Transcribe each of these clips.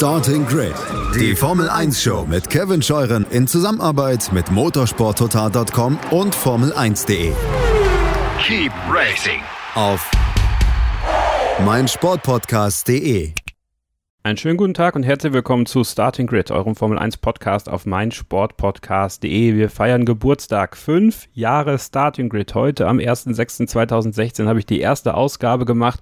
Starting Grid, die Formel-1-Show mit Kevin Scheuren in Zusammenarbeit mit motorsporttotal.com und formel1.de. Keep Racing auf meinsportpodcast.de. Einen schönen guten Tag und herzlich willkommen zu Starting Grid, eurem Formel-1-Podcast auf meinsportpodcast.de. Wir feiern Geburtstag, 5 Jahre Starting Grid. Heute am 1.6.2016 habe ich die erste Ausgabe gemacht.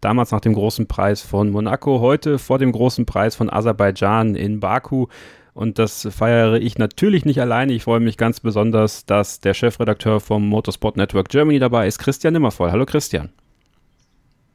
Damals nach dem großen Preis von Monaco, heute vor dem großen Preis von Aserbaidschan in Baku. Und das feiere ich natürlich nicht alleine. Ich freue mich ganz besonders, dass der Chefredakteur vom Motorsport Network Germany dabei ist, Christian Nimmervoll. Hallo Christian.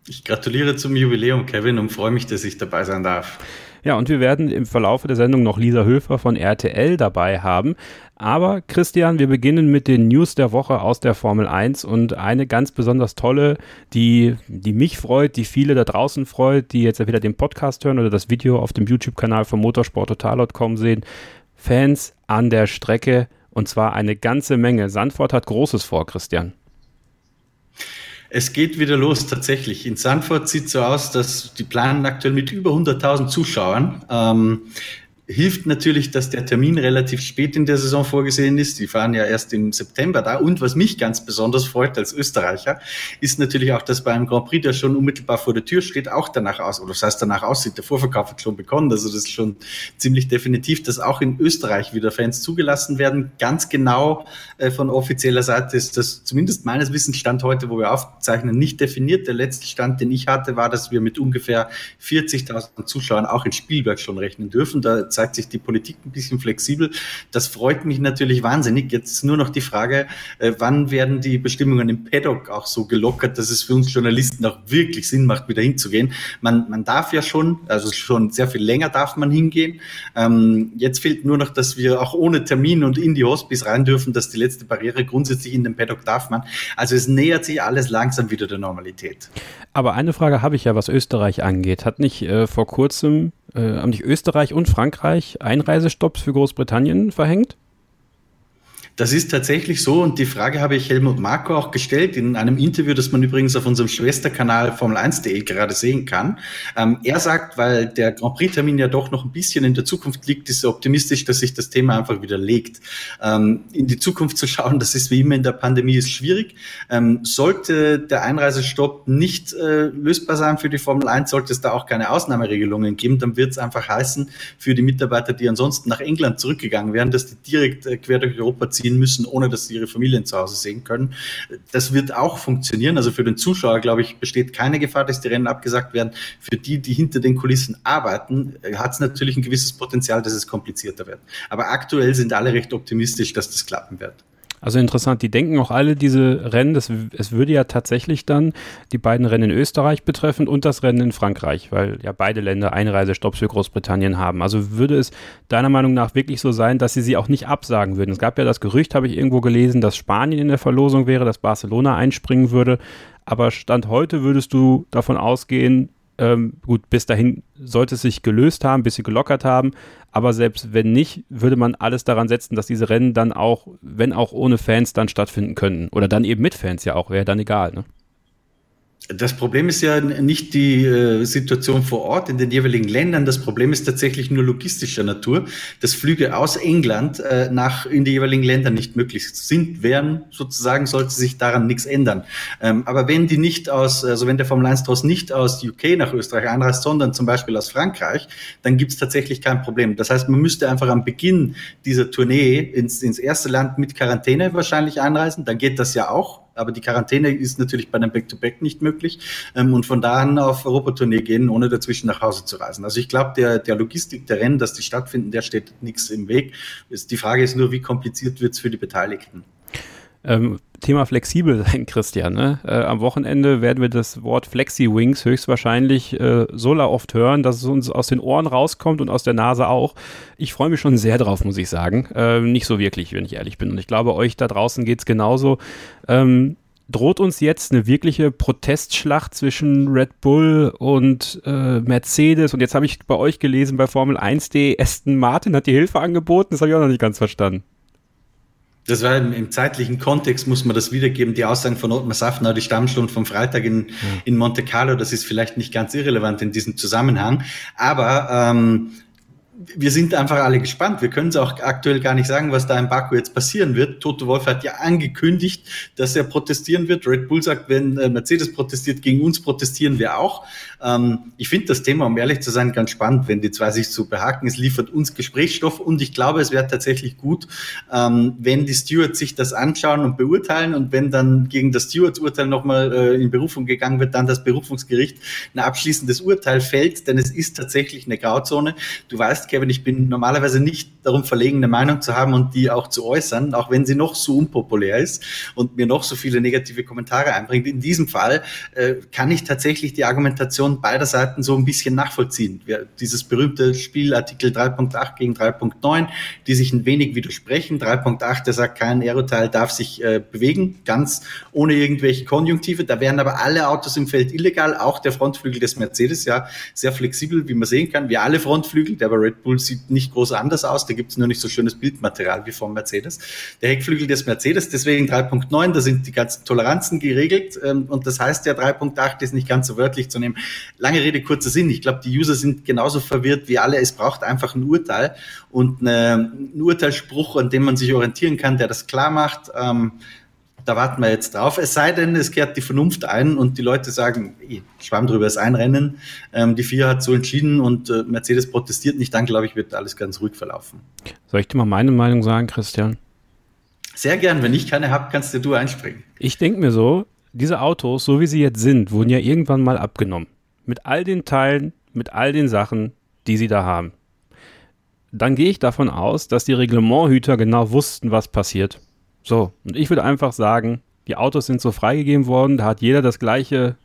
Ich gratuliere zum Jubiläum, Kevin, und freue mich, dass ich dabei sein darf. Ja, und wir werden im Verlauf der Sendung noch Lisa Höfer von RTL dabei haben. Aber Christian, wir beginnen mit den News der Woche aus der Formel 1 und eine ganz besonders tolle, die mich freut, die viele da draußen freut, die jetzt entweder den Podcast hören oder das Video auf dem YouTube-Kanal von motorsporttotal.com sehen. Fans an der Strecke, und zwar eine ganze Menge. Sandford hat Großes vor, Christian. Es geht wieder los, tatsächlich. In Sandford sieht es so aus, dass die planen aktuell mit über 100.000 Zuschauern. Hilft natürlich, dass der Termin relativ spät in der Saison vorgesehen ist. Die fahren ja erst im September da. Und was mich ganz besonders freut als Österreicher, ist natürlich auch, dass bei einem Grand Prix, der schon unmittelbar vor der Tür steht, auch danach aus, oder das heißt danach aussieht, der Vorverkauf hat schon begonnen. Also das ist schon ziemlich definitiv, dass auch in Österreich wieder Fans zugelassen werden. Ganz genau von offizieller Seite ist das zumindest meines Wissens Stand heute, wo wir aufzeichnen, nicht definiert. Der letzte Stand, den ich hatte, war, dass wir mit ungefähr 40.000 Zuschauern auch in Spielberg schon rechnen dürfen. Da zeigt sich die Politik ein bisschen flexibel. Das freut mich natürlich wahnsinnig. Jetzt ist nur noch die Frage, wann werden die Bestimmungen im Paddock auch so gelockert, dass es für uns Journalisten auch wirklich Sinn macht, wieder hinzugehen. Man darf ja schon, also schon sehr viel länger darf man hingehen. Jetzt fehlt nur noch, dass wir auch ohne Termin und in die Hospice rein dürfen, dass die letzte Barriere grundsätzlich in den Paddock darf man. Also es nähert sich alles langsam wieder der Normalität. Aber eine Frage habe ich ja, was Österreich angeht. Hat nicht vor kurzem haben nicht Österreich und Frankreich Einreisestopps für Großbritannien verhängt? Das ist tatsächlich so, und die Frage habe ich Helmut Marko auch gestellt in einem Interview, das man übrigens auf unserem Schwesterkanal formel1.de gerade sehen kann. Er sagt, weil der Grand Prix-Termin ja doch noch ein bisschen in der Zukunft liegt, ist er optimistisch, dass sich das Thema einfach wieder legt. In die Zukunft zu schauen, das ist wie immer in der Pandemie, ist schwierig. Sollte der Einreisestopp nicht lösbar sein für die Formel 1, sollte es da auch keine Ausnahmeregelungen geben, dann wird es einfach heißen, für die Mitarbeiter, die ansonsten nach England zurückgegangen wären, dass die direkt quer durch Europa ziehen müssen, ohne dass sie ihre Familien zu Hause sehen können. Das wird auch funktionieren. Also für den Zuschauer, glaube ich, besteht keine Gefahr, dass die Rennen abgesagt werden. Für die, die hinter den Kulissen arbeiten, hat es natürlich ein gewisses Potenzial, dass es komplizierter wird. Aber aktuell sind alle recht optimistisch, dass das klappen wird. Also interessant, die denken auch alle diese Rennen, es würde ja tatsächlich dann die beiden Rennen in Österreich betreffen und das Rennen in Frankreich, weil ja beide Länder Einreisestopps für Großbritannien haben. Also würde es deiner Meinung nach wirklich so sein, dass sie auch nicht absagen würden? Es gab ja das Gerücht, habe ich irgendwo gelesen, dass Spanien in der Verlosung wäre, dass Barcelona einspringen würde. Aber Stand heute würdest du davon ausgehen, gut, bis dahin sollte es sich gelöst haben, ein bisschen gelockert haben, aber selbst wenn nicht, würde man alles daran setzen, dass diese Rennen dann auch, wenn auch ohne Fans, dann stattfinden können. Oder dann eben mit Fans ja auch, wäre dann egal, ne? Das Problem ist ja nicht die Situation vor Ort in den jeweiligen Ländern. Das Problem ist tatsächlich nur logistischer Natur, dass Flüge aus England in die jeweiligen Länder nicht möglich sind, wären sozusagen, sollte sich daran nichts ändern. Aber wenn die nicht wenn der Formel 1 Tross nicht aus UK nach Österreich anreist, sondern zum Beispiel aus Frankreich, dann gibt's tatsächlich kein Problem. Das heißt, man müsste einfach am Beginn dieser Tournee ins erste Land mit Quarantäne wahrscheinlich einreisen, dann geht das ja auch. Aber die Quarantäne ist natürlich bei einem Back-to-Back nicht möglich, und von da an auf Europatournee gehen, ohne dazwischen nach Hause zu reisen. Also ich glaube, der Logistik der Rennen, dass die stattfinden, der steht nichts im Weg. Die Frage ist nur, wie kompliziert wird es für die Beteiligten? Thema flexibel sein, Christian. Ne? Am Wochenende werden wir das Wort Flexi-Wings höchstwahrscheinlich so oft hören, dass es uns aus den Ohren rauskommt und aus der Nase auch. Ich freue mich schon sehr drauf, muss ich sagen. Nicht so wirklich, wenn ich ehrlich bin. Und ich glaube, euch da draußen geht es genauso. Droht uns jetzt eine wirkliche Protestschlacht zwischen Red Bull und Mercedes? Und jetzt habe ich bei euch gelesen, bei Formel 1.de, Aston Martin hat die Hilfe angeboten. Das habe ich auch noch nicht ganz verstanden. Das war im zeitlichen Kontext, muss man das wiedergeben, die Aussagen von Ottmar Safnauer, die stammen schon vom Freitag in Monte Carlo. Das ist vielleicht nicht ganz irrelevant in diesem Zusammenhang, aber wir sind einfach alle gespannt. Wir können es auch aktuell gar nicht sagen, was da in Baku jetzt passieren wird. Toto Wolff hat ja angekündigt, dass er protestieren wird. Red Bull sagt, wenn Mercedes protestiert, gegen uns protestieren wir auch. Ich finde das Thema, um ehrlich zu sein, ganz spannend, wenn die zwei sich so behaken. Es liefert uns Gesprächsstoff und ich glaube, es wäre tatsächlich gut, wenn die Stewards sich das anschauen und beurteilen und wenn dann gegen das Stewards-Urteil nochmal in Berufung gegangen wird, dann das Berufungsgericht ein abschließendes Urteil fällt, denn es ist tatsächlich eine Grauzone. Du weißt, Kevin, ich bin normalerweise nicht darum verlegen, eine Meinung zu haben und die auch zu äußern, auch wenn sie noch so unpopulär ist und mir noch so viele negative Kommentare einbringt. In diesem Fall kann ich tatsächlich die Argumentation beider Seiten so ein bisschen nachvollziehen. Dieses berühmte Spiel Artikel 3.8 gegen 3.9, die sich ein wenig widersprechen. 3.8, der sagt, kein Aeroteil darf sich bewegen, ganz ohne irgendwelche Konjunktive. Da wären aber alle Autos im Feld illegal, auch der Frontflügel des Mercedes, ja, sehr flexibel, wie man sehen kann, wie alle Frontflügel, der bei Red Bull sieht nicht groß anders aus, da gibt es nur nicht so schönes Bildmaterial wie vom Mercedes. Der Heckflügel des Mercedes, deswegen 3.9, da sind die ganzen Toleranzen geregelt und das heißt ja 3.8 ist nicht ganz so wörtlich zu nehmen. Lange Rede, kurzer Sinn. Ich glaube, die User sind genauso verwirrt wie alle. Es braucht einfach ein Urteil und einen Urteilsspruch, an dem man sich orientieren kann, der das klar macht. Da warten wir jetzt drauf. Es sei denn, es kehrt die Vernunft ein und die Leute sagen, Schwamm drüber, ist ein Rennen. Die FIA hat so entschieden und Mercedes protestiert nicht. Dann, glaube ich, wird alles ganz ruhig verlaufen. Soll ich dir mal meine Meinung sagen, Christian? Sehr gern. Wenn ich keine habe, kannst du einspringen. Ich denke mir so, diese Autos, so wie sie jetzt sind, wurden ja irgendwann mal abgenommen. Mit all den Teilen, mit all den Sachen, die sie da haben. Dann gehe ich davon aus, dass die Reglementhüter genau wussten, was passiert. So, und ich würde einfach sagen, die Autos sind so freigegeben worden, da hat jeder das gleiche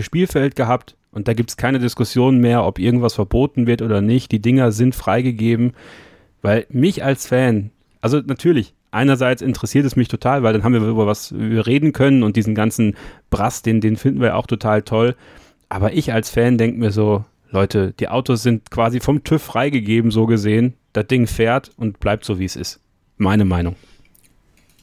Spielfeld gehabt und da gibt es keine Diskussion mehr, ob irgendwas verboten wird oder nicht. Die Dinger sind freigegeben, weil mich als Fan, also natürlich, einerseits interessiert es mich total, weil dann haben wir über was wir reden können und diesen ganzen Brass, den finden wir auch total toll. Aber ich als Fan denke mir so, Leute, die Autos sind quasi vom TÜV freigegeben, so gesehen. Das Ding fährt und bleibt so, wie es ist. Meine Meinung.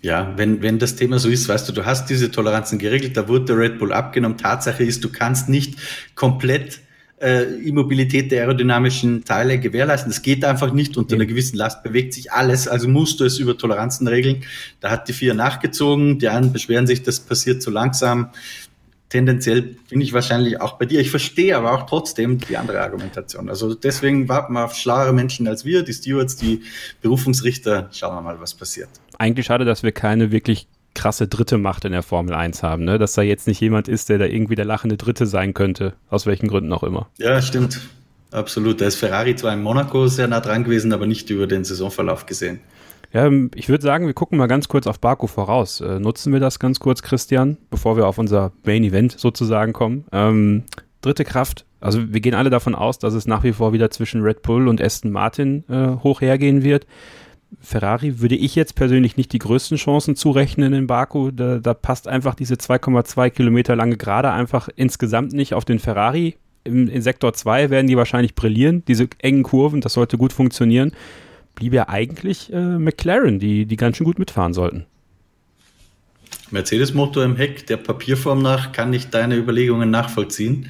Ja, wenn das Thema so ist, weißt du, du hast diese Toleranzen geregelt, da wurde der Red Bull abgenommen. Tatsache ist, du kannst nicht komplett Immobilität der aerodynamischen Teile gewährleisten. Das geht einfach nicht. Unter einer gewissen Last bewegt sich alles. Also musst du es über Toleranzen regeln. Da hat die FIA nachgezogen. Die einen beschweren sich, das passiert zu langsam. Tendenziell bin ich wahrscheinlich auch bei dir. Ich verstehe aber auch trotzdem die andere Argumentation. Also deswegen warten wir auf schlauere Menschen als wir, die Stewards, die Berufungsrichter. Schauen wir mal, was passiert. Eigentlich schade, dass wir keine wirklich krasse dritte Macht in der Formel 1 haben, ne? Dass da jetzt nicht jemand ist, der da irgendwie der lachende Dritte sein könnte, aus welchen Gründen auch immer. Ja, stimmt. Absolut. Da ist Ferrari zwar in Monaco sehr nah dran gewesen, aber nicht über den Saisonverlauf gesehen. Ja, ich würde sagen, wir gucken mal ganz kurz auf Baku voraus. Nutzen wir das ganz kurz, Christian, bevor wir auf unser Main-Event sozusagen kommen. Dritte Kraft, also wir gehen alle davon aus, dass es nach wie vor wieder zwischen Red Bull und Aston Martin hoch hergehen wird. Ferrari würde ich jetzt persönlich nicht die größten Chancen zurechnen in Baku. Da passt einfach diese 2,2 Kilometer lange Gerade einfach insgesamt nicht auf den Ferrari. In Sektor 2 werden die wahrscheinlich brillieren, diese engen Kurven, das sollte gut funktionieren. Blieb ja eigentlich McLaren, die ganz schön gut mitfahren sollten. Mercedes-Motor im Heck, der Papierform nach, kann ich deine Überlegungen nachvollziehen.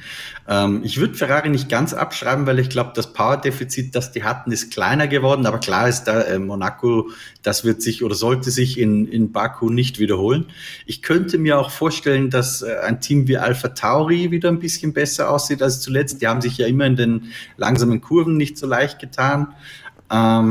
Ich würde Ferrari nicht ganz abschreiben, weil ich glaube, das Powerdefizit, das die hatten, ist kleiner geworden. Aber klar ist da Monaco, das wird sich oder sollte sich in Baku nicht wiederholen. Ich könnte mir auch vorstellen, dass ein Team wie Alpha Tauri wieder ein bisschen besser aussieht als zuletzt. Die haben sich ja immer in den langsamen Kurven nicht so leicht getan. Ja,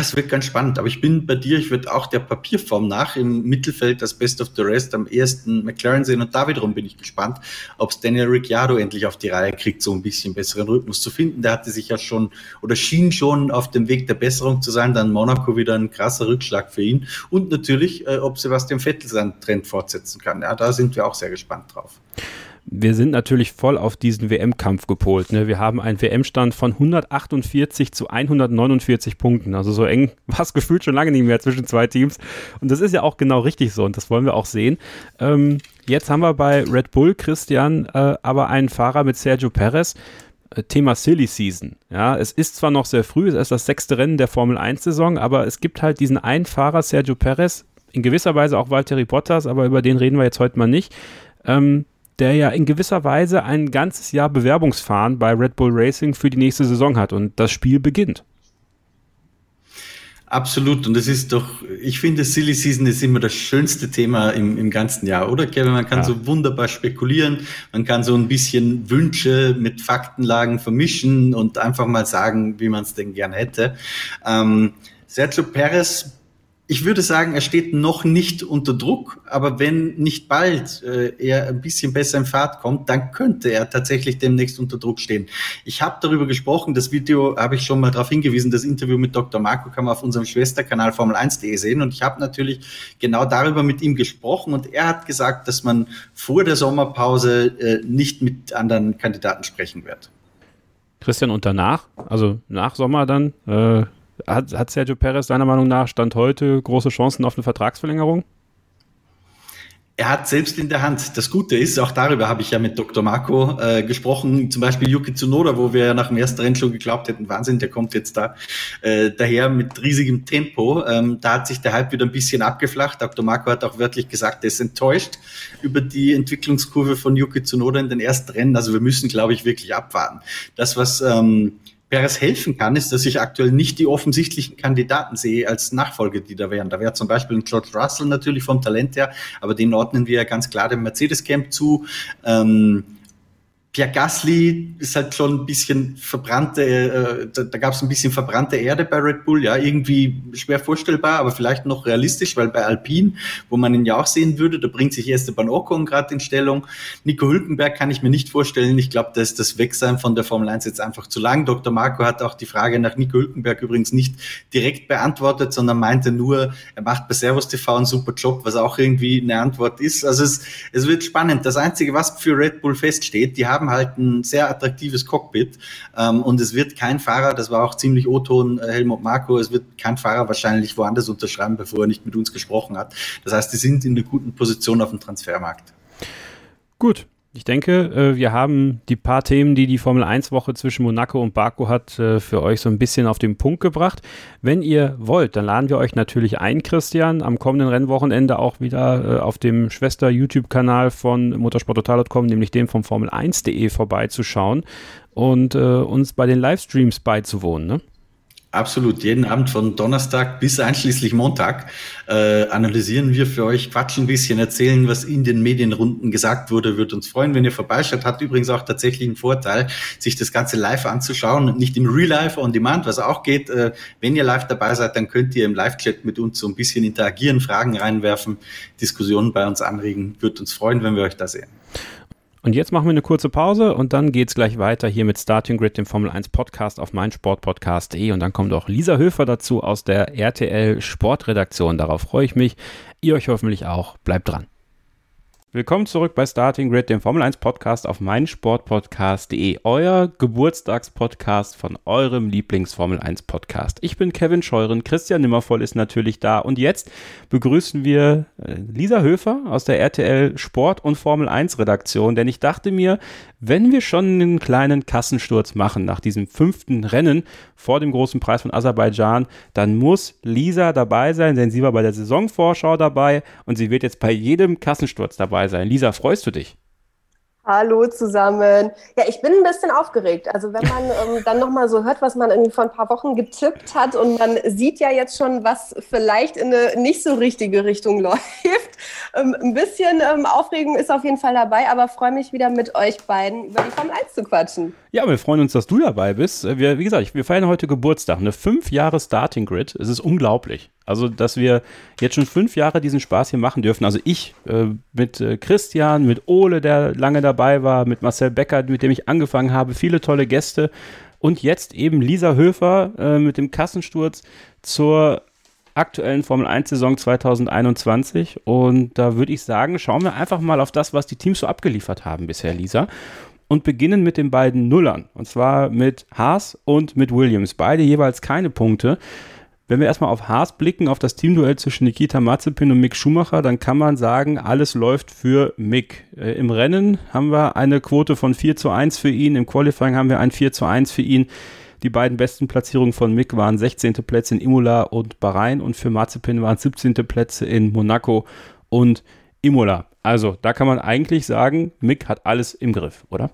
es wird ganz spannend, aber ich bin bei dir, ich würde auch der Papierform nach im Mittelfeld das Best of the Rest am ersten McLaren sehen und da wiederum bin ich gespannt, ob es Daniel Ricciardo endlich auf die Reihe kriegt, so ein bisschen besseren Rhythmus zu finden. Der hatte sich ja schon oder schien schon auf dem Weg der Besserung zu sein, dann Monaco wieder ein krasser Rückschlag für ihn und natürlich, ob Sebastian Vettel seinen Trend fortsetzen kann. Ja, da sind wir auch sehr gespannt drauf. Wir sind natürlich voll auf diesen WM-Kampf gepolt. Ne? Wir haben einen WM-Stand von 148-149 Punkten. Also so eng war es gefühlt schon lange nicht mehr zwischen zwei Teams. Und das ist ja auch genau richtig so und das wollen wir auch sehen. Jetzt haben wir bei Red Bull, Christian, aber einen Fahrer mit Sergio Perez. Thema Silly Season. Ja, es ist zwar noch sehr früh, es ist das 6. Rennen der Formel-1-Saison, aber es gibt halt diesen einen Fahrer, Sergio Perez, in gewisser Weise auch Valtteri Bottas, aber über den reden wir jetzt heute mal nicht, der ja in gewisser Weise ein ganzes Jahr Bewerbungsfahren bei Red Bull Racing für die nächste Saison hat und das Spiel beginnt. Absolut, und das ist doch, ich finde, Silly Season ist immer das schönste Thema im ganzen Jahr, oder Kevin? Man kann so wunderbar spekulieren, man kann so ein bisschen Wünsche mit Faktenlagen vermischen und einfach mal sagen, wie man es denn gern hätte. Sergio Perez, ich würde sagen, er steht noch nicht unter Druck, aber wenn nicht bald er ein bisschen besser in Fahrt kommt, dann könnte er tatsächlich demnächst unter Druck stehen. Ich habe darüber gesprochen, das Video habe ich schon mal darauf hingewiesen, das Interview mit Dr. Marko kann man auf unserem Schwesterkanal formel1.de sehen und ich habe natürlich genau darüber mit ihm gesprochen und er hat gesagt, dass man vor der Sommerpause nicht mit anderen Kandidaten sprechen wird. Christian, und danach, also nach Sommer dann, Hat Sergio Perez deiner Meinung nach Stand heute große Chancen auf eine Vertragsverlängerung? Er hat selbst in der Hand. Das Gute ist, auch darüber habe ich ja mit Dr. Marko gesprochen, zum Beispiel Yuki Tsunoda, wo wir ja nach dem ersten Rennen schon geglaubt hätten, Wahnsinn, der kommt jetzt da daher mit riesigem Tempo. Da hat sich der Hype wieder ein bisschen abgeflacht. Dr. Marko hat auch wörtlich gesagt, er ist enttäuscht über die Entwicklungskurve von Yuki Tsunoda in den ersten Rennen. Also wir müssen, glaube ich, wirklich abwarten. Das, was Perez helfen kann, ist, dass ich aktuell nicht die offensichtlichen Kandidaten sehe als Nachfolger, die da wären. Da wäre zum Beispiel ein George Russell natürlich vom Talent her, aber den ordnen wir ja ganz klar dem Mercedes-Camp zu. Pierre Gasly ist halt schon ein bisschen verbrannte, da gab es ein bisschen verbrannte Erde bei Red Bull, ja, irgendwie schwer vorstellbar, aber vielleicht noch realistisch, weil bei Alpine, wo man ihn ja auch sehen würde, da bringt sich Esteban Ocon gerade in Stellung. Nico Hülkenberg kann ich mir nicht vorstellen, ich glaube, da ist das Wegsein von der Formel 1 jetzt einfach zu lang. Dr. Marko hat auch die Frage nach Nico Hülkenberg übrigens nicht direkt beantwortet, sondern meinte nur, er macht bei Servus TV einen super Job, was auch irgendwie eine Antwort ist. Also es wird spannend. Das Einzige, was für Red Bull feststeht, die haben halt ein sehr attraktives Cockpit und es wird kein Fahrer, das war auch ziemlich O-Ton Helmut Marko, es wird kein Fahrer wahrscheinlich woanders unterschreiben, bevor er nicht mit uns gesprochen hat. Das heißt, die sind in einer guten Position auf dem Transfermarkt. Gut, ich denke, wir haben die paar Themen, die die Formel 1-Woche zwischen Monaco und Baku hat, für euch so ein bisschen auf den Punkt gebracht. Wenn ihr wollt, dann laden wir euch natürlich ein, Christian, am kommenden Rennwochenende auch wieder auf dem Schwester-YouTube-Kanal von motorsporttotal.com, nämlich dem von formel1.de, vorbeizuschauen und uns bei den Livestreams beizuwohnen, ne? Absolut, jeden Abend von Donnerstag bis einschließlich Montag analysieren wir für euch, quatschen ein bisschen, erzählen, was in den Medienrunden gesagt wurde. Würde uns freuen, wenn ihr vorbeischaut. Hat übrigens auch tatsächlich einen Vorteil, sich das Ganze live anzuschauen und nicht im Real Life on Demand, was auch geht. Wenn ihr live dabei seid, dann könnt ihr im Live-Chat mit uns so ein bisschen interagieren, Fragen reinwerfen, Diskussionen bei uns anregen. Würde uns freuen, wenn wir euch da sehen. Und jetzt machen wir eine kurze Pause und dann geht's gleich weiter hier mit Starting Grid, dem Formel 1 Podcast auf meinsportpodcast.de und dann kommt auch Lisa Höfer dazu aus der RTL Sportredaktion. Darauf freue ich mich. Ihr euch hoffentlich auch. Bleibt dran. Willkommen zurück bei Starting Grid, dem Formel 1 Podcast auf meinsportpodcast.de, euer Geburtstagspodcast von eurem Lieblings-Formel 1 Podcast. Ich bin Kevin Scheuren, Christian Nimmervoll ist natürlich da und jetzt begrüßen wir Lisa Höfer aus der RTL Sport- und Formel 1 Redaktion, denn ich dachte mir, wenn wir schon einen kleinen Kassensturz machen nach diesem 5. Rennen vor dem großen Preis von Aserbaidschan, dann muss Lisa dabei sein, denn sie war bei der Saisonvorschau dabei und sie wird jetzt bei jedem Kassensturz dabei sein. Lisa, freust du dich? Hallo zusammen. Ja, ich bin ein bisschen aufgeregt. Also wenn man dann nochmal so hört, was man irgendwie vor ein paar Wochen getippt hat und man sieht ja jetzt schon, was vielleicht in eine nicht so richtige Richtung läuft. Ein bisschen Aufregung ist auf jeden Fall dabei, aber freue mich wieder mit euch beiden über die Formel 1 zu quatschen. Ja, wir freuen uns, dass du dabei bist. Wie gesagt, wir feiern heute Geburtstag, eine 5 Jahre Starting Grid. Es ist unglaublich. Also, dass wir jetzt schon 5 Jahre diesen Spaß hier machen dürfen. Also ich mit Christian, mit Ole, der lange dabei war, mit Marcel Becker, mit dem ich angefangen habe, viele tolle Gäste. Und jetzt eben Lisa Höfer mit dem Kassensturz zur aktuellen Formel-1-Saison 2021. Und da würde ich sagen, schauen wir einfach mal auf das, was die Teams so abgeliefert haben bisher, Lisa. Und beginnen mit den beiden Nullern. Und zwar mit Haas und mit Williams. Beide jeweils keine Punkte. Wenn wir erstmal auf Haas blicken, auf das Teamduell zwischen Nikita Mazepin und Mick Schumacher, dann kann man sagen, alles läuft für Mick. Im Rennen haben wir eine Quote von 4:1 für ihn, im Qualifying haben wir ein 4:1 für ihn. Die beiden besten Platzierungen von Mick waren 16. Plätze in Imola und Bahrain und für Mazepin waren 17. Plätze in Monaco und Imola. Also da kann man eigentlich sagen, Mick hat alles im Griff, oder?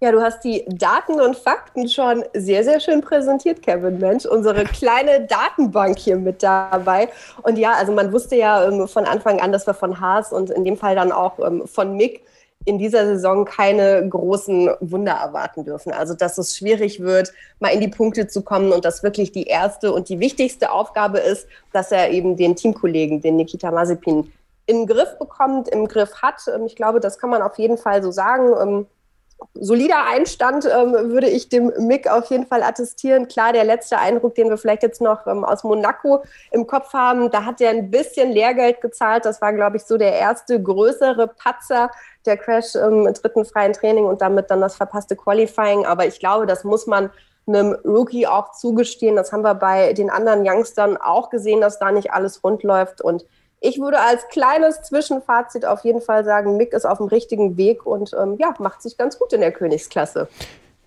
Ja, du hast die Daten und Fakten schon sehr, sehr schön präsentiert, Kevin. Mensch, unsere kleine Datenbank hier mit dabei. Und ja, also man wusste ja von Anfang an, dass wir von Haas und in dem Fall dann auch von Mick in dieser Saison keine großen Wunder erwarten dürfen. Also dass es schwierig wird, mal in die Punkte zu kommen und dass wirklich die erste und die wichtigste Aufgabe ist, dass er eben den Teamkollegen, den Nikita Mazepin, im Griff hat. Ich glaube, das kann man auf jeden Fall so sagen. Solider Einstand würde ich dem Mick auf jeden Fall attestieren. Klar, der letzte Eindruck, den wir vielleicht jetzt noch aus Monaco im Kopf haben, da hat er ein bisschen Lehrgeld gezahlt. Das war, glaube ich, so der erste größere Patzer, der Crash im dritten freien Training und damit dann das verpasste Qualifying. Aber ich glaube, das muss man einem Rookie auch zugestehen. Das haben wir bei den anderen Youngstern auch gesehen, dass da nicht alles rund läuft. Und ich würde als kleines Zwischenfazit auf jeden Fall sagen, Mick ist auf dem richtigen Weg und macht sich ganz gut in der Königsklasse.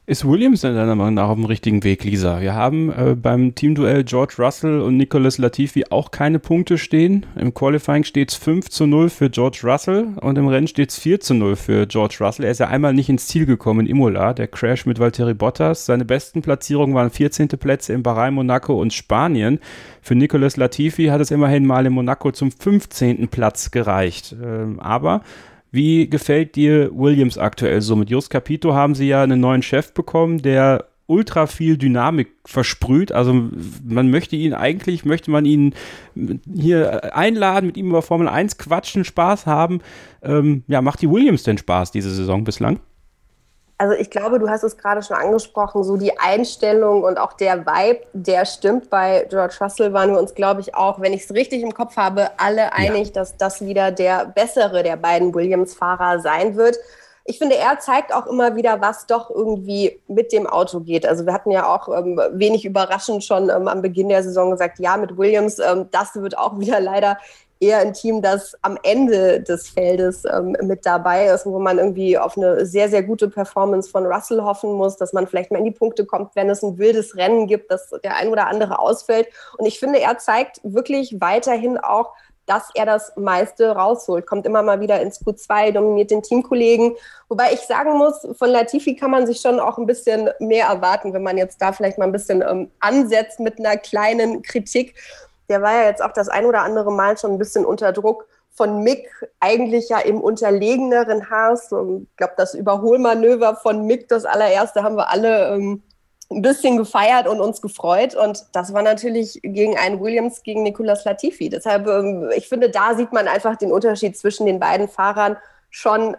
Ist Williams denn deiner Meinung nach auf dem richtigen Weg, Lisa? Wir haben beim Teamduell George Russell und Nicolas Latifi auch keine Punkte stehen. Im Qualifying steht es 5:0 für George Russell und im Rennen steht es 4:0 für George Russell. Er ist ja einmal nicht ins Ziel gekommen in Imola, der Crash mit Valtteri Bottas. Seine besten Platzierungen waren 14. Plätze in Bahrain, Monaco und Spanien. Für Nicolas Latifi hat es immerhin mal in Monaco zum 15. Platz gereicht. Aber wie gefällt dir Williams aktuell so? Mit Jos Capito haben sie ja einen neuen Chef bekommen, der ultra viel Dynamik versprüht. Also möchte man ihn hier einladen, mit ihm über Formel 1 quatschen, Spaß haben. Macht die Williams denn Spaß diese Saison bislang? Also ich glaube, du hast es gerade schon angesprochen, so die Einstellung und auch der Vibe, der stimmt. Bei George Russell waren wir uns, glaube ich, auch, wenn ich es richtig im Kopf habe, alle einig, dass das wieder der bessere der beiden Williams-Fahrer sein wird. Ich finde, er zeigt auch immer wieder, was doch irgendwie mit dem Auto geht. Also wir hatten ja auch wenig überraschend schon am Beginn der Saison gesagt, ja, mit Williams, das wird auch wieder leider eher ein Team, das am Ende des Feldes mit dabei ist, wo man irgendwie auf eine sehr, sehr gute Performance von Russell hoffen muss, dass man vielleicht mal in die Punkte kommt, wenn es ein wildes Rennen gibt, dass der ein oder andere ausfällt. Und ich finde, er zeigt wirklich weiterhin auch, dass er das meiste rausholt. Kommt immer mal wieder ins Q2, dominiert den Teamkollegen. Wobei ich sagen muss, von Latifi kann man sich schon auch ein bisschen mehr erwarten, wenn man jetzt da vielleicht mal ein bisschen ansetzt mit einer kleinen Kritik. Der war ja jetzt auch das ein oder andere Mal schon ein bisschen unter Druck von Mick, eigentlich ja im unterlegeneren Haas. Ich glaube, das Überholmanöver von Mick, das allererste, haben wir alle ein bisschen gefeiert und uns gefreut. Und das war natürlich gegen einen Williams, gegen Nicolas Latifi. Deshalb, ich finde, da sieht man einfach den Unterschied zwischen den beiden Fahrern schon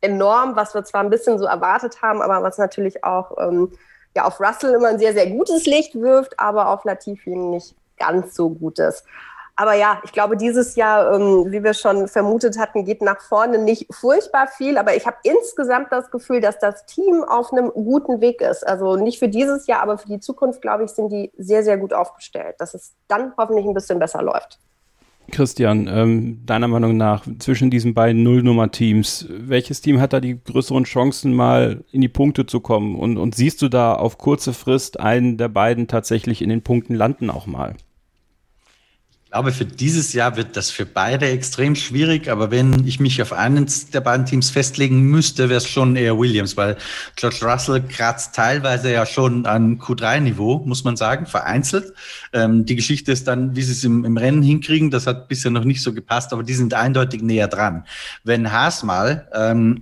enorm, was wir zwar ein bisschen so erwartet haben, aber was natürlich auch auf Russell immer ein sehr, sehr gutes Licht wirft, aber auf Latifi nicht ganz so Gutes. Aber ja, ich glaube, dieses Jahr, wie wir schon vermutet hatten, geht nach vorne nicht furchtbar viel. Aber ich habe insgesamt das Gefühl, dass das Team auf einem guten Weg ist. Also nicht für dieses Jahr, aber für die Zukunft, glaube ich, sind die sehr, sehr gut aufgestellt, dass es dann hoffentlich ein bisschen besser läuft. Christian, deiner Meinung nach, zwischen diesen beiden Nullnummer-Teams, welches Team hat da die größeren Chancen, mal in die Punkte zu kommen? Und siehst du da auf kurze Frist einen der beiden tatsächlich in den Punkten landen auch mal? Ich glaube, für dieses Jahr wird das für beide extrem schwierig, aber wenn ich mich auf eines der beiden Teams festlegen müsste, wäre es schon eher Williams, weil George Russell kratzt teilweise ja schon an Q3-Niveau, muss man sagen, vereinzelt. Die Geschichte ist dann, wie sie es im Rennen hinkriegen, das hat bisher noch nicht so gepasst, aber die sind eindeutig näher dran. Wenn Haas mal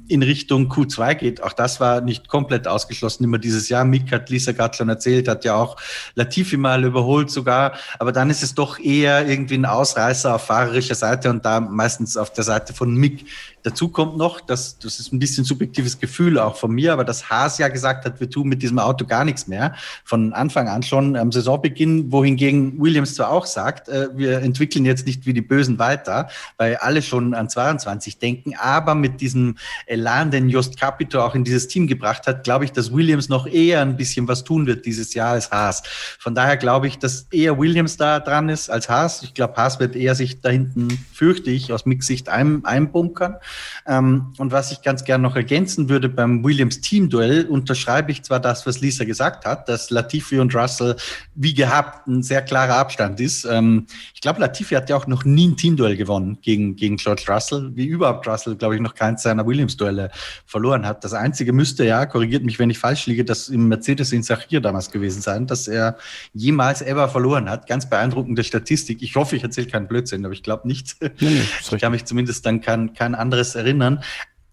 in Richtung Q2 geht, auch das war nicht komplett ausgeschlossen, immer dieses Jahr, Mick hat Lisa gerade schon erzählt, hat ja auch Latifi mal überholt sogar, aber dann ist es doch eher irgendwie ein Ausreißer auf fahrerischer Seite und da meistens auf der Seite von Mick. Dazu kommt noch, dass das ist ein bisschen subjektives Gefühl auch von mir, aber dass Haas ja gesagt hat, wir tun mit diesem Auto gar nichts mehr, von Anfang an schon am Saisonbeginn, wohingegen Williams zwar auch sagt, wir entwickeln jetzt nicht wie die Bösen weiter, weil alle schon an 22 denken, aber mit diesem Elan, den Jost Capito auch in dieses Team gebracht hat, glaube ich, dass Williams noch eher ein bisschen was tun wird dieses Jahr als Haas. Von daher glaube ich, dass eher Williams da dran ist als Haas. Ich glaube, Haas wird eher sich da hinten, fürchte ich, aus Micks Sicht einbunkern. Und was ich ganz gern noch ergänzen würde beim Williams-Team-Duell, unterschreibe ich zwar das, was Lisa gesagt hat, dass Latifi und Russell wie gehabt ein sehr klarer Abstand ist. Ich glaube, Latifi hat ja auch noch nie ein Team-Duell gewonnen gegen George Russell, wie überhaupt Russell, glaube ich, noch keins seiner Williams-Duelle verloren hat. Das Einzige müsste ja, korrigiert mich, wenn ich falsch liege, das im Mercedes in Sakhir damals gewesen sein, dass er jemals ever verloren hat. Ganz beeindruckende Statistik. Ich hoffe, ich erzähle keinen Blödsinn, aber ich glaube nicht. Nee, ich kann mich zumindest dann kein anderes erinnern.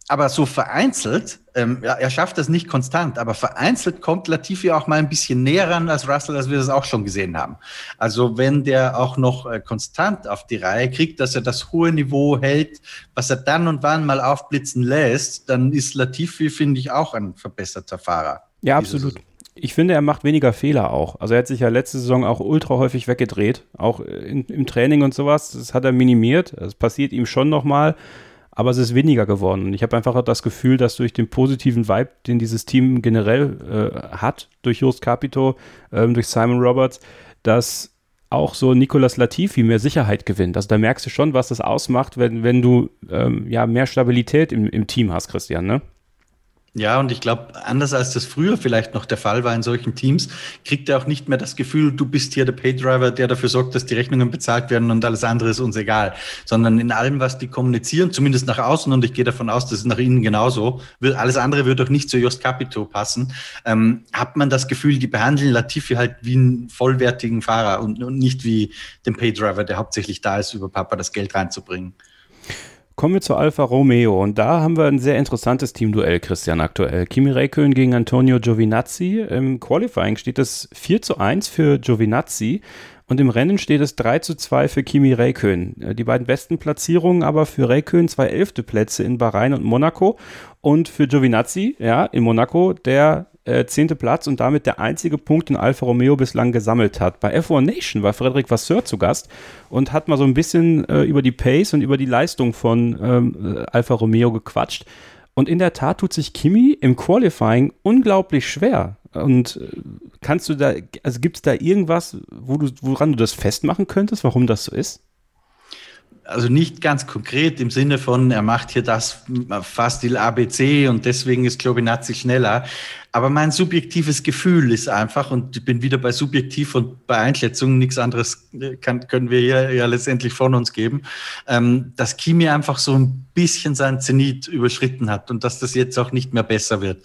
Aber so vereinzelt, er schafft das nicht konstant, aber vereinzelt kommt Latifi auch mal ein bisschen näher ran als Russell, als wir das auch schon gesehen haben. Also wenn der auch noch konstant auf die Reihe kriegt, dass er das hohe Niveau hält, was er dann und wann mal aufblitzen lässt, dann ist Latifi, finde ich, auch ein verbesserter Fahrer. Ja, absolut. Ich finde, er macht weniger Fehler auch. Also er hat sich ja letzte Saison auch ultra häufig weggedreht, auch im Training und sowas. Das hat er minimiert. Das passiert ihm schon nochmal. Aber es ist weniger geworden. Und ich habe einfach das Gefühl, dass durch den positiven Vibe, den dieses Team generell hat, durch Jost Capito, durch Simon Roberts, dass auch so Nicolas Latifi mehr Sicherheit gewinnt. Also da merkst du schon, was das ausmacht, wenn du mehr Stabilität im Team hast, Christian, ne? Ja, und ich glaube, anders als das früher vielleicht noch der Fall war in solchen Teams, kriegt er auch nicht mehr das Gefühl, du bist hier der Paydriver, der dafür sorgt, dass die Rechnungen bezahlt werden und alles andere ist uns egal. Sondern in allem, was die kommunizieren, zumindest nach außen, und ich gehe davon aus, das ist nach innen genauso, alles andere würde auch nicht zu Jost Capito passen, hat man das Gefühl, die behandeln Latifi halt wie einen vollwertigen Fahrer und nicht wie den Paydriver, der hauptsächlich da ist, über Papa das Geld reinzubringen. Kommen wir zu Alfa Romeo und da haben wir ein sehr interessantes Teamduell, Christian, aktuell. Kimi Räikkönen gegen Antonio Giovinazzi. Im Qualifying steht es 4:1 für Giovinazzi und im Rennen steht es 3:2 für Kimi Räikkönen. Die beiden besten Platzierungen aber für Räikkönen 2 elfte Plätze in Bahrain und Monaco und für Giovinazzi, ja, in Monaco der 10. Platz und damit der einzige Punkt, den Alfa Romeo bislang gesammelt hat. Bei F1 Nation war Frederic Vasseur zu Gast und hat mal so ein bisschen über die Pace und über die Leistung von Alfa Romeo gequatscht. Und in der Tat tut sich Kimi im Qualifying unglaublich schwer. Und gibt es da irgendwas, woran du das festmachen könntest, warum das so ist? Also nicht ganz konkret im Sinne von, er macht hier das Fahrstil ABC und deswegen ist Giovinazzi schneller. Aber mein subjektives Gefühl ist einfach, und ich bin wieder bei subjektiv und bei Einschätzungen, nichts anderes können wir hier ja letztendlich von uns geben, dass Kimi einfach so ein bisschen sein Zenit überschritten hat und dass das jetzt auch nicht mehr besser wird.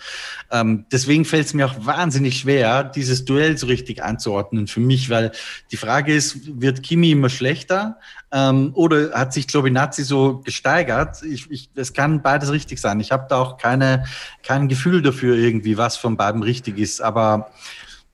Deswegen fällt es mir auch wahnsinnig schwer, dieses Duell so richtig einzuordnen für mich, weil die Frage ist, wird Kimi immer schlechter oder hat sich Giovinazzi so gesteigert? Es kann beides richtig sein. Ich habe da auch kein Gefühl dafür irgendwie, was von beiden richtig ist, aber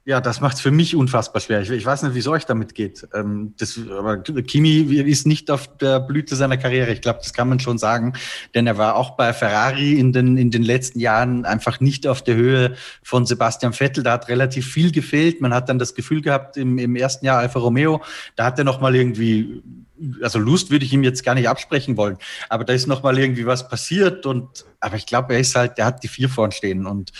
ja, das macht es für mich unfassbar schwer. Ich weiß nicht, wie es euch damit geht. Aber Kimi ist nicht auf der Blüte seiner Karriere, ich glaube, das kann man schon sagen, denn er war auch bei Ferrari in den letzten Jahren einfach nicht auf der Höhe von Sebastian Vettel, da hat relativ viel gefehlt, man hat dann das Gefühl gehabt, im ersten Jahr Alfa Romeo, da hat er nochmal irgendwie, also Lust würde ich ihm jetzt gar nicht absprechen wollen, aber da ist nochmal irgendwie was passiert aber ich glaube, er ist halt, der hat die 4 vorn stehen und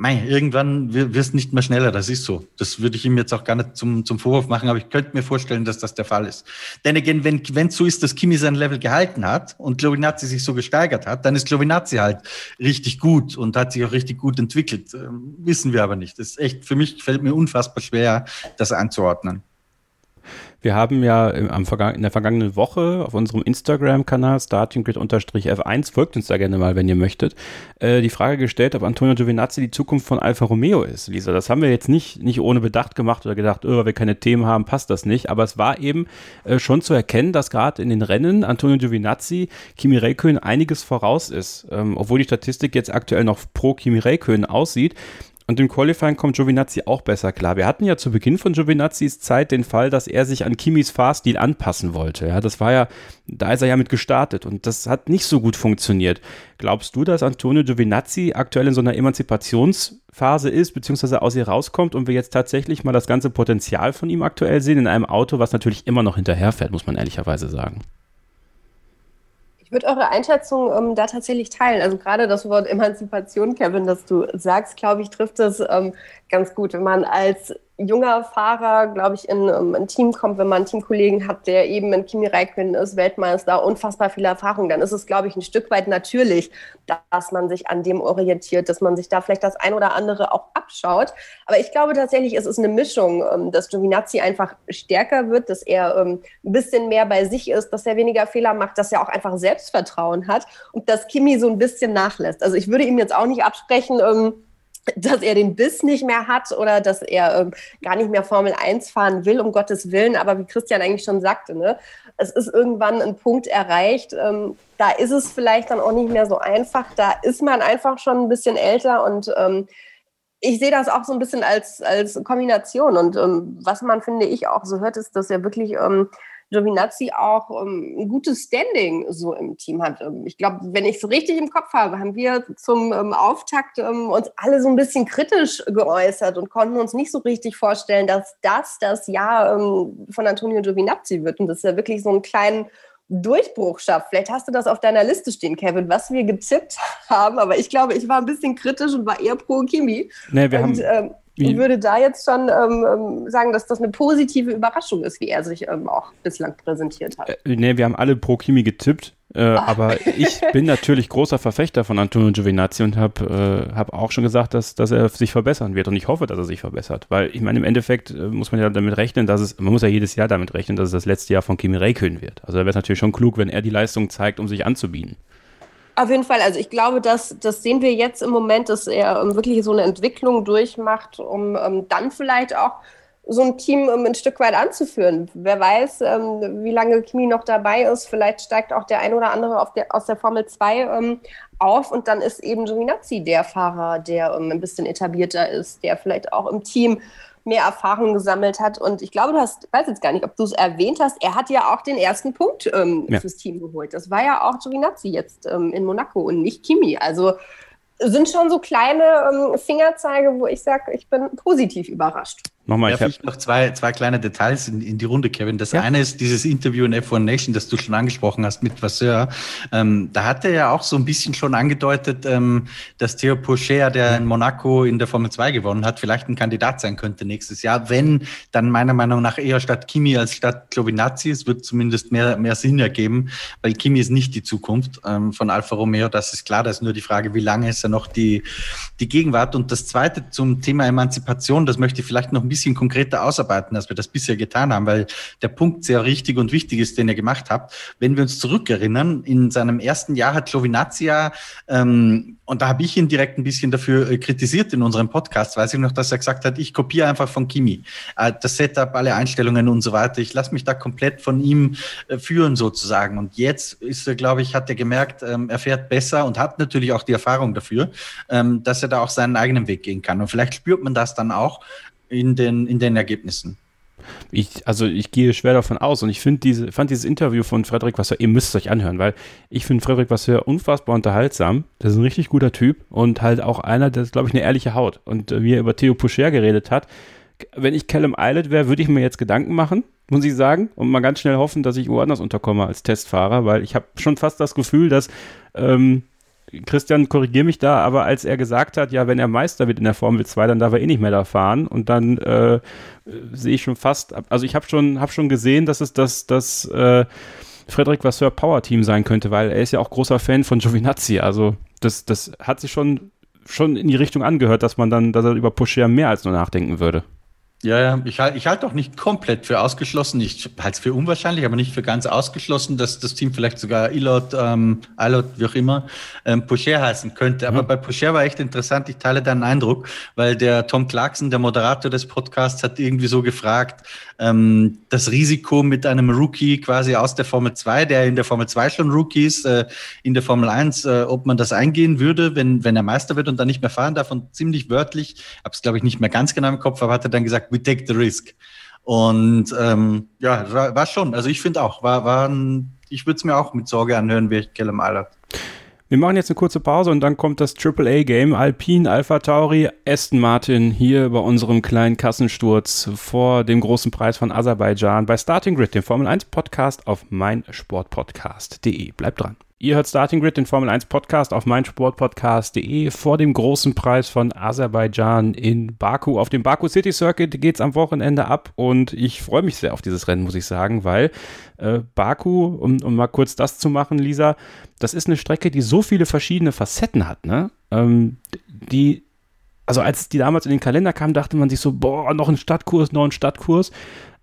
irgendwann wirst du nicht mehr schneller, das ist so. Das würde ich ihm jetzt auch gar nicht zum Vorwurf machen, aber ich könnte mir vorstellen, dass das der Fall ist. Denn again, wenn es so ist, dass Kimi sein Level gehalten hat und Giovinazzi sich so gesteigert hat, dann ist Giovinazzi halt richtig gut und hat sich auch richtig gut entwickelt. Wissen wir aber nicht. Das ist echt, für mich fällt mir unfassbar schwer, das anzuordnen. Wir haben ja in der vergangenen Woche auf unserem Instagram-Kanal startinggrid-f1, folgt uns da gerne mal, wenn ihr möchtet, die Frage gestellt, ob Antonio Giovinazzi die Zukunft von Alfa Romeo ist. Lisa, das haben wir jetzt nicht ohne Bedacht gemacht oder gedacht, weil wir keine Themen haben, passt das nicht. Aber es war eben schon zu erkennen, dass gerade in den Rennen Antonio Giovinazzi Kimi Räikkönen einiges voraus ist. Obwohl die Statistik jetzt aktuell noch pro Kimi Räikkönen aussieht. Und im Qualifying kommt Giovinazzi auch besser klar. Wir hatten ja zu Beginn von Giovinazzis Zeit den Fall, dass er sich an Kimis Fahrstil anpassen wollte. Ja, das war ja, da ist er ja mit gestartet und das hat nicht so gut funktioniert. Glaubst du, dass Antonio Giovinazzi aktuell in so einer Emanzipationsphase ist, beziehungsweise aus ihr rauskommt und wir jetzt tatsächlich mal das ganze Potenzial von ihm aktuell sehen in einem Auto, was natürlich immer noch hinterherfährt, muss man ehrlicherweise sagen? Ich würde eure Einschätzung da tatsächlich teilen. Also gerade das Wort Emanzipation, Kevin, das du sagst, glaube ich, trifft es ganz gut. Wenn man als junger Fahrer, glaube ich, in ein Team kommt, wenn man einen Teamkollegen hat, der eben in Kimi Räikkönen ist, Weltmeister, unfassbar viel Erfahrung, dann ist es, glaube ich, ein Stück weit natürlich, dass man sich an dem orientiert, dass man sich da vielleicht das ein oder andere auch abschaut. Aber ich glaube tatsächlich, es ist eine Mischung, dass Giovinazzi einfach stärker wird, dass er ein bisschen mehr bei sich ist, dass er weniger Fehler macht, dass er auch einfach Selbstvertrauen hat und dass Kimi so ein bisschen nachlässt. Also ich würde ihm jetzt auch nicht absprechen, dass er den Biss nicht mehr hat oder dass er gar nicht mehr Formel 1 fahren will, um Gottes Willen. Aber wie Christian eigentlich schon sagte, ne, es ist irgendwann ein Punkt erreicht, da ist es vielleicht dann auch nicht mehr so einfach. Da ist man einfach schon ein bisschen älter und ich sehe das auch so ein bisschen als Kombination. Und was man, finde ich, auch so hört, ist, dass er wirklich Giovinazzi auch ein gutes Standing so im Team hat. Ich glaube, wenn ich es richtig im Kopf habe, haben wir zum Auftakt uns alle so ein bisschen kritisch geäußert und konnten uns nicht so richtig vorstellen, dass das Jahr von Antonio Giovinazzi wird und dass er wirklich so einen kleinen Durchbruch schafft. Vielleicht hast du das auf deiner Liste stehen, Kevin, was wir getippt haben, aber ich glaube, ich war ein bisschen kritisch und war eher pro Kimi. Nee, wir und, haben... Ich würde da jetzt schon sagen, dass das eine positive Überraschung ist, wie er sich auch bislang präsentiert hat. Wir haben alle pro Kimi getippt, aber ich bin natürlich großer Verfechter von Antonio Giovinazzi und habe auch schon gesagt, dass er sich verbessern wird. Und ich hoffe, dass er sich verbessert, weil ich meine, im Endeffekt muss man ja damit rechnen, man muss ja jedes Jahr damit rechnen, dass es das letzte Jahr von Kimi Räikkönen wird. Also da wäre es natürlich schon klug, wenn er die Leistung zeigt, um sich anzubieten. Auf jeden Fall, also ich glaube, das sehen wir jetzt im Moment, dass er wirklich so eine Entwicklung durchmacht, um dann vielleicht auch so ein Team ein Stück weit anzuführen. Wer weiß, wie lange Kimi noch dabei ist, vielleicht steigt auch der ein oder andere aus der Formel 2 auf und dann ist eben Giovinazzi der Fahrer, der ein bisschen etablierter ist, der vielleicht auch im Team mehr Erfahrung gesammelt hat. Und ich glaube, ich weiß jetzt gar nicht, ob du es erwähnt hast, er hat ja auch den ersten Punkt fürs Team geholt. Das war ja auch Giovinazzi jetzt in Monaco und nicht Kimi. Also sind schon so kleine Fingerzeige, wo ich sage, ich bin positiv überrascht. Nochmal, darf ich noch zwei kleine Details in die Runde, Kevin. Das eine ist dieses Interview in F1 Nation, das du schon angesprochen hast mit Vasseur. Da hat er ja auch so ein bisschen schon angedeutet, dass Theo Pourchaire, der in Monaco in der Formel 2 gewonnen hat, vielleicht ein Kandidat sein könnte nächstes Jahr. Wenn, dann meiner Meinung nach eher statt Kimi als statt Giovinazzi. Es wird zumindest mehr Sinn ergeben, weil Kimi ist nicht die Zukunft von Alfa Romeo. Das ist klar, das ist nur die Frage, wie lange ist er noch die Gegenwart. Und das Zweite zum Thema Emanzipation, das möchte ich vielleicht noch ein bisschen konkreter ausarbeiten, als wir das bisher getan haben, weil der Punkt sehr richtig und wichtig ist, den ihr gemacht habt. Wenn wir uns zurückerinnern, in seinem ersten Jahr hat Giovinazzi und da habe ich ihn direkt ein bisschen dafür kritisiert in unserem Podcast, weiß ich noch, dass er gesagt hat, ich kopiere einfach von Kimi. Das Setup, alle Einstellungen und so weiter, ich lasse mich da komplett von ihm führen sozusagen. Und jetzt ist er, glaube ich, hat er gemerkt, er fährt besser und hat natürlich auch die Erfahrung dafür, dass er da auch seinen eigenen Weg gehen kann. Und vielleicht spürt man das dann auch, in den Ergebnissen. Ich gehe schwer davon aus und ich fand dieses Interview von Frédéric Vasseur, ihr müsst es euch anhören, weil ich finde Frédéric Vasseur unfassbar unterhaltsam. Das ist ein richtig guter Typ und halt auch einer, der, glaube ich, eine ehrliche Haut. Und wie er über Theo Pourchaire geredet hat, wenn ich Callum Eilert wäre, würde ich mir jetzt Gedanken machen, muss ich sagen, und mal ganz schnell hoffen, dass ich woanders unterkomme als Testfahrer, weil ich habe schon fast das Gefühl, dass Christian, korrigiere mich da, aber als er gesagt hat, ja, wenn er Meister wird in der Formel 2, dann darf er eh nicht mehr da fahren und dann sehe ich schon fast, also ich habe schon gesehen, dass es das Frédéric Vasseur Power Team sein könnte, weil er ist ja auch großer Fan von Giovinazzi, also das hat sich schon in die Richtung angehört, dass er über Pourchaire mehr als nur nachdenken würde. Ja, ich halt auch nicht komplett für ausgeschlossen, ich halte es für unwahrscheinlich, aber nicht für ganz ausgeschlossen, dass das Team vielleicht sogar Ilot, wie auch immer, Pocher heißen könnte. Aber bei Pocher war echt interessant, ich teile deinen Eindruck, weil der Tom Clarkson, der Moderator des Podcasts, hat irgendwie so gefragt, das Risiko mit einem Rookie quasi aus der Formel 2, der in der Formel 2 schon Rookie ist, in der Formel 1, ob man das eingehen würde, wenn er Meister wird und dann nicht mehr fahren darf, und ziemlich wörtlich, habe es glaube ich nicht mehr ganz genau im Kopf, aber hat er dann gesagt, we take the risk. Und war schon. Also ich finde auch, ich würde es mir auch mit Sorge anhören, wie ich Callum Eilert. Wir machen jetzt eine kurze Pause und dann kommt das AAA-Game. Alpine, Alpha Tauri, Aston Martin hier bei unserem kleinen Kassensturz vor dem großen Preis von Aserbaidschan bei Starting Grid, dem Formel 1 Podcast auf meinsportpodcast.de. Bleibt dran. Ihr hört Starting Grid, den Formel 1 Podcast auf meinsportpodcast.de. Vor dem großen Preis von Aserbaidschan in Baku. Auf dem Baku City Circuit geht's am Wochenende ab und ich freue mich sehr auf dieses Rennen, muss ich sagen, weil Baku, um mal kurz das zu machen, Lisa, das ist eine Strecke, die so viele verschiedene Facetten hat, ne? Also als die damals in den Kalender kam, dachte man sich so, boah, noch ein Stadtkurs.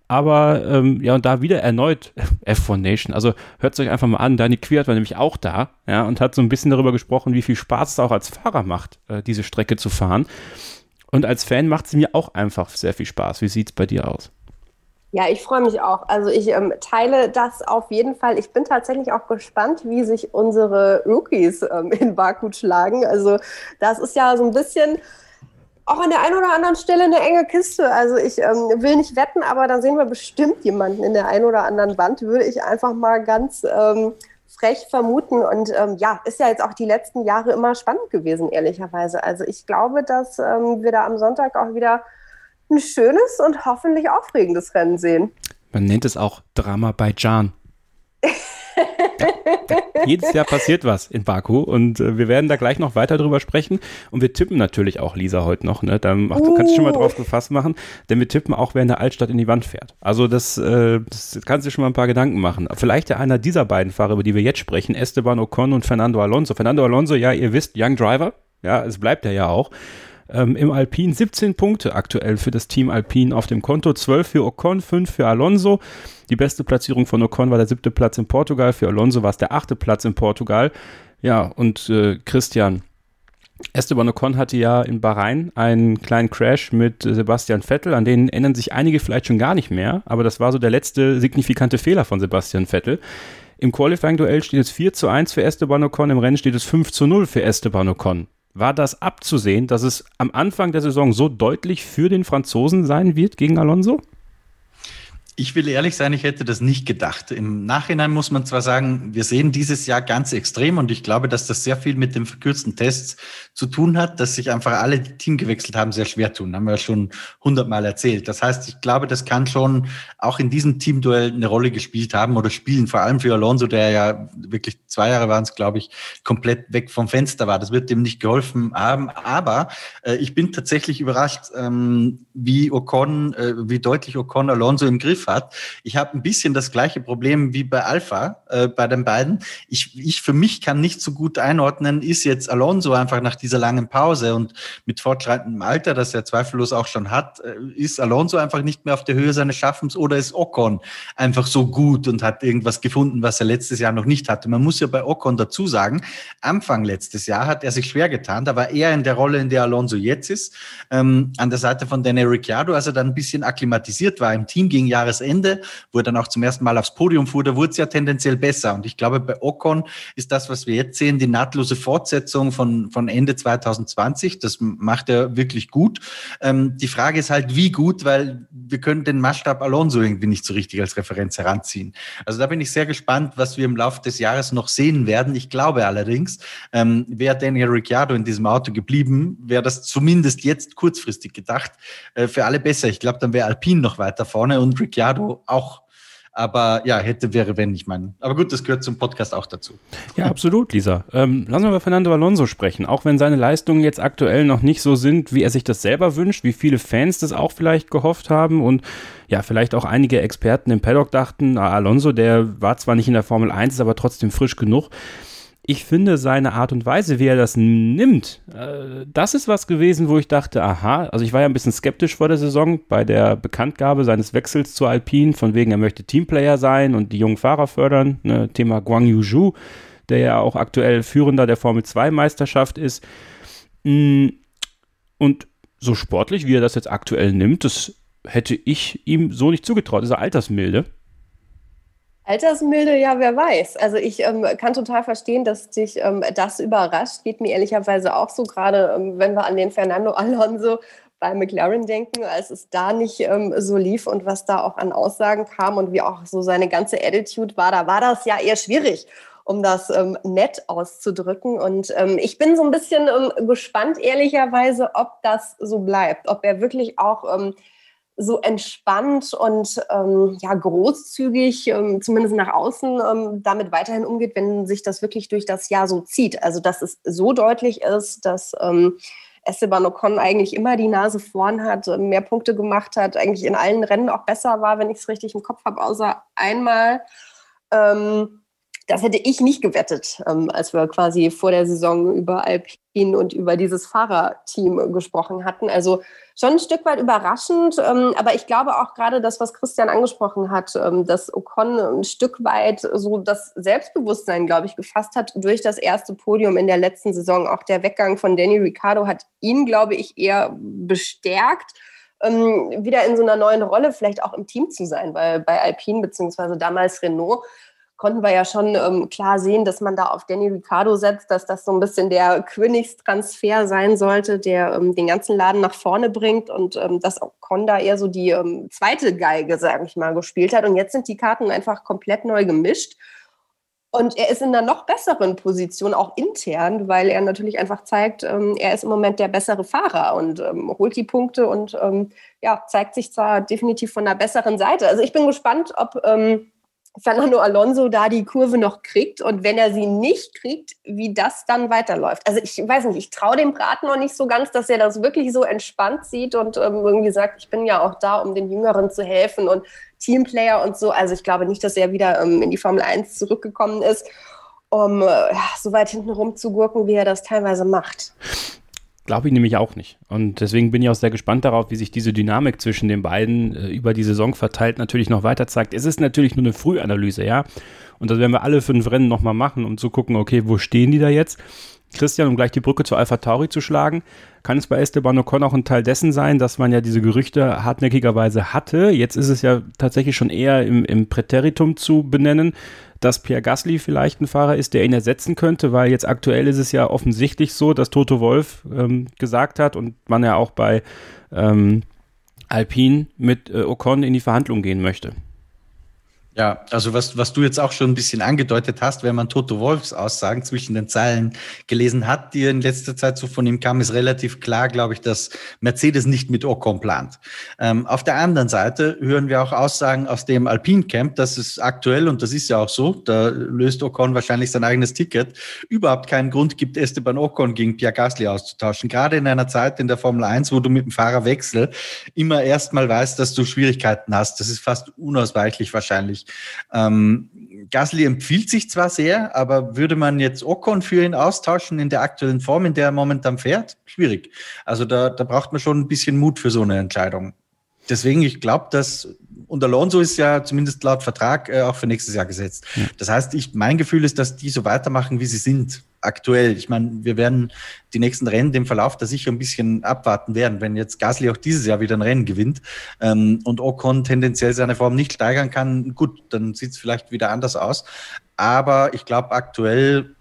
Aber und da wieder erneut F1 Nation. Also hört es euch einfach mal an. Dani Quir war nämlich auch da, ja, und hat so ein bisschen darüber gesprochen, wie viel Spaß es auch als Fahrer macht, diese Strecke zu fahren. Und als Fan macht es mir auch einfach sehr viel Spaß. Wie sieht es bei dir aus? Ja, ich freue mich auch. Also ich teile das auf jeden Fall. Ich bin tatsächlich auch gespannt, wie sich unsere Rookies in Baku schlagen. Also das ist ja so ein bisschen auch an der einen oder anderen Stelle eine enge Kiste. Also ich will nicht wetten, aber da sehen wir bestimmt jemanden in der einen oder anderen Wand, würde ich einfach mal ganz frech vermuten. Und ist ja jetzt auch die letzten Jahre immer spannend gewesen, ehrlicherweise. Also ich glaube, dass wir da am Sonntag auch wieder ein schönes und hoffentlich aufregendes Rennen sehen. Man nennt es auch Dramabaidschan. Ja, jedes Jahr passiert was in Baku und wir werden da gleich noch weiter drüber sprechen und wir tippen natürlich auch, Lisa, heute noch, ne? Da kannst du schon mal drauf gefasst machen, denn wir tippen auch, wer in der Altstadt in die Wand fährt. Also das kannst du schon mal ein paar Gedanken machen. Vielleicht ja einer dieser beiden Fahrer, über die wir jetzt sprechen, Esteban Ocon und Fernando Alonso. Fernando Alonso, ja, ihr wisst, Young Driver, ja, es bleibt er ja auch. Im Alpine 17 Punkte aktuell für das Team Alpine auf dem Konto, 12 für Ocon, 5 für Alonso. Die beste Platzierung von Ocon war der 7. Platz in Portugal, für Alonso war es der 8. Platz in Portugal. Ja, und Christian, Esteban Ocon hatte ja in Bahrain einen kleinen Crash mit Sebastian Vettel, an denen erinnern sich einige vielleicht schon gar nicht mehr, aber das war so der letzte signifikante Fehler von Sebastian Vettel. Im Qualifying-Duell steht es 4-1 für Esteban Ocon, im Rennen steht es 5-0 für Esteban Ocon. War das abzusehen, dass es am Anfang der Saison so deutlich für den Franzosen sein wird gegen Alonso? Ich will ehrlich sein, ich hätte das nicht gedacht. Im Nachhinein muss man zwar sagen, wir sehen dieses Jahr ganz extrem und ich glaube, dass das sehr viel mit den verkürzten Tests zu tun hat, dass sich einfach alle, die Team gewechselt haben, sehr schwer tun. Haben wir ja schon 100-mal erzählt. Das heißt, ich glaube, das kann schon auch in diesem Teamduell eine Rolle gespielt haben oder spielen. Vor allem für Alonso, der ja wirklich 2 Jahre waren es, glaube ich, komplett weg vom Fenster war. Das wird dem nicht geholfen haben. Aber ich bin tatsächlich überrascht, wie deutlich Ocon Alonso im Griff hat. Ich habe ein bisschen das gleiche Problem wie bei Alpha, bei den beiden. Ich für mich kann nicht so gut einordnen, ist jetzt Alonso einfach nach dieser langen Pause und mit fortschreitendem Alter, das er zweifellos auch schon hat, ist Alonso einfach nicht mehr auf der Höhe seines Schaffens oder ist Ocon einfach so gut und hat irgendwas gefunden, was er letztes Jahr noch nicht hatte. Man muss ja bei Ocon dazu sagen, Anfang letztes Jahr hat er sich schwer getan, da war er in der Rolle, in der Alonso jetzt ist, an der Seite von Daniel Ricciardo, als er dann ein bisschen akklimatisiert war im Team gegen Jahresende, wo er dann auch zum ersten Mal aufs Podium fuhr, da wurde es ja tendenziell besser. Und ich glaube, bei Ocon ist das, was wir jetzt sehen, die nahtlose Fortsetzung von Ende 2020. Das macht er wirklich gut. Die Frage ist halt, wie gut, weil wir können den Maßstab Alonso irgendwie nicht so richtig als Referenz heranziehen. Also da bin ich sehr gespannt, was wir im Laufe des Jahres noch sehen werden. Ich glaube allerdings, wäre Daniel Ricciardo in diesem Auto geblieben, wäre das zumindest jetzt kurzfristig gedacht für alle besser. Ich glaube, dann wäre Alpine noch weiter vorne und Ricciardo auch. Aber ja, hätte, wäre, wenn, ich meine. Aber gut, das gehört zum Podcast auch dazu. Ja, absolut, Lisa. Lassen wir über Fernando Alonso sprechen. Auch wenn seine Leistungen jetzt aktuell noch nicht so sind, wie er sich das selber wünscht, wie viele Fans das auch vielleicht gehofft haben und ja, vielleicht auch einige Experten im Paddock dachten, Alonso, der war zwar nicht in der Formel 1, ist aber trotzdem frisch genug. ich finde seine Art und Weise, wie er das nimmt, das ist was gewesen, wo ich dachte, aha, also ich war ja ein bisschen skeptisch vor der Saison bei der Bekanntgabe seines Wechsels zu Alpine, von wegen er möchte Teamplayer sein und die jungen Fahrer fördern, ne, Thema Guangyu Zhou, der ja auch aktuell Führender der Formel-2-Meisterschaft ist. Und so sportlich, wie er das jetzt aktuell nimmt, das hätte ich ihm so nicht zugetraut. Ist er altersmilde? Altersmilde, ja, wer weiß. Also ich kann total verstehen, dass dich das überrascht. Geht mir ehrlicherweise auch so, gerade wenn wir an den Fernando Alonso bei McLaren denken, als es da nicht so lief und was da auch an Aussagen kam und wie auch so seine ganze Attitude war, da war das ja eher schwierig, um das nett auszudrücken. Und ich bin so ein bisschen gespannt, ehrlicherweise, ob das so bleibt, ob er wirklich auch so entspannt und ja, großzügig, zumindest nach außen, damit weiterhin umgeht, wenn sich das wirklich durch das Jahr so zieht. Also, dass es so deutlich ist, dass Esteban Ocon eigentlich immer die Nase vorn hat, mehr Punkte gemacht hat, eigentlich in allen Rennen auch besser war, wenn ich es richtig im Kopf habe, außer einmal. Das hätte ich nicht gewettet, als wir quasi vor der Saison über Alpine und über dieses Fahrerteam gesprochen hatten. Also schon ein Stück weit überraschend, aber ich glaube auch gerade das, was Christian angesprochen hat, dass Ocon ein Stück weit so das Selbstbewusstsein, glaube ich, gefasst hat durch das erste Podium in der letzten Saison. Auch der Weggang von Daniel Ricciardo hat ihn, glaube ich, eher bestärkt, wieder in so einer neuen Rolle vielleicht auch im Team zu sein, weil bei Alpine bzw. damals Renault konnten wir ja schon klar sehen, dass man da auf Daniel Ricciardo setzt, dass das so ein bisschen der Königstransfer sein sollte, der den ganzen Laden nach vorne bringt und dass Ocon da eher so die zweite Geige, sag ich mal, gespielt hat. Und jetzt sind die Karten einfach komplett neu gemischt. Und er ist in einer noch besseren Position, auch intern, weil er natürlich einfach zeigt, er ist im Moment der bessere Fahrer und holt die Punkte und ja, zeigt sich zwar definitiv von einer besseren Seite. Also ich bin gespannt, ob Fernando Alonso da die Kurve noch kriegt und wenn er sie nicht kriegt, wie das dann weiterläuft. Also ich weiß nicht, ich traue dem Braten noch nicht so ganz, dass er das wirklich so entspannt sieht und irgendwie sagt, ich bin ja auch da, um den Jüngeren zu helfen und Teamplayer und so. Also ich glaube nicht, dass er wieder in die Formel 1 zurückgekommen ist, um so weit hinten rumzugurken, wie er das teilweise macht. Glaube ich nämlich auch nicht. Und deswegen bin ich auch sehr gespannt darauf, wie sich diese Dynamik zwischen den beiden über die Saison verteilt natürlich noch weiter zeigt. Es ist natürlich nur eine Frühanalyse, ja. Und das werden wir alle 5 Rennen nochmal machen, um zu gucken, okay, wo stehen die da jetzt? Christian, um gleich die Brücke zu AlphaTauri zu schlagen, kann es bei Esteban Ocon auch ein Teil dessen sein, dass man ja diese Gerüchte hartnäckigerweise hatte. Jetzt ist es ja tatsächlich schon eher im Präteritum zu benennen, dass Pierre Gasly vielleicht ein Fahrer ist, der ihn ersetzen könnte, weil jetzt aktuell ist es ja offensichtlich so, dass Toto Wolff gesagt hat und man ja auch bei Alpine mit Ocon in die Verhandlung gehen möchte. Ja, also was du jetzt auch schon ein bisschen angedeutet hast, wenn man Toto Wolffs Aussagen zwischen den Zeilen gelesen hat, die in letzter Zeit so von ihm kam, ist relativ klar, glaube ich, dass Mercedes nicht mit Ocon plant. Auf der anderen Seite hören wir auch Aussagen aus dem Alpine-Camp, dass es aktuell, und das ist ja auch so, da löst Ocon wahrscheinlich sein eigenes Ticket, überhaupt keinen Grund gibt, Esteban Ocon gegen Pierre Gasly auszutauschen. Gerade in einer Zeit in der Formel 1, wo du mit dem Fahrerwechsel immer erstmal weißt, dass du Schwierigkeiten hast. Das ist fast unausweichlich wahrscheinlich. Gasly empfiehlt sich zwar sehr, aber würde man jetzt Ocon für ihn austauschen in der aktuellen Form, in der er momentan fährt? Schwierig. Also da braucht man schon ein bisschen Mut für so eine Entscheidung. Deswegen, ich glaube, und Alonso ist ja zumindest laut Vertrag auch für nächstes Jahr gesetzt. Das heißt, mein Gefühl ist, dass die so weitermachen, wie sie sind aktuell. Ich meine, wir werden die nächsten Rennen den Verlauf da sicher ein bisschen abwarten werden. Wenn jetzt Gasly auch dieses Jahr wieder ein Rennen gewinnt und Ocon tendenziell seine Form nicht steigern kann, gut, dann sieht es vielleicht wieder anders aus. Aber ich glaube, aktuell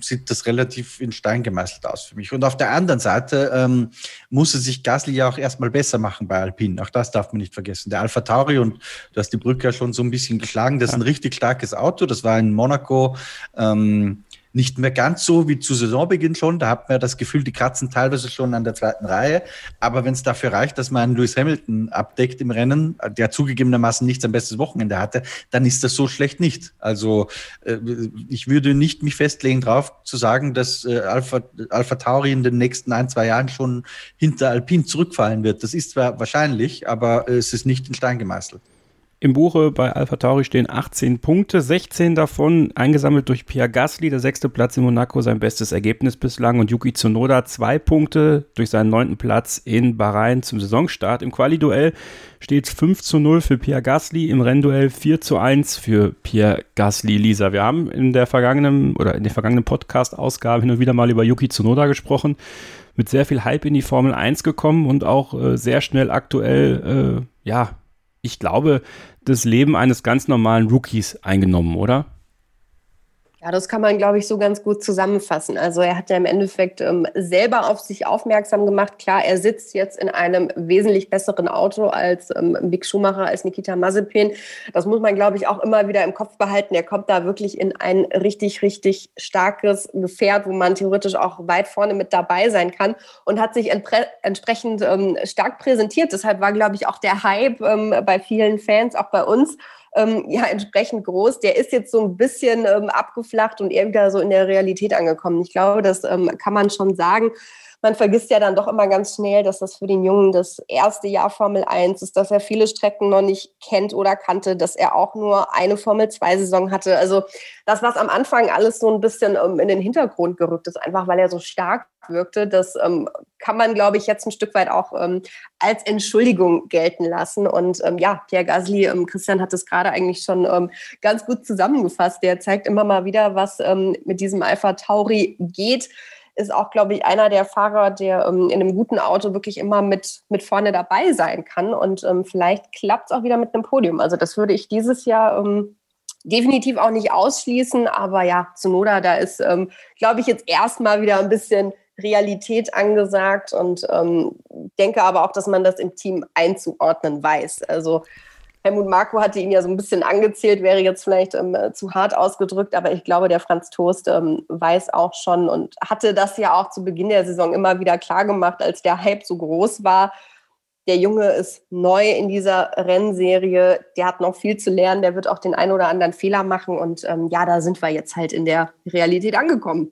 sieht das relativ in Stein gemeißelt aus für mich. Und auf der anderen Seite muss es sich Gasly ja auch erstmal besser machen bei Alpine. Auch das darf man nicht vergessen. Der AlphaTauri, und du hast die Brücke ja schon so ein bisschen geschlagen, das ist ein richtig starkes Auto. Das war in Monaco nicht mehr ganz so wie zu Saisonbeginn schon. Da hat man das Gefühl, die kratzen teilweise schon an der zweiten Reihe. Aber wenn es dafür reicht, dass man einen Lewis Hamilton abdeckt im Rennen, der zugegebenermaßen nicht sein bestes Wochenende hatte, dann ist das so schlecht nicht. Also ich würde nicht mich festlegen drauf, zu sagen, dass AlphaTauri in den nächsten 1-2 Jahren schon hinter Alpine zurückfallen wird. Das ist zwar wahrscheinlich, aber es ist nicht in Stein gemeißelt. Im Buche bei AlphaTauri stehen 18 Punkte, 16 davon eingesammelt durch Pierre Gasly, der 6. Platz in Monaco, sein bestes Ergebnis bislang, und Yuki Tsunoda 2 Punkte durch seinen 9. Platz in Bahrain zum Saisonstart. Im Quali-Duell steht 5:0 für Pierre Gasly, im Rennduell 4:1 für Pierre Gasly. Lisa, wir haben in der vergangenen Podcast-Ausgabe hin und wieder mal über Yuki Tsunoda gesprochen, mit sehr viel Hype in die Formel 1 gekommen und auch sehr schnell aktuell, ich glaube, das Leben eines ganz normalen Rookies eingenommen, oder? Ja, das kann man, glaube ich, so ganz gut zusammenfassen. Also er hat ja im Endeffekt selber auf sich aufmerksam gemacht. Klar, er sitzt jetzt in einem wesentlich besseren Auto als Mick Schumacher, als Nikita Mazepin. Das muss man, glaube ich, auch immer wieder im Kopf behalten. Er kommt da wirklich in ein richtig, richtig starkes Gefährt, wo man theoretisch auch weit vorne mit dabei sein kann, und hat sich entsprechend stark präsentiert. Deshalb war, glaube ich, auch der Hype bei vielen Fans, auch bei uns, entsprechend groß. Der ist jetzt so ein bisschen abgeflacht und eher wieder so in der Realität angekommen. Ich glaube, das kann man schon sagen. Man vergisst ja dann doch immer ganz schnell, dass das für den Jungen das erste Jahr Formel 1 ist, dass er viele Strecken noch nicht kennt oder kannte, dass er auch nur eine Formel-2-Saison hatte. Also das, was am Anfang alles so ein bisschen in den Hintergrund gerückt ist, einfach weil er so stark wirkte, das kann man, glaube ich, jetzt ein Stück weit auch als Entschuldigung gelten lassen. Und Pierre Gasly, Christian hat das gerade eigentlich schon ganz gut zusammengefasst. Der zeigt immer mal wieder, was mit diesem AlphaTauri geht. Ist auch, glaube ich, einer der Fahrer, der in einem guten Auto wirklich immer mit vorne dabei sein kann. Und vielleicht klappt es auch wieder mit einem Podium. Also das würde ich dieses Jahr definitiv auch nicht ausschließen. Aber ja, Tsunoda, da ist, glaube ich, jetzt erstmal wieder ein bisschen Realität angesagt. Und denke aber auch, dass man das im Team einzuordnen weiß. Also Helmut Marko hatte ihn ja so ein bisschen angezählt, wäre jetzt vielleicht zu hart ausgedrückt, aber ich glaube, der Franz Tost weiß auch schon und hatte das ja auch zu Beginn der Saison immer wieder klar gemacht, als der Hype so groß war. Der Junge ist neu in dieser Rennserie, der hat noch viel zu lernen, der wird auch den einen oder anderen Fehler machen, und da sind wir jetzt halt in der Realität angekommen.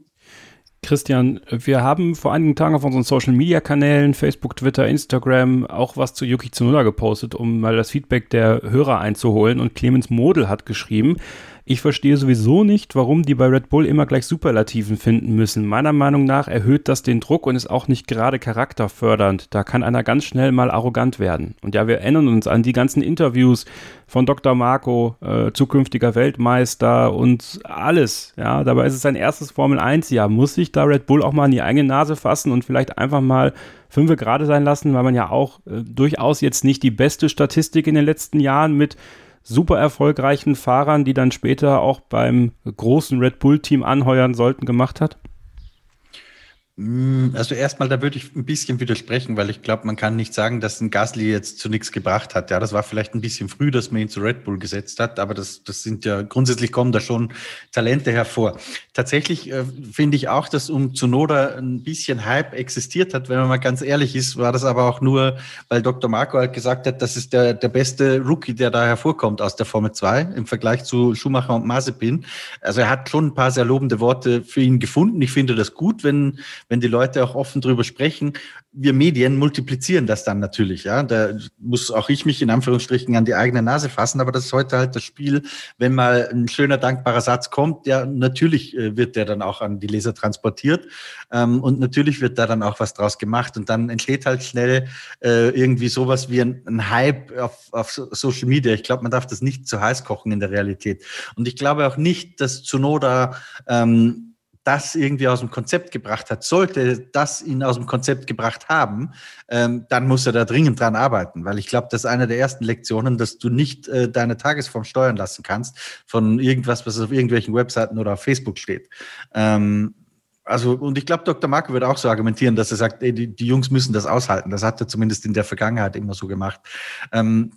Christian, wir haben vor einigen Tagen auf unseren Social-Media-Kanälen, Facebook, Twitter, Instagram, auch was zu Yuki Tsunoda gepostet, um mal das Feedback der Hörer einzuholen. Und Clemens Model hat geschrieben: Ich verstehe sowieso nicht, warum die bei Red Bull immer gleich Superlativen finden müssen. Meiner Meinung nach erhöht das den Druck und ist auch nicht gerade charakterfördernd. Da kann einer ganz schnell mal arrogant werden. Und ja, wir erinnern uns an die ganzen Interviews von Dr. Marko, zukünftiger Weltmeister und alles. Ja, dabei ist es sein erstes Formel-1-Jahr. Muss sich da Red Bull auch mal in die eigene Nase fassen und vielleicht einfach mal Fünfe gerade sein lassen, weil man ja auch durchaus jetzt nicht die beste Statistik in den letzten Jahren mit super erfolgreichen Fahrern, die dann später auch beim großen Red Bull-Team anheuern sollten, gemacht hat? Also erstmal, da würde ich ein bisschen widersprechen, weil ich glaube, man kann nicht sagen, dass ein Gasly jetzt zu nichts gebracht hat. Ja, das war vielleicht ein bisschen früh, dass man ihn zu Red Bull gesetzt hat, aber das sind ja, grundsätzlich kommen da schon Talente hervor. Tatsächlich finde ich auch, dass um Tsunoda ein bisschen Hype existiert hat. Wenn man mal ganz ehrlich ist, war das aber auch nur, weil Dr. Marko halt gesagt hat, das ist der beste Rookie, der da hervorkommt aus der Formel 2 im Vergleich zu Schumacher und Mazepin. Also er hat schon ein paar sehr lobende Worte für ihn gefunden. Ich finde das gut, wenn die Leute auch offen drüber sprechen. Wir Medien multiplizieren das dann natürlich. Ja, da muss auch ich mich in Anführungsstrichen an die eigene Nase fassen, aber das ist heute halt das Spiel, wenn mal ein schöner, dankbarer Satz kommt, ja, natürlich wird der dann auch an die Leser transportiert und natürlich wird da dann auch was draus gemacht, und dann entsteht halt schnell irgendwie sowas wie ein Hype auf Social Media. Ich glaube, man darf das nicht zu heiß kochen in der Realität. Und ich glaube auch nicht, dass Tsunoda das irgendwie aus dem Konzept gebracht hat. Sollte das ihn aus dem Konzept gebracht haben, dann muss er da dringend dran arbeiten, weil ich glaube, das ist eine der ersten Lektionen, dass du nicht deine Tagesform steuern lassen kannst von irgendwas, was auf irgendwelchen Webseiten oder auf Facebook steht. Und ich glaube, Dr. Marko wird auch so argumentieren, dass er sagt, ey, die Jungs müssen das aushalten. Das hat er zumindest in der Vergangenheit immer so gemacht.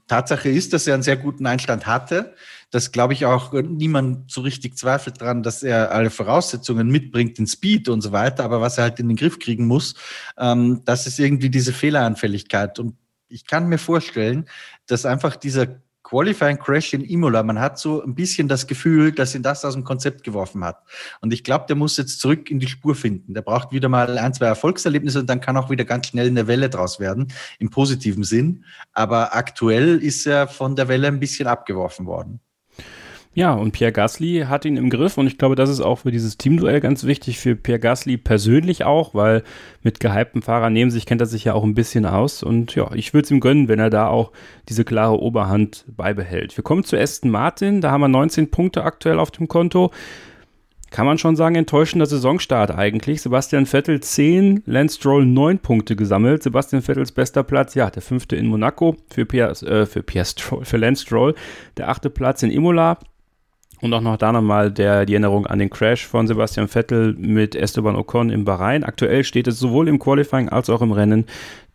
Tatsache ist, dass er einen sehr guten Einstand hatte. Das glaube ich auch, niemand so richtig zweifelt dran, dass er alle Voraussetzungen mitbringt, den Speed und so weiter. Aber was er halt in den Griff kriegen muss, das ist irgendwie diese Fehleranfälligkeit. Und ich kann mir vorstellen, dass einfach dieser Qualifying-Crash in Imola. Man hat so ein bisschen das Gefühl, dass ihn das aus dem Konzept geworfen hat. Und ich glaube, der muss jetzt zurück in die Spur finden. Der braucht wieder mal ein, zwei Erfolgserlebnisse und dann kann auch wieder ganz schnell eine Welle draus werden, im positiven Sinn. Aber aktuell ist er von der Welle ein bisschen abgeworfen worden. Ja, und Pierre Gasly hat ihn im Griff und ich glaube, das ist auch für dieses Teamduell ganz wichtig, für Pierre Gasly persönlich auch, weil mit gehypten Fahrern neben sich kennt er sich ja auch ein bisschen aus und ja, ich würde es ihm gönnen, wenn er da auch diese klare Oberhand beibehält. Wir kommen zu Aston Martin, da haben wir 19 Punkte aktuell auf dem Konto. Kann man schon sagen, enttäuschender Saisonstart eigentlich. Sebastian Vettel 10, Lance Stroll 9 Punkte gesammelt. Sebastian Vettels bester Platz, ja, der 5. in Monaco für Lance Stroll, der 8. Platz in Imola. Und auch noch da nochmal die Erinnerung an den Crash von Sebastian Vettel mit Esteban Ocon im Bahrain. Aktuell steht es sowohl im Qualifying als auch im Rennen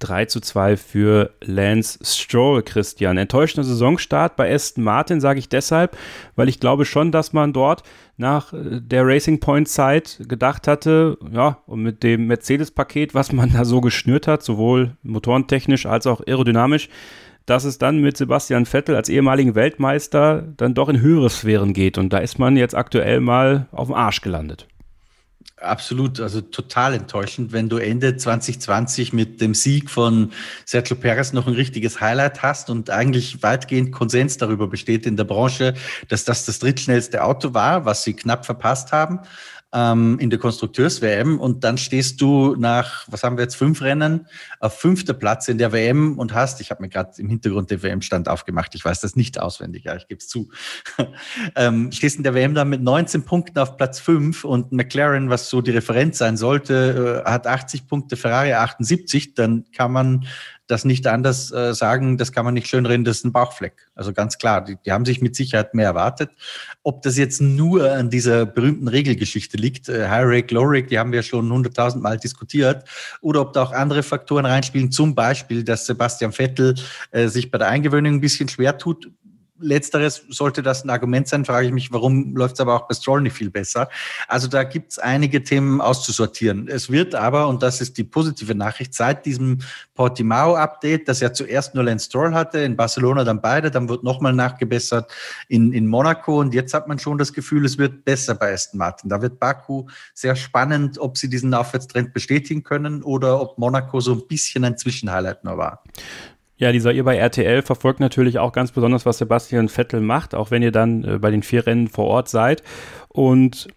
3:2 für Lance Stroll, Christian. Enttäuschender Saisonstart bei Aston Martin, sage ich deshalb, weil ich glaube schon, dass man dort nach der Racing Point-Zeit gedacht hatte, ja, und mit dem Mercedes-Paket, was man da so geschnürt hat, sowohl motorentechnisch als auch aerodynamisch, dass es dann mit Sebastian Vettel als ehemaligen Weltmeister dann doch in höhere Sphären geht. Und da ist man jetzt aktuell mal auf dem Arsch gelandet. Absolut, also total enttäuschend, wenn du Ende 2020 mit dem Sieg von Sergio Perez noch ein richtiges Highlight hast und eigentlich weitgehend Konsens darüber besteht in der Branche, dass das drittschnellste Auto war, was sie knapp verpasst haben in der Konstrukteurs-WM. Und dann stehst du nach, was haben wir jetzt, 5 Rennen, auf 5. Platz in der WM und hast, ich habe mir gerade im Hintergrund den WM-Stand aufgemacht, ich weiß das nicht auswendig, ja, ich gebe es zu, stehst in der WM dann mit 19 Punkten auf Platz 5 und McLaren, was so die Referenz sein sollte, hat 80 Punkte, Ferrari 78, dann kann man das nicht anders sagen, das kann man nicht schönreden, das ist ein Bauchfleck. Also ganz klar, die haben sich mit Sicherheit mehr erwartet. Ob das jetzt nur an dieser berühmten Regelgeschichte liegt, High Rake, Low Rake, die haben wir schon 100.000 Mal diskutiert, oder ob da auch andere Faktoren reinspielen, zum Beispiel, dass Sebastian Vettel sich bei der Eingewöhnung ein bisschen schwer tut. Letzteres sollte das ein Argument sein, frage ich mich, warum läuft es aber auch bei Stroll nicht viel besser? Also da gibt es einige Themen auszusortieren. Es wird aber, und das ist die positive Nachricht, seit diesem Portimao-Update, das ja zuerst nur Lance Stroll hatte, in Barcelona dann beide, dann wird nochmal nachgebessert in Monaco und jetzt hat man schon das Gefühl, es wird besser bei Aston Martin. Da wird Baku sehr spannend, ob sie diesen Aufwärtstrend bestätigen können oder ob Monaco so ein bisschen ein Zwischenhighlight nur war. Ja, dieser ihr bei RTL verfolgt natürlich auch ganz besonders, was Sebastian Vettel macht, auch wenn ihr dann bei den 4 Rennen vor Ort seid. Und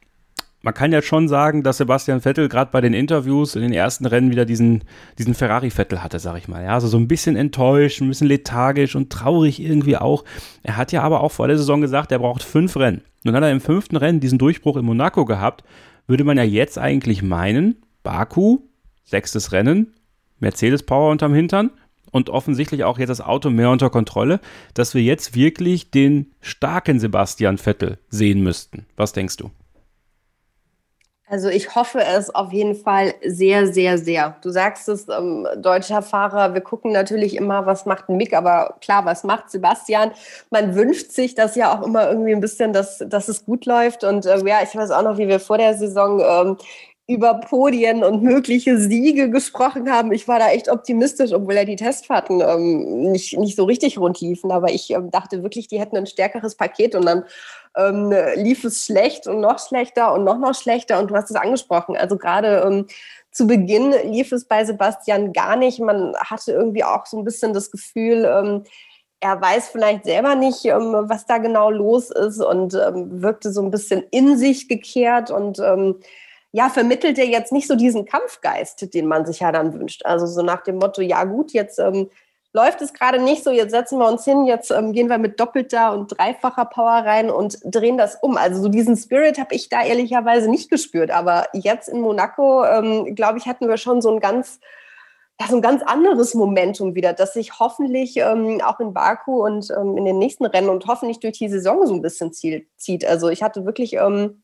man kann ja schon sagen, dass Sebastian Vettel gerade bei den Interviews in den ersten Rennen wieder diesen Ferrari-Vettel hatte, sag ich mal. Ja, also so ein bisschen enttäuscht, ein bisschen lethargisch und traurig irgendwie auch. Er hat ja aber auch vor der Saison gesagt, er braucht 5 Rennen. Nun hat er im 5. Rennen diesen Durchbruch in Monaco gehabt. Würde man ja jetzt eigentlich meinen, Baku, 6. Rennen, Mercedes-Power unterm Hintern. Und offensichtlich auch jetzt das Auto mehr unter Kontrolle, dass wir jetzt wirklich den starken Sebastian Vettel sehen müssten. Was denkst du? Also ich hoffe es auf jeden Fall sehr, sehr, sehr. Du sagst es, deutscher Fahrer, wir gucken natürlich immer, was macht Mick, aber klar, was macht Sebastian? Man wünscht sich das ja auch immer irgendwie ein bisschen, dass es gut läuft. Und ja, ich weiß auch noch, wie wir vor der Saison über Podien und mögliche Siege gesprochen haben. Ich war da echt optimistisch, obwohl die Testfahrten nicht so richtig rund liefen. Aber ich dachte wirklich, die hätten ein stärkeres Paket und dann lief es schlecht und noch schlechter und noch schlechter. Und du hast es angesprochen. Also gerade zu Beginn lief es bei Sebastian gar nicht. Man hatte irgendwie auch so ein bisschen das Gefühl, er weiß vielleicht selber nicht, was da genau los ist und wirkte so ein bisschen in sich gekehrt und vermittelt er jetzt nicht so diesen Kampfgeist, den man sich ja dann wünscht. Also so nach dem Motto, ja gut, jetzt läuft es gerade nicht so, jetzt setzen wir uns hin, jetzt gehen wir mit doppelter und dreifacher Power rein und drehen das um. Also so diesen Spirit habe ich da ehrlicherweise nicht gespürt. Aber jetzt in Monaco, glaube ich, hatten wir schon so ein ganz anderes Momentum wieder, das sich hoffentlich auch in Baku und in den nächsten Rennen und hoffentlich durch die Saison so ein bisschen zieht. Also ich hatte wirklich einen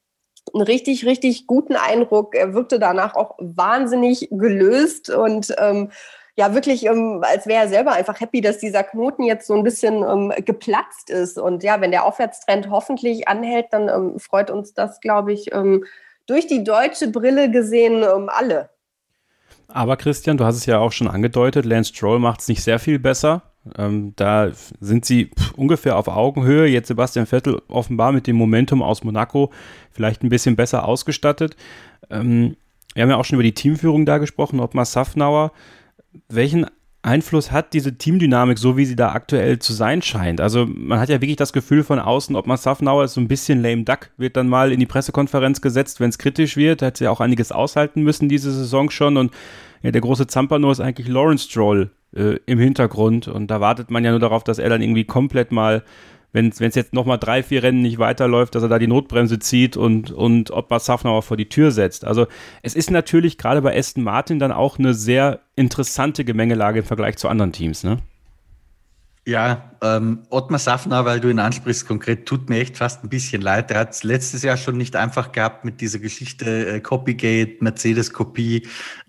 richtig, richtig guten Eindruck. Er wirkte danach auch wahnsinnig gelöst und wirklich, als wäre er selber einfach happy, dass dieser Knoten jetzt so ein bisschen geplatzt ist. Und ja, wenn der Aufwärtstrend hoffentlich anhält, dann freut uns das, glaube ich, durch die deutsche Brille gesehen alle. Aber Christian, du hast es ja auch schon angedeutet, Lance Stroll macht es nicht sehr viel besser. Da sind sie ungefähr auf Augenhöhe. Jetzt Sebastian Vettel offenbar mit dem Momentum aus Monaco vielleicht ein bisschen besser ausgestattet. Wir haben ja auch schon über die Teamführung da gesprochen. Ottmar Safnauer, welchen Einfluss hat diese Teamdynamik, so wie sie da aktuell zu sein scheint? Also man hat ja wirklich das Gefühl von außen, Ottmar Safnauer ist so ein bisschen lame duck, wird dann mal in die Pressekonferenz gesetzt, wenn es kritisch wird. Da hat sie ja auch einiges aushalten müssen diese Saison schon. Und ja, der große Zampano ist eigentlich Lawrence Stroll im Hintergrund. Und da wartet man ja nur darauf, dass er dann irgendwie komplett mal, wenn es jetzt nochmal 3-4 Rennen nicht weiterläuft, dass er da die Notbremse zieht und Ottmar Safnauer vor die Tür setzt. Also es ist natürlich gerade bei Aston Martin dann auch eine sehr interessante Gemengelage im Vergleich zu anderen Teams, ne? Ja, Ottmar Safnauer, weil du ihn ansprichst konkret, tut mir echt fast ein bisschen leid. Er hat es letztes Jahr schon nicht einfach gehabt mit dieser Geschichte Copygate, Mercedes-Kopie.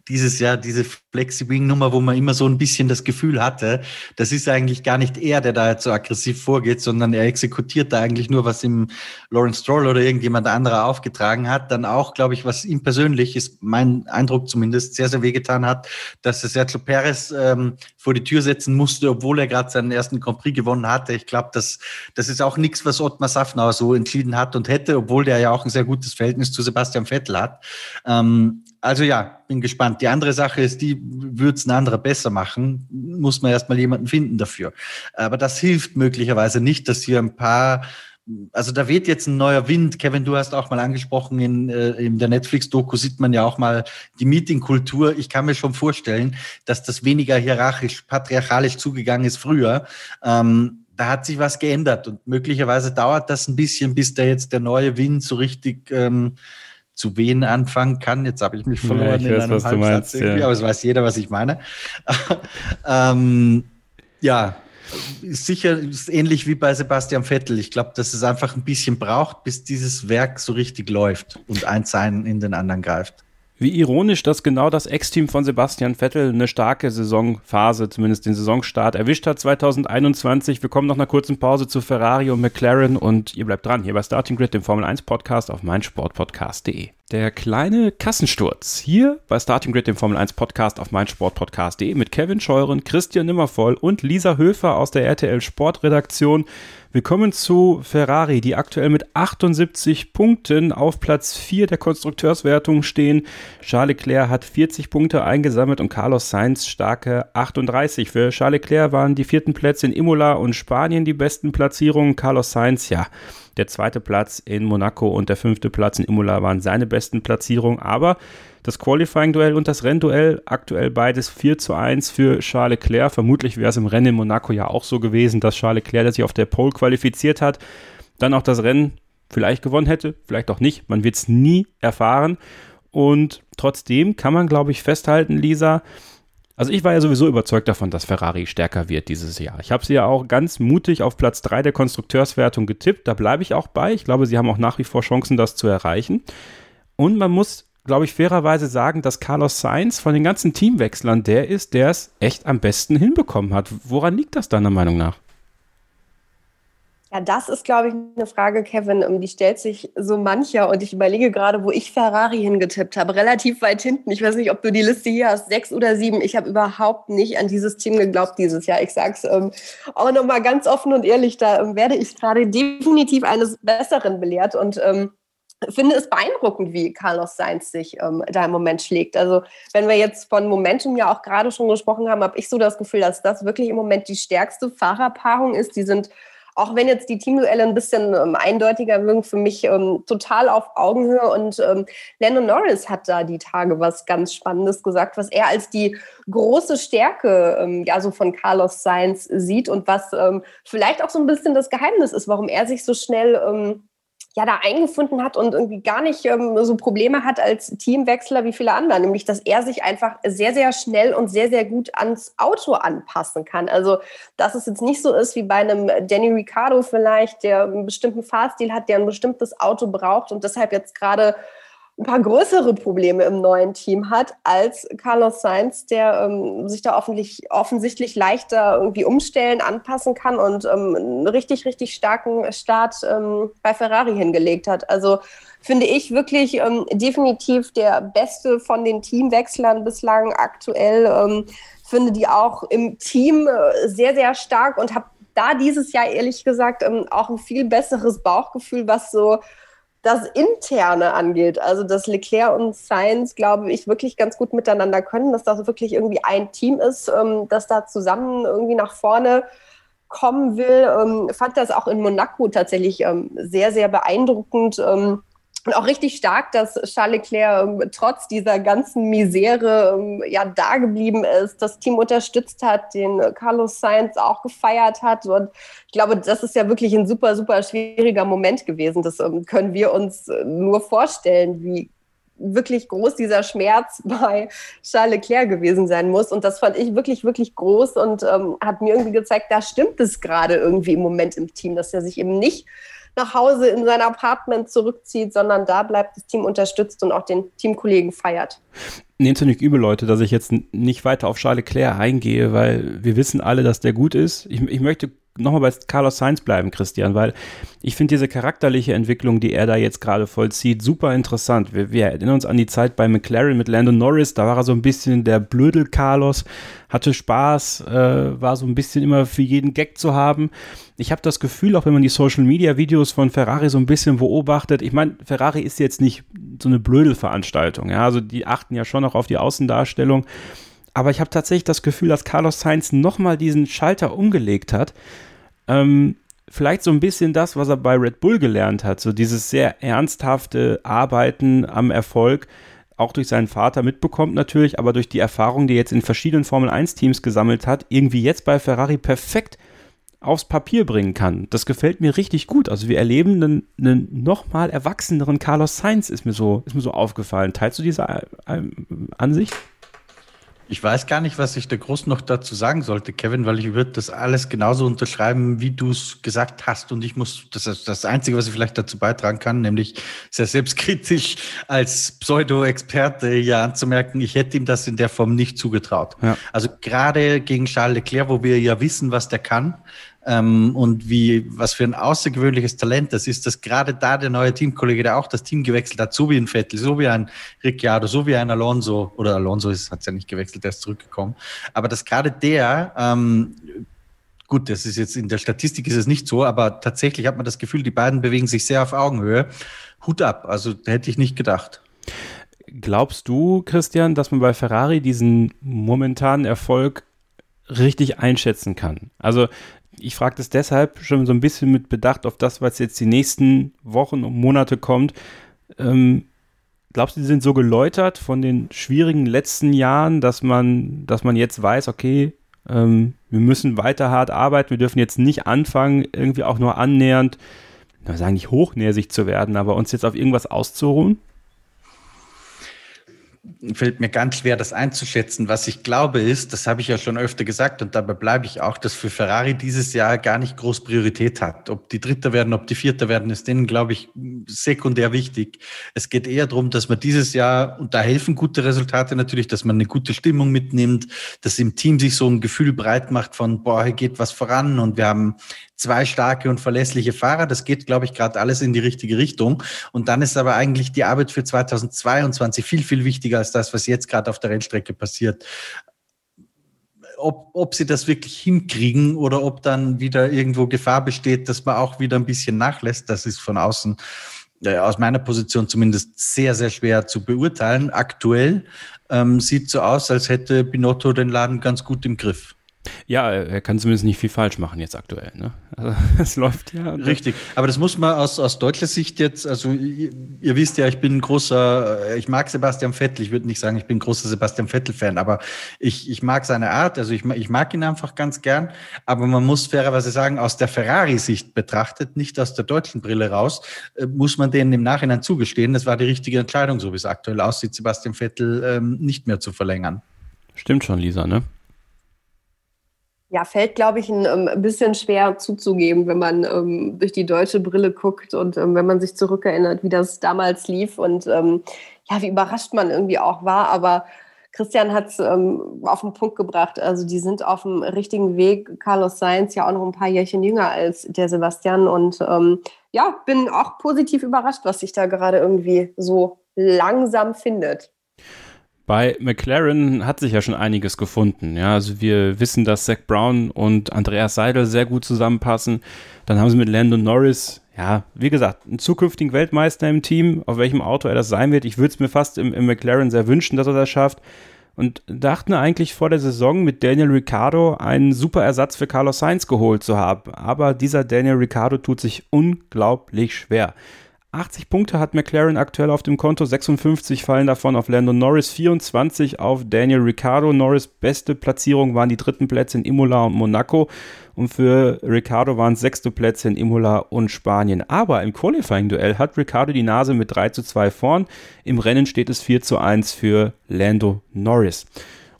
Dieses Jahr diese Flexi-Wing-Nummer, wo man immer so ein bisschen das Gefühl hatte, das ist eigentlich gar nicht er, der da jetzt so aggressiv vorgeht, sondern er exekutiert da eigentlich nur, was ihm Lawrence Stroll oder irgendjemand anderer aufgetragen hat. Dann auch, glaube ich, was ihm persönlich, ist mein Eindruck zumindest, sehr, sehr wehgetan hat, dass Sergio Perez vor die Tür setzen musste, obwohl er gerade seinen ersten Grand Prix gewonnen hatte. Ich glaube, das ist auch nichts, was Ottmar Safnauer so entschieden hat und hätte, obwohl der ja auch ein sehr gutes Verhältnis zu Sebastian Vettel hat. Also ja, bin gespannt. Die andere Sache ist, die würde es ein anderer besser machen, muss man erstmal jemanden finden dafür. Aber das hilft möglicherweise nicht, dass hier ein paar, also da weht jetzt ein neuer Wind. Kevin, du hast auch mal angesprochen, in der Netflix-Doku sieht man ja auch mal die Meeting-Kultur. Ich kann mir schon vorstellen, dass das weniger hierarchisch, patriarchalisch zugegangen ist früher. Da hat sich was geändert und möglicherweise dauert das ein bisschen, bis da jetzt der neue Wind so richtig zu wen anfangen kann. Jetzt habe ich mich verloren, ja, ich weiß, in einem Halbsatz irgendwie, ja. Aber es weiß jeder, was ich meine. Ja, sicher ist ähnlich wie bei Sebastian Vettel. Ich glaube, dass es einfach ein bisschen braucht, bis dieses Werk so richtig läuft und eins einen in den anderen greift. Wie ironisch, dass genau das Ex-Team von Sebastian Vettel eine starke Saisonphase, zumindest den Saisonstart, erwischt hat 2021. Wir kommen nach einer kurzen Pause zu Ferrari und McLaren und ihr bleibt dran, hier bei Starting Grid, dem Formel 1 Podcast auf meinsportpodcast.de. Der kleine Kassensturz hier bei Starting Grid, dem Formel 1 Podcast auf meinsportpodcast.de mit Kevin Scheuren, Christian Nimmervoll und Lisa Höfer aus der RTL Sportredaktion. Wir kommen zu Ferrari, die aktuell mit 78 Punkten auf Platz 4 der Konstrukteurswertung stehen. Charles Leclerc hat 40 Punkte eingesammelt und Carlos Sainz starke 38. Für Charles Leclerc waren die vierten Plätze in Imola und Spanien die besten Platzierungen. Carlos Sainz, ja, der zweite Platz in Monaco und der fünfte Platz in Imola waren seine besten Platzierungen. Aber das Qualifying-Duell und das Rennduell, aktuell beides 4:1 für Charles Leclerc. Vermutlich wäre es im Rennen in Monaco ja auch so gewesen, dass Charles Leclerc, der sich auf der Pole qualifiziert hat, dann auch das Rennen vielleicht gewonnen hätte, vielleicht auch nicht. Man wird es nie erfahren. Und trotzdem kann man, glaube ich, festhalten, Lisa, also ich war ja sowieso überzeugt davon, dass Ferrari stärker wird dieses Jahr. Ich habe sie ja auch ganz mutig auf Platz 3 der Konstrukteurswertung getippt. Da bleibe ich auch bei. Ich glaube, sie haben auch nach wie vor Chancen, das zu erreichen. Und man muss, glaube ich, fairerweise sagen, dass Carlos Sainz von den ganzen Teamwechslern der ist, der es echt am besten hinbekommen hat. Woran liegt das deiner Meinung nach? Ja, das ist, glaube ich, eine Frage, Kevin, die stellt sich so mancher und ich überlege gerade, wo ich Ferrari hingetippt habe, relativ weit hinten. Ich weiß nicht, ob du die Liste hier hast, 6 oder 7. Ich habe überhaupt nicht an dieses Team geglaubt dieses Jahr. Ich sage es auch nochmal ganz offen und ehrlich, da werde ich gerade definitiv eines Besseren belehrt und finde es beeindruckend, wie Carlos Sainz sich da im Moment schlägt. Also wenn wir jetzt von Momentum ja auch gerade schon gesprochen haben, habe ich so das Gefühl, dass das wirklich im Moment die stärkste Fahrerpaarung ist. Die sind, auch wenn jetzt die Teamduelle ein bisschen eindeutiger wirken, für mich total auf Augenhöhe. Und Lando Norris hat da die Tage was ganz Spannendes gesagt, was er als die große Stärke so von Carlos Sainz sieht und was vielleicht auch so ein bisschen das Geheimnis ist, warum er sich so schnell da eingefunden hat und irgendwie gar nicht so Probleme hat als Teamwechsler wie viele andere, nämlich dass er sich einfach sehr, sehr schnell und sehr, sehr gut ans Auto anpassen kann. Also dass es jetzt nicht so ist wie bei einem Daniel Ricciardo vielleicht, der einen bestimmten Fahrstil hat, der ein bestimmtes Auto braucht und deshalb jetzt gerade ein paar größere Probleme im neuen Team hat als Carlos Sainz, der sich da offensichtlich leichter irgendwie umstellen, anpassen kann und einen richtig, richtig starken Start bei Ferrari hingelegt hat. Also finde ich wirklich definitiv der Beste von den Teamwechslern bislang aktuell. finde die auch im Team sehr, sehr stark und habe da dieses Jahr ehrlich gesagt auch ein viel besseres Bauchgefühl, was so das Interne angeht. Also dass Leclerc und Sainz, glaube ich, wirklich ganz gut miteinander können, dass das wirklich irgendwie ein Team ist, das da zusammen irgendwie nach vorne kommen will. Fand das auch in Monaco tatsächlich sehr, sehr beeindruckend. Und auch richtig stark, dass Charles Leclerc trotz dieser ganzen Misere da geblieben ist, das Team unterstützt hat, den Carlos Sainz auch gefeiert hat. Und ich glaube, das ist ja wirklich ein super, super schwieriger Moment gewesen. Das können wir uns nur vorstellen, wie wirklich groß dieser Schmerz bei Charles Leclerc gewesen sein muss. Und das fand ich wirklich, wirklich groß und hat mir irgendwie gezeigt, da stimmt es gerade irgendwie im Moment im Team, dass er sich eben nicht nach Hause in sein Apartment zurückzieht, sondern da bleibt, das Team unterstützt und auch den Teamkollegen feiert. Nehmt es nicht übel, Leute, dass ich jetzt nicht weiter auf Charles Leclerc eingehe, weil wir wissen alle, dass der gut ist. Ich möchte nochmal bei Carlos Sainz bleiben, Christian, weil ich finde diese charakterliche Entwicklung, die er da jetzt gerade vollzieht, super interessant. Wir erinnern uns an die Zeit bei McLaren mit Lando Norris, da war er so ein bisschen der Blödel Carlos, hatte Spaß, war so ein bisschen immer für jeden Gag zu haben. Ich habe das Gefühl, auch wenn man die Social-Media-Videos von Ferrari so ein bisschen beobachtet, ich meine, Ferrari ist jetzt nicht so eine Blödel-Veranstaltung, ja, also die achten ja schon auch auf die Außendarstellung, aber ich habe tatsächlich das Gefühl, dass Carlos Sainz nochmal diesen Schalter umgelegt hat. Vielleicht so ein bisschen das, was er bei Red Bull gelernt hat, so dieses sehr ernsthafte Arbeiten am Erfolg, auch durch seinen Vater mitbekommt natürlich, aber durch die Erfahrung, die er jetzt in verschiedenen Formel-1-Teams gesammelt hat, irgendwie jetzt bei Ferrari perfekt aufs Papier bringen kann. Das gefällt mir richtig gut. Also wir erleben einen nochmal erwachseneren Carlos Sainz, ist mir so aufgefallen. Teilst du diese Ansicht? Ich weiß gar nicht, was ich da groß noch dazu sagen sollte, Kevin, weil ich würde das alles genauso unterschreiben, wie du es gesagt hast. Und ich muss, das ist das Einzige, was ich vielleicht dazu beitragen kann, nämlich sehr selbstkritisch als Pseudo-Experte ja anzumerken, ich hätte ihm das in der Form nicht zugetraut. Ja. Also gerade gegen Charles Leclerc, wo wir ja wissen, was der kann, und was für ein außergewöhnliches Talent das ist, dass gerade da der neue Teamkollege, der auch das Team gewechselt hat, so wie ein Vettel, so wie ein Ricciardo, so wie ein Alonso, oder Alonso hat es ja nicht gewechselt, der ist zurückgekommen, aber dass gerade der, gut, das ist jetzt in der Statistik ist es nicht so, aber tatsächlich hat man das Gefühl, die beiden bewegen sich sehr auf Augenhöhe. Hut ab, also hätte ich nicht gedacht. Glaubst du, Christian, dass man bei Ferrari diesen momentanen Erfolg richtig einschätzen kann? Also ich frage das deshalb schon so ein bisschen mit Bedacht auf das, was jetzt die nächsten Wochen und Monate kommt. Glaubst du, die sind so geläutert von den schwierigen letzten Jahren, dass man jetzt weiß, okay, wir müssen weiter hart arbeiten, wir dürfen jetzt nicht anfangen, irgendwie auch nur annähernd, na, sagen nicht hochnäsig zu werden, aber uns jetzt auf irgendwas auszuruhen? Fällt mir ganz schwer, das einzuschätzen. Was ich glaube ist, das habe ich ja schon öfter gesagt und dabei bleibe ich auch, dass für Ferrari dieses Jahr gar nicht groß Priorität hat. Ob die Dritter werden, ob die Vierter werden, ist denen, glaube ich, sekundär wichtig. Es geht eher darum, dass man dieses Jahr, und da helfen gute Resultate natürlich, dass man eine gute Stimmung mitnimmt, dass im Team sich so ein Gefühl breit macht von, boah, hier geht was voran und wir haben zwei starke und verlässliche Fahrer. Das geht, glaube ich, gerade alles in die richtige Richtung. Und dann ist aber eigentlich die Arbeit für 2022 viel, viel wichtiger als das, was jetzt gerade auf der Rennstrecke passiert. Ob sie das wirklich hinkriegen oder ob dann wieder irgendwo Gefahr besteht, dass man auch wieder ein bisschen nachlässt, das ist von außen, aus meiner Position zumindest, sehr, sehr schwer zu beurteilen. Aktuell sieht so aus, als hätte Binotto den Laden ganz gut im Griff. Ja, er kann zumindest nicht viel falsch machen jetzt aktuell, ne? Also es läuft ja. Richtig, aber das muss man aus deutscher Sicht jetzt, also ihr wisst ja, ich mag Sebastian Vettel, ich würde nicht sagen, ich bin ein großer Sebastian Vettel-Fan, aber ich mag seine Art, also ich mag ihn einfach ganz gern, aber man muss fairerweise sagen, aus der Ferrari-Sicht betrachtet, nicht aus der deutschen Brille raus, muss man denen im Nachhinein zugestehen, das war die richtige Entscheidung, so wie es aktuell aussieht, Sebastian Vettel nicht mehr zu verlängern. Stimmt schon, Lisa, ne? Ja, fällt, glaube ich, ein bisschen schwer zuzugeben, wenn man durch die deutsche Brille guckt und wenn man sich zurückerinnert, wie das damals lief und wie überrascht man irgendwie auch war. Aber Christian hat es auf den Punkt gebracht. Also die sind auf dem richtigen Weg. Carlos Sainz ja auch noch ein paar Jährchen jünger als der Sebastian. Und bin auch positiv überrascht, was sich da gerade irgendwie so langsam findet. Bei McLaren hat sich ja schon einiges gefunden. Ja, also wir wissen, dass Zac Brown und Andreas Seidel sehr gut zusammenpassen. Dann haben sie mit Lando Norris, ja, wie gesagt, einen zukünftigen Weltmeister im Team. Auf welchem Auto er das sein wird, ich würde es mir fast im McLaren sehr wünschen, dass er das schafft. Und dachten eigentlich vor der Saison mit Daniel Ricciardo einen super Ersatz für Carlos Sainz geholt zu haben. Aber dieser Daniel Ricciardo tut sich unglaublich schwer. 80 Punkte hat McLaren aktuell auf dem Konto, 56 fallen davon auf Lando Norris, 24 auf Daniel Ricciardo. Norris' beste Platzierung waren die dritten Plätze in Imola und Monaco und für Ricciardo waren es sechste Plätze in Imola und Spanien. Aber im Qualifying-Duell hat Ricciardo die Nase mit 3:2 vorn, im Rennen steht es 4:1 für Lando Norris.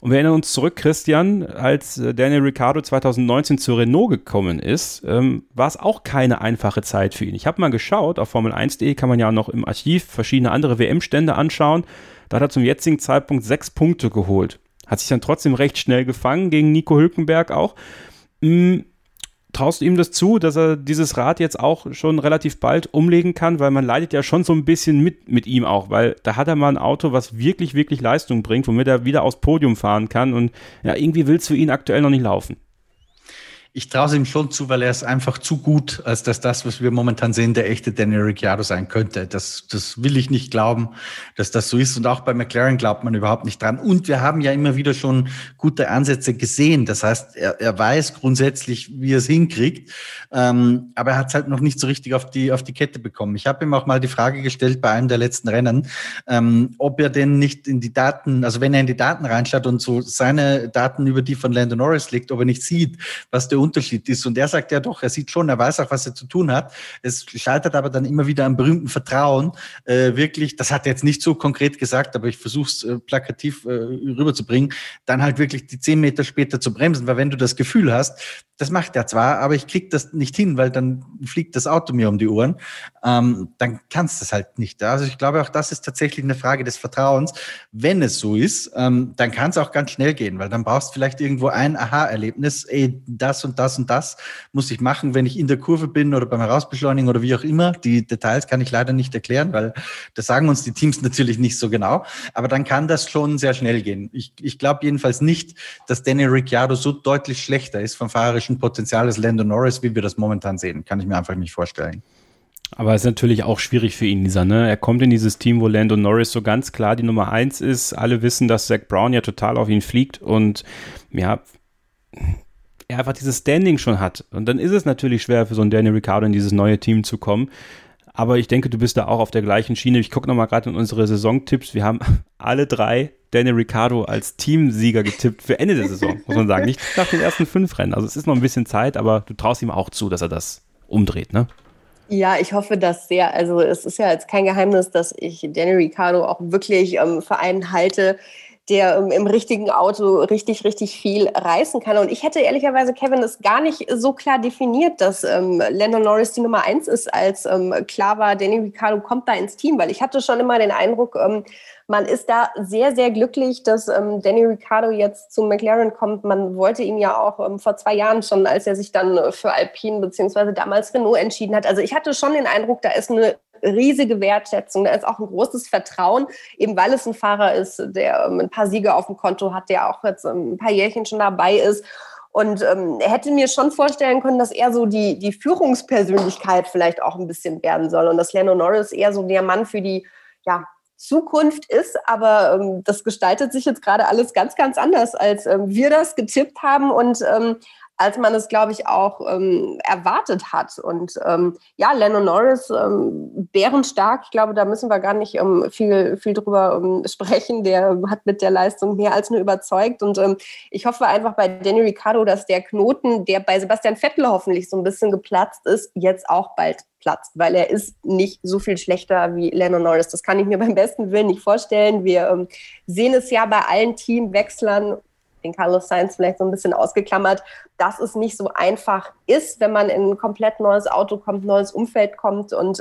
Und wir erinnern uns zurück, Christian, als Daniel Ricciardo 2019 zu Renault gekommen ist, war es auch keine einfache Zeit für ihn. Ich habe mal geschaut, auf formel1.de kann man ja noch im Archiv verschiedene andere WM-Stände anschauen. Da hat er zum jetzigen Zeitpunkt 6 Punkte geholt. Hat sich dann trotzdem recht schnell gefangen, gegen Nico Hülkenberg auch. Traust du ihm das zu, dass er dieses Rad jetzt auch schon relativ bald umlegen kann? Weil man leidet ja schon so ein bisschen mit ihm auch, weil da hat er mal ein Auto, was wirklich, wirklich Leistung bringt, womit er wieder aufs Podium fahren kann und ja, irgendwie willst du ihn aktuell noch nicht laufen. Ich traue es ihm schon zu, weil er ist einfach zu gut, als dass das, was wir momentan sehen, der echte Daniel Ricciardo sein könnte. Das will ich nicht glauben, dass das so ist. Und auch bei McLaren glaubt man überhaupt nicht dran. Und wir haben ja immer wieder schon gute Ansätze gesehen. Das heißt, er weiß grundsätzlich, wie er es hinkriegt. Aber er hat es halt noch nicht so richtig auf die Kette bekommen. Ich habe ihm auch mal die Frage gestellt bei einem der letzten Rennen, ob er denn nicht in die Daten, also wenn er in die Daten reinschaut und so seine Daten über die von Lando Norris legt, ob er nicht sieht, was der Unterschied ist. Und er sagt ja doch, er sieht schon, er weiß auch, was er zu tun hat. Es scheitert aber dann immer wieder am berühmten Vertrauen. Wirklich, das hat er jetzt nicht so konkret gesagt, aber ich versuche es plakativ rüberzubringen, dann halt wirklich die 10 Meter später zu bremsen, weil wenn du das Gefühl hast, das macht er zwar, aber ich kriege das nicht hin, weil dann fliegt das Auto mir um die Ohren, dann kannst du es halt nicht. Also ich glaube, auch das ist tatsächlich eine Frage des Vertrauens. Wenn es so ist, dann kann es auch ganz schnell gehen, weil dann brauchst du vielleicht irgendwo ein Aha-Erlebnis, ey, das und das und das muss ich machen, wenn ich in der Kurve bin oder beim Herausbeschleunigen oder wie auch immer. Die Details kann ich leider nicht erklären, weil das sagen uns die Teams natürlich nicht so genau. Aber dann kann das schon sehr schnell gehen. Ich glaube jedenfalls nicht, dass Daniel Ricciardo so deutlich schlechter ist vom fahrerischen Potenzial als Lando Norris, wie wir das momentan sehen. Kann ich mir einfach nicht vorstellen. Aber es ist natürlich auch schwierig für ihn, Lisa, ne? Er kommt in dieses Team, wo Lando Norris so ganz klar die Nummer 1 ist. Alle wissen, dass Zac Brown ja total auf ihn fliegt und ja, er einfach dieses Standing schon hat. Und dann ist es natürlich schwer für so einen Daniel Ricciardo in dieses neue Team zu kommen. Aber ich denke, du bist da auch auf der gleichen Schiene. Ich gucke nochmal gerade in unsere Saisontipps. Wir haben alle 3 Daniel Ricciardo als Teamsieger getippt für Ende der Saison, muss man sagen. Nicht nach den ersten 5 Rennen. Also es ist noch ein bisschen Zeit, aber du traust ihm auch zu, dass er das umdreht, ne? Ja, ich hoffe das sehr. Also es ist ja jetzt kein Geheimnis, dass ich Daniel Ricciardo auch wirklich für einen halte, der im richtigen Auto richtig, richtig viel reißen kann. Und ich hätte ehrlicherweise, Kevin, es gar nicht so klar definiert, dass Lando Norris die Nummer 1 ist, als klar war, Daniel Ricciardo kommt da ins Team. Weil ich hatte schon immer den Eindruck, man ist da sehr, sehr glücklich, dass Daniel Ricciardo jetzt zu McLaren kommt. Man wollte ihn ja auch vor 2 Jahren schon, als er sich dann für Alpine bzw. damals Renault entschieden hat. Also ich hatte schon den Eindruck, da ist eine riesige Wertschätzung. Da ist auch ein großes Vertrauen, eben weil es ein Fahrer ist, der ein paar Siege auf dem Konto hat, der auch jetzt ein paar Jährchen schon dabei ist. Und er hätte mir schon vorstellen können, dass er so die Führungspersönlichkeit vielleicht auch ein bisschen werden soll und dass Lando Norris eher so der Mann für die Zukunft ist. Aber das gestaltet sich jetzt gerade alles ganz, ganz anders, als wir das getippt haben und als man es, glaube ich, auch erwartet hat. Und Lando Norris, bärenstark, ich glaube, da müssen wir gar nicht viel drüber sprechen. Der hat mit der Leistung mehr als nur überzeugt. Und ich hoffe einfach bei Daniel Ricciardo, dass der Knoten, der bei Sebastian Vettel hoffentlich so ein bisschen geplatzt ist, jetzt auch bald platzt, weil er ist nicht so viel schlechter wie Lando Norris. Das kann ich mir beim besten Willen nicht vorstellen. Wir sehen es ja bei allen Teamwechslern, den Carlos Sainz vielleicht so ein bisschen ausgeklammert, dass es nicht so einfach ist, wenn man in ein komplett neues Auto kommt, neues Umfeld kommt. Und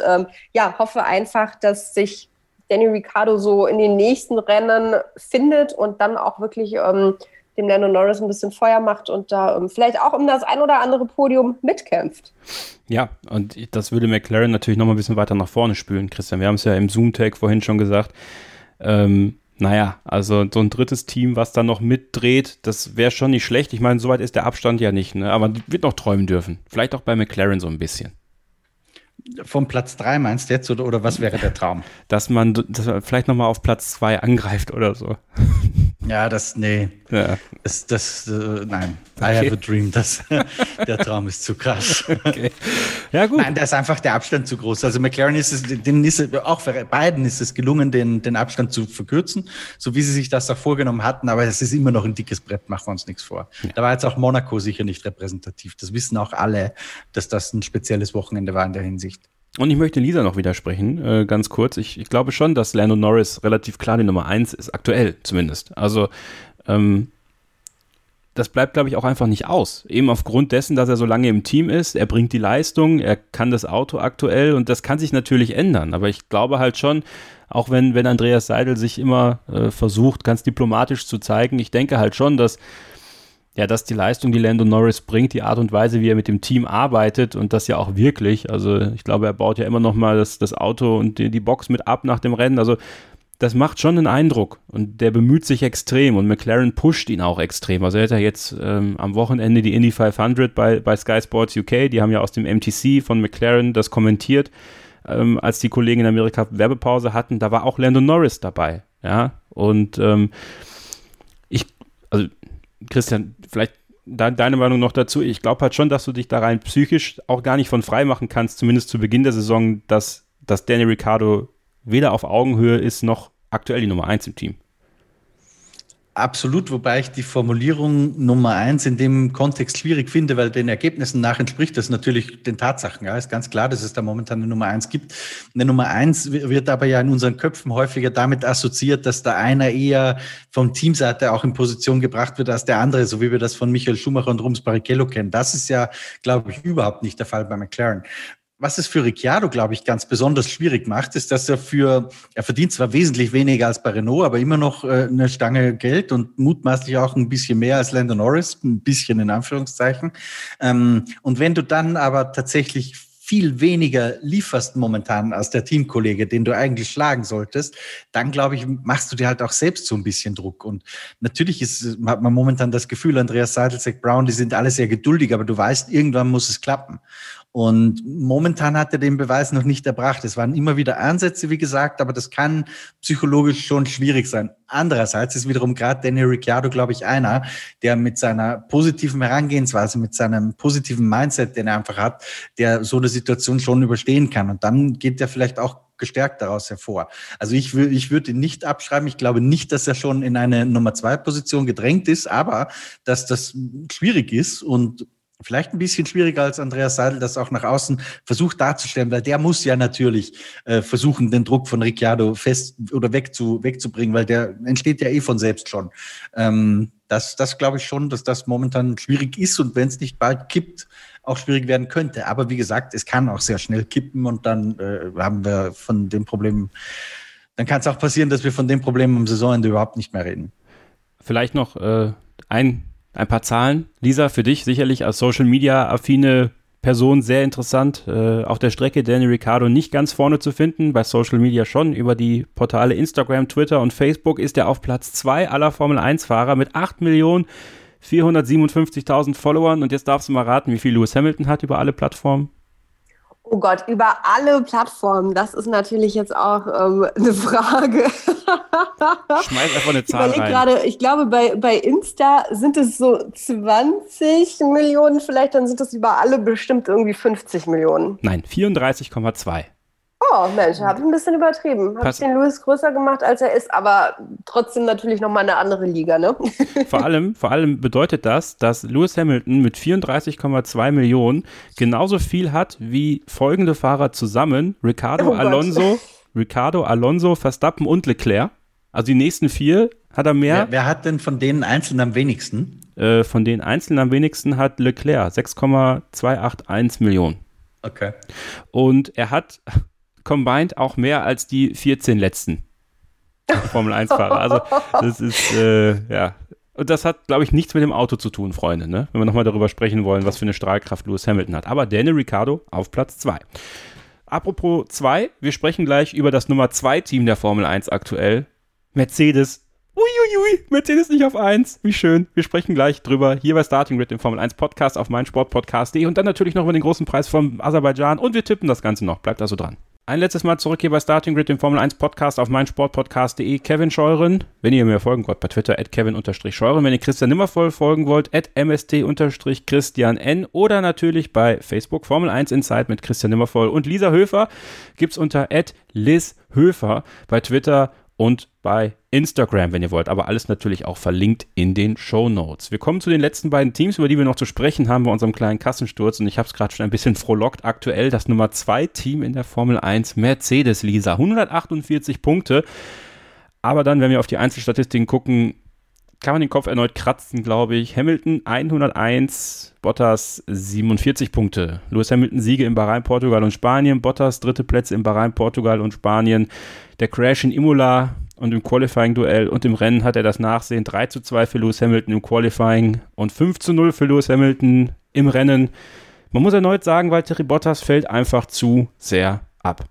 hoffe einfach, dass sich Daniel Ricciardo so in den nächsten Rennen findet und dann auch wirklich dem Lando Norris ein bisschen Feuer macht und da vielleicht auch um das ein oder andere Podium mitkämpft. Ja, und das würde McLaren natürlich noch mal ein bisschen weiter nach vorne spülen, Christian. Wir haben es ja im Zoom-Tag vorhin schon gesagt, naja, also so ein drittes Team, was da noch mitdreht, das wäre schon nicht schlecht. Ich meine, so weit ist der Abstand ja nicht, ne? Aber wird noch träumen dürfen. Vielleicht auch bei McLaren so ein bisschen. Vom Platz 3 meinst du jetzt, oder was wäre der Traum? Dass man vielleicht nochmal auf Platz 2 angreift oder so. Ja, nein. Okay. I have a dream, der Traum ist zu krass. Okay. Ja, gut. Nein, da ist einfach der Abstand zu groß. Also McLaren auch beiden ist es gelungen, den Abstand zu verkürzen, so wie sie sich das auch vorgenommen hatten, aber es ist immer noch ein dickes Brett, machen wir uns nichts vor. Ja. Da war jetzt auch Monaco sicher nicht repräsentativ. Das wissen auch alle, dass das ein spezielles Wochenende war in der Hinsicht. Und ich möchte Lisa noch widersprechen, ganz kurz. Ich glaube schon, dass Lando Norris relativ klar die Nummer 1 ist, aktuell zumindest. Also das bleibt, glaube ich, auch einfach nicht aus. Eben aufgrund dessen, dass er so lange im Team ist, er bringt die Leistung, er kann das Auto aktuell und das kann sich natürlich ändern. Aber ich glaube halt schon, auch wenn Andreas Seidel sich immer versucht, ganz diplomatisch zu zeigen, ich denke halt schon, dass die Leistung, die Lando Norris bringt, die Art und Weise, wie er mit dem Team arbeitet und das ja auch wirklich, also ich glaube, er baut ja immer noch mal das Auto und die Box mit ab nach dem Rennen, also das macht schon einen Eindruck und der bemüht sich extrem und McLaren pusht ihn auch extrem, also er hat ja jetzt am Wochenende die Indy 500 bei Sky Sports UK, die haben ja aus dem MTC von McLaren das kommentiert, als die Kollegen in Amerika Werbepause hatten, da war auch Lando Norris dabei, ja, und Christian, vielleicht deine Meinung noch dazu. Ich glaube halt schon, dass du dich da rein psychisch auch gar nicht von frei machen kannst, zumindest zu Beginn der Saison, dass Daniel Ricciardo weder auf Augenhöhe ist, noch aktuell die Nummer 1 im Team. Absolut, wobei ich die Formulierung Nummer 1 in dem Kontext schwierig finde, weil den Ergebnissen nach entspricht das natürlich den Tatsachen. Ja, ist ganz klar, dass es da momentan eine Nummer 1 gibt. Eine Nummer 1 wird aber ja in unseren Köpfen häufiger damit assoziiert, dass da einer eher vom Teamseite auch in Position gebracht wird als der andere, so wie wir das von Michael Schumacher und Rubens Barrichello kennen. Das ist ja, glaube ich, überhaupt nicht der Fall bei McLaren. Was es für Ricciardo, glaube ich, ganz besonders schwierig macht, ist, dass er verdient zwar wesentlich weniger als bei Renault, aber immer noch eine Stange Geld und mutmaßlich auch ein bisschen mehr als Lando Norris, ein bisschen in Anführungszeichen. Und wenn du dann aber tatsächlich viel weniger lieferst momentan als der Teamkollege, den du eigentlich schlagen solltest, dann, glaube ich, machst du dir halt auch selbst so ein bisschen Druck. Und natürlich hat man momentan das Gefühl, Andreas Seidel, Zach Brown, die sind alle sehr geduldig, aber du weißt, irgendwann muss es klappen. Und momentan hat er den Beweis noch nicht erbracht. Es waren immer wieder Ansätze, wie gesagt, aber das kann psychologisch schon schwierig sein. Andererseits ist wiederum gerade Daniel Ricciardo, glaube ich, einer, der mit seiner positiven Herangehensweise, mit seinem positiven Mindset, den er einfach hat, der so eine Situation schon überstehen kann. Und dann geht er vielleicht auch gestärkt daraus hervor. Also ich würde ihn nicht abschreiben. Ich glaube nicht, dass er schon in eine Nummer-2-Position gedrängt ist, aber dass das schwierig ist und vielleicht ein bisschen schwieriger als Andreas Seidel, das auch nach außen versucht darzustellen, weil der muss ja natürlich versuchen, den Druck von Ricciardo wegzubringen, weil der entsteht ja eh von selbst schon. Das glaube ich schon, dass das momentan schwierig ist und wenn es nicht bald kippt, auch schwierig werden könnte. Aber wie gesagt, es kann auch sehr schnell kippen und dann haben wir von dem Problem, dann kann es auch passieren, dass wir von dem Problem am Saisonende überhaupt nicht mehr reden. Vielleicht noch ein paar Zahlen. Lisa, für dich sicherlich als Social-Media-affine Person sehr interessant. Auf der Strecke Daniel Ricciardo nicht ganz vorne zu finden, bei Social Media schon. Über die Portale Instagram, Twitter und Facebook ist er auf Platz 2 aller Formel-1-Fahrer mit 8.457.000 Followern. Und jetzt darfst du mal raten, wie viel Lewis Hamilton hat über alle Plattformen? Oh Gott, über alle Plattformen. Das ist natürlich jetzt auch eine Frage. Schmeiß einfach eine Zahl rein. Ich glaube, bei Insta sind es so 20 Millionen vielleicht, dann sind es über alle bestimmt irgendwie 50 Millionen. Nein, 34,2. Oh Mensch, habe ich ein bisschen übertrieben. Habe ich den Lewis größer gemacht, als er ist, aber trotzdem natürlich nochmal eine andere Liga, ne? Vor allem bedeutet das, dass Lewis Hamilton mit 34,2 Millionen genauso viel hat wie folgende Fahrer zusammen: Ricciardo, Alonso, Verstappen und Leclerc. Also die nächsten 4 hat er mehr. Wer hat denn von denen einzeln am wenigsten? Von denen einzeln am wenigsten hat Leclerc 6,281 Millionen. Okay. Und er hat combined auch mehr als die 14 letzten Formel-1-Fahrer. Also das ist, ja. Und das hat, glaube ich, nichts mit dem Auto zu tun, Freunde, ne? Wenn wir nochmal darüber sprechen wollen, was für eine Strahlkraft Lewis Hamilton hat. Aber Daniel Ricciardo auf Platz 2. Apropos 2, wir sprechen gleich über das Nummer 2-Team der Formel 1 aktuell. Mercedes. Uiuiui, Mercedes nicht auf 1. Wie schön. Wir sprechen gleich drüber hier bei Starting Grid, dem Formel 1 Podcast auf meinsportpodcast.de und dann natürlich noch über den großen Preis von Aserbaidschan und wir tippen das Ganze noch. Bleibt also dran. Ein letztes Mal zurück hier bei Starting Grid, dem Formel 1 Podcast auf meinsportpodcast.de. Kevin Scheuren, wenn ihr mir folgen wollt, bei Twitter @kevin_scheuren. Wenn ihr Christian Nimmervoll folgen wollt, @mst_christian_n oder natürlich bei Facebook Formel 1 Inside mit Christian Nimmervoll und Lisa Höfer gibt's unter @LizHöfer bei Twitter und bei Instagram, wenn ihr wollt. Aber alles natürlich auch verlinkt in den Shownotes. Wir kommen zu den letzten beiden Teams, über die wir noch zu sprechen haben bei unserem kleinen Kassensturz. Und ich habe es gerade schon ein bisschen frohlockt. Aktuell das Nummer 2 Team in der Formel 1, Mercedes, Lisa. 148 Punkte. Aber dann, wenn wir auf die Einzelstatistiken gucken, kann man den Kopf erneut kratzen, glaube ich. Hamilton 101, Bottas 47 Punkte. Lewis Hamilton Siege in Bahrain, Portugal und Spanien. Bottas dritte Plätze in Bahrain, Portugal und Spanien. Der Crash in Imola und im Qualifying-Duell und im Rennen hat er das Nachsehen. 3-2 für Lewis Hamilton im Qualifying und 5-0 für Lewis Hamilton im Rennen. Man muss erneut sagen, Valtteri Bottas fällt einfach zu sehr ab.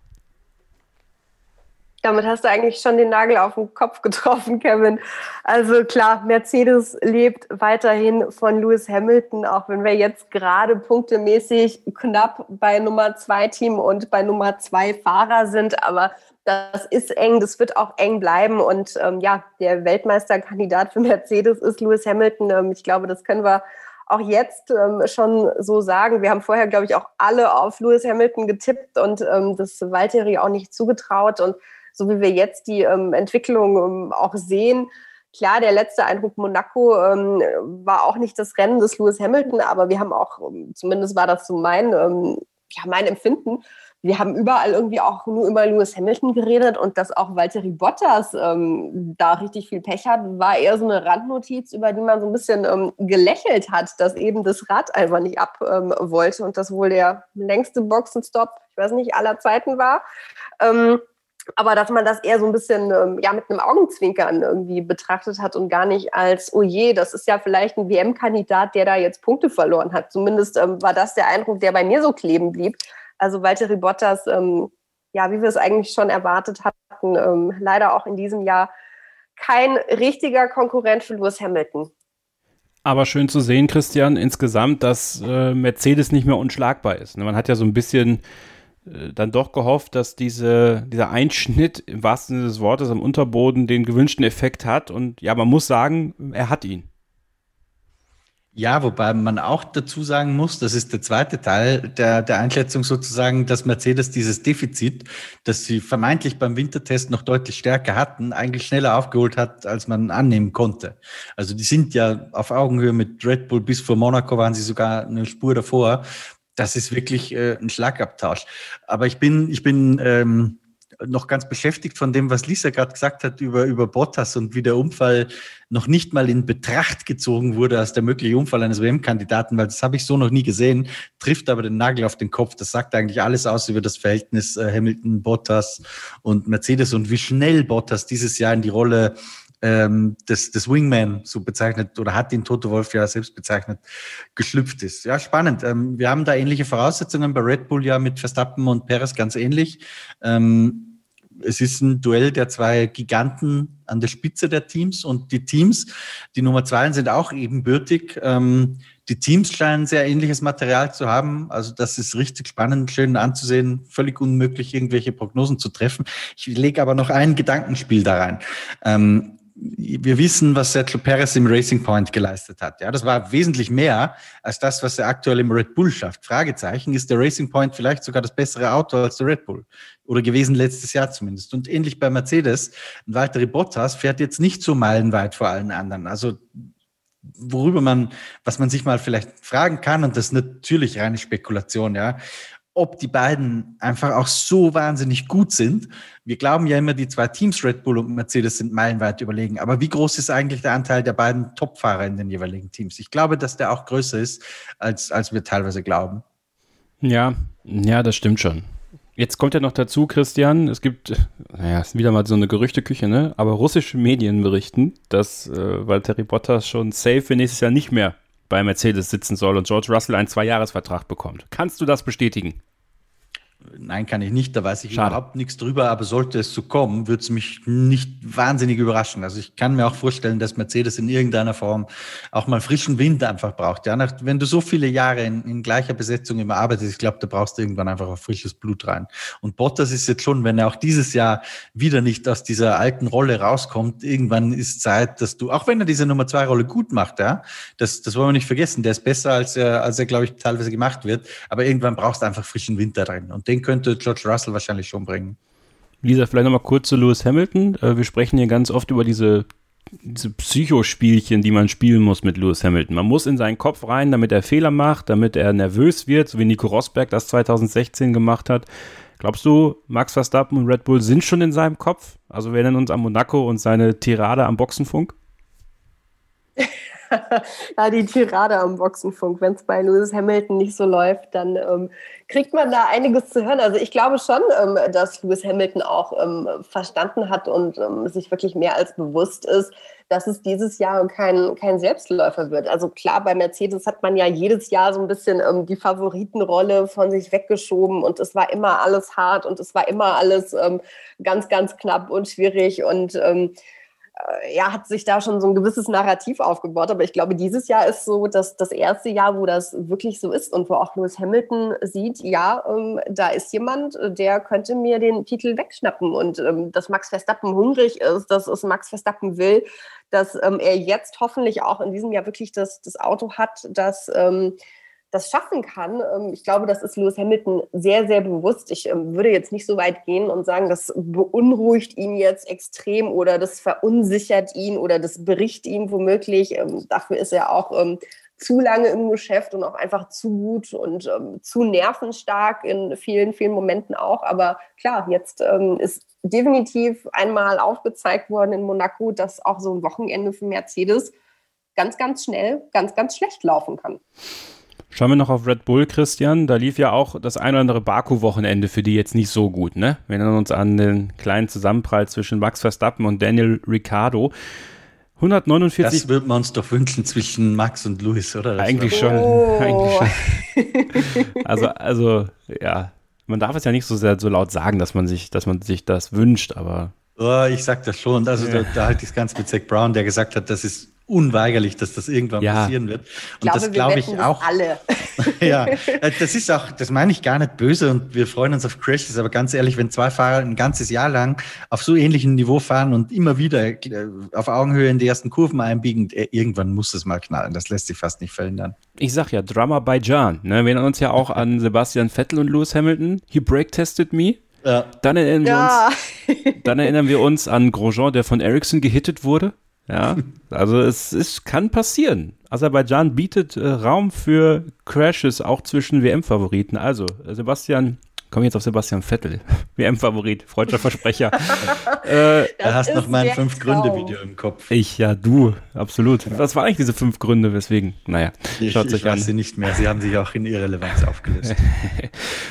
Damit hast du eigentlich schon den Nagel auf den Kopf getroffen, Kevin. Also klar, Mercedes lebt weiterhin von Lewis Hamilton, auch wenn wir jetzt gerade punktemäßig knapp bei Nummer 2 Team und bei Nummer 2 Fahrer sind. Aber das ist eng, das wird auch eng bleiben. Und der Weltmeisterkandidat für Mercedes ist Lewis Hamilton. Ich glaube, das können wir auch jetzt schon so sagen. Wir haben vorher, glaube ich, auch alle auf Lewis Hamilton getippt und das Valtteri auch nicht zugetraut. Und so wie wir jetzt die Entwicklung auch sehen. Klar, der letzte Eindruck Monaco war auch nicht das Rennen des Lewis Hamilton, aber wir haben auch, zumindest war das so mein Empfinden, wir haben überall irgendwie auch nur über Lewis Hamilton geredet und dass auch Valtteri Bottas da richtig viel Pech hat, war eher so eine Randnotiz, über die man so ein bisschen gelächelt hat, dass eben das Rad einfach nicht ab wollte und das wohl der längste Boxenstopp, ich weiß nicht, aller Zeiten war. Aber dass man das eher so ein bisschen mit einem Augenzwinkern irgendwie betrachtet hat und gar nicht als, oh je, das ist ja vielleicht ein WM-Kandidat, der da jetzt Punkte verloren hat. Zumindest war das der Eindruck, der bei mir so kleben blieb. Also Valtteri Bottas, wie wir es eigentlich schon erwartet hatten, leider auch in diesem Jahr kein richtiger Konkurrent für Lewis Hamilton. Aber schön zu sehen, Christian, insgesamt, dass Mercedes nicht mehr unschlagbar ist. Man hat ja so ein bisschen dann doch gehofft, dass dieser Einschnitt im wahrsten Sinne des Wortes am Unterboden den gewünschten Effekt hat. Und ja, man muss sagen, er hat ihn. Ja, wobei man auch dazu sagen muss, das ist der zweite Teil der Einschätzung sozusagen, dass Mercedes dieses Defizit, das sie vermeintlich beim Wintertest noch deutlich stärker hatten, eigentlich schneller aufgeholt hat, als man annehmen konnte. Also die sind ja auf Augenhöhe mit Red Bull, bis vor Monaco waren sie sogar eine Spur davor. Das ist wirklich ein Schlagabtausch. Aber ich bin noch ganz beschäftigt von dem, was Lisa gerade gesagt hat über Bottas und wie der Unfall noch nicht mal in Betracht gezogen wurde als der mögliche Unfall eines WM-Kandidaten, weil das habe ich so noch nie gesehen, trifft aber den Nagel auf den Kopf. Das sagt eigentlich alles aus über das Verhältnis Hamilton, Bottas und Mercedes und wie schnell Bottas dieses Jahr in die Rolle des Wingman, so bezeichnet, oder hat ihn Toto Wolff ja selbst bezeichnet, geschlüpft ist. Ja, spannend. Wir haben da ähnliche Voraussetzungen bei Red Bull ja mit Verstappen und Perez ganz ähnlich. Es ist ein Duell der zwei Giganten an der Spitze der Teams und die Teams, die Nummer 2 sind auch ebenbürtig. Die Teams scheinen sehr ähnliches Material zu haben. Also das ist richtig spannend, schön anzusehen. Völlig unmöglich, irgendwelche Prognosen zu treffen. Ich lege aber noch ein Gedankenspiel da rein. Wir wissen, was Sergio Perez im Racing Point geleistet hat. Ja, das war wesentlich mehr als das, was er aktuell im Red Bull schafft. Fragezeichen, ist der Racing Point vielleicht sogar das bessere Auto als der Red Bull? Oder gewesen letztes Jahr zumindest. Und ähnlich bei Mercedes, Valtteri Bottas fährt jetzt nicht so meilenweit vor allen anderen. Also was man sich mal vielleicht fragen kann, und das ist natürlich reine Spekulation, ja, ob die beiden einfach auch so wahnsinnig gut sind. Wir glauben ja immer, die zwei Teams, Red Bull und Mercedes, sind meilenweit überlegen. Aber wie groß ist eigentlich der Anteil der beiden Topfahrer in den jeweiligen Teams? Ich glaube, dass der auch größer ist, als wir teilweise glauben. Ja, das stimmt schon. Jetzt kommt ja noch dazu, Christian, es gibt, ist wieder mal so eine Gerüchteküche, ne? Aber russische Medien berichten, dass Valtteri Bottas schon safe für nächstes Jahr nicht mehr bei Mercedes sitzen soll und George Russell einen 2-Jahres-Vertrag bekommt. Kannst du das bestätigen? Nein, kann ich nicht, da weiß ich überhaupt nichts drüber, aber sollte es so kommen, würde es mich nicht wahnsinnig überraschen. Also ich kann mir auch vorstellen, dass Mercedes in irgendeiner Form auch mal frischen Wind einfach braucht. Ja, wenn du so viele Jahre in gleicher Besetzung immer arbeitest, ich glaube, da brauchst du irgendwann einfach auch frisches Blut rein. Und Bottas ist jetzt schon, wenn er auch dieses Jahr wieder nicht aus dieser alten Rolle rauskommt, irgendwann ist Zeit, dass du, auch wenn er diese Nummer-2-Rolle gut macht, ja, das wollen wir nicht vergessen, der ist besser, als er glaube ich, teilweise gemacht wird, aber irgendwann brauchst du einfach frischen Wind da drin. Und den könnte George Russell wahrscheinlich schon bringen. Lisa, vielleicht nochmal kurz zu Lewis Hamilton. Wir sprechen hier ganz oft über diese Psychospielchen, die man spielen muss mit Lewis Hamilton. Man muss in seinen Kopf rein, damit er Fehler macht, damit er nervös wird, so wie Nico Rosberg das 2016 gemacht hat. Glaubst du, Max Verstappen und Red Bull sind schon in seinem Kopf? Also wir erinnern uns an Monaco und seine Tirade am Boxenfunk? Ja, die Tirade am Boxenfunk. Wenn es bei Lewis Hamilton nicht so läuft, dann kriegt man da einiges zu hören. Also ich glaube schon, dass Lewis Hamilton auch verstanden hat und sich wirklich mehr als bewusst ist, dass es dieses Jahr kein Selbstläufer wird. Also klar, bei Mercedes hat man ja jedes Jahr so ein bisschen die Favoritenrolle von sich weggeschoben und es war immer alles hart und es war immer alles ganz, ganz knapp und schwierig und hat sich da schon so ein gewisses Narrativ aufgebaut. Aber ich glaube, dieses Jahr ist so das erste Jahr, wo das wirklich so ist und wo auch Lewis Hamilton sieht, ja, da ist jemand, der könnte mir den Titel wegschnappen. Und dass Max Verstappen hungrig ist, dass es Max Verstappen will, dass er jetzt hoffentlich auch in diesem Jahr wirklich das Auto hat, das schaffen kann. Ich glaube, das ist Lewis Hamilton sehr, sehr bewusst. Ich würde jetzt nicht so weit gehen und sagen, das beunruhigt ihn jetzt extrem oder das verunsichert ihn oder das bricht ihn womöglich. Dafür ist er auch zu lange im Geschäft und auch einfach zu gut und zu nervenstark in vielen, vielen Momenten auch. Aber klar, jetzt ist definitiv einmal aufgezeigt worden in Monaco, dass auch so ein Wochenende für Mercedes ganz, ganz schnell, ganz, ganz schlecht laufen kann. Schauen wir noch auf Red Bull, Christian. Da lief ja auch das ein oder andere Baku-Wochenende für die jetzt nicht so gut, ne? Wir erinnern uns an den kleinen Zusammenprall zwischen Max Verstappen und Daniel Ricciardo. 149. Das wird man uns doch wünschen zwischen Max und Lewis, oder? Eigentlich schon. Also, ja. Man darf es ja nicht so sehr so laut sagen, dass man sich das wünscht, aber. Oh, ich sag das schon. Also, da halte ich es ganz mit Zach Brown, der gesagt hat, das ist unweigerlich, dass das irgendwann passieren wird. Und das glaube ich auch. Alle. Ja, das ist auch, das meine ich gar nicht böse und wir freuen uns auf Crashes, aber ganz ehrlich, wenn zwei Fahrer ein ganzes Jahr lang auf so ähnlichem Niveau fahren und immer wieder auf Augenhöhe in die ersten Kurven einbiegen, irgendwann muss es mal knallen. Das lässt sich fast nicht verhindern. Ich sag ja, Drama by Jan. Ne? Wir erinnern uns ja auch an Sebastian Vettel und Lewis Hamilton. He brake tested me. Ja. Dann erinnern wir uns an Grosjean, der von Ericsson gehittet wurde. Ja, also es kann passieren. Aserbaidschan bietet Raum für Crashes auch zwischen WM-Favoriten. Also Sebastian, komme jetzt auf Sebastian Vettel, WM-Favorit, freudscher Versprecher. Da hast du noch mein 5-Gründe-Video im Kopf. Du, absolut. Was waren eigentlich diese 5 Gründe, weswegen? Naja, schaut euch an. Ich weiß sie nicht mehr, sie haben sich auch in Irrelevanz aufgelöst.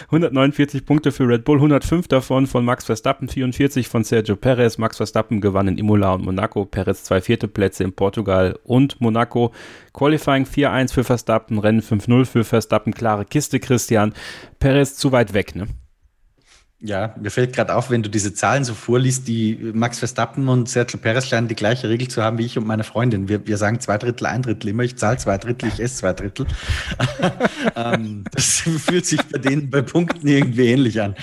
149 Punkte für Red Bull, 105 davon von Max Verstappen, 44 von Sergio Perez. Max Verstappen gewann in Imola und Monaco, Perez 2 vierte Plätze in Portugal und Monaco. Qualifying 4-1 für Verstappen, Rennen 5-0 für Verstappen, klare Kiste, Christian. Perez zu weit weg, ne? Ja, mir fällt gerade auf, wenn du diese Zahlen so vorliest, die Max Verstappen und Sergio Perez scheinen die gleiche Regel zu haben wie ich und meine Freundin. Wir sagen 2/3, 1/3 immer. Ich zahle 2/3, ich esse 2/3. Das fühlt sich bei denen bei Punkten irgendwie ähnlich an.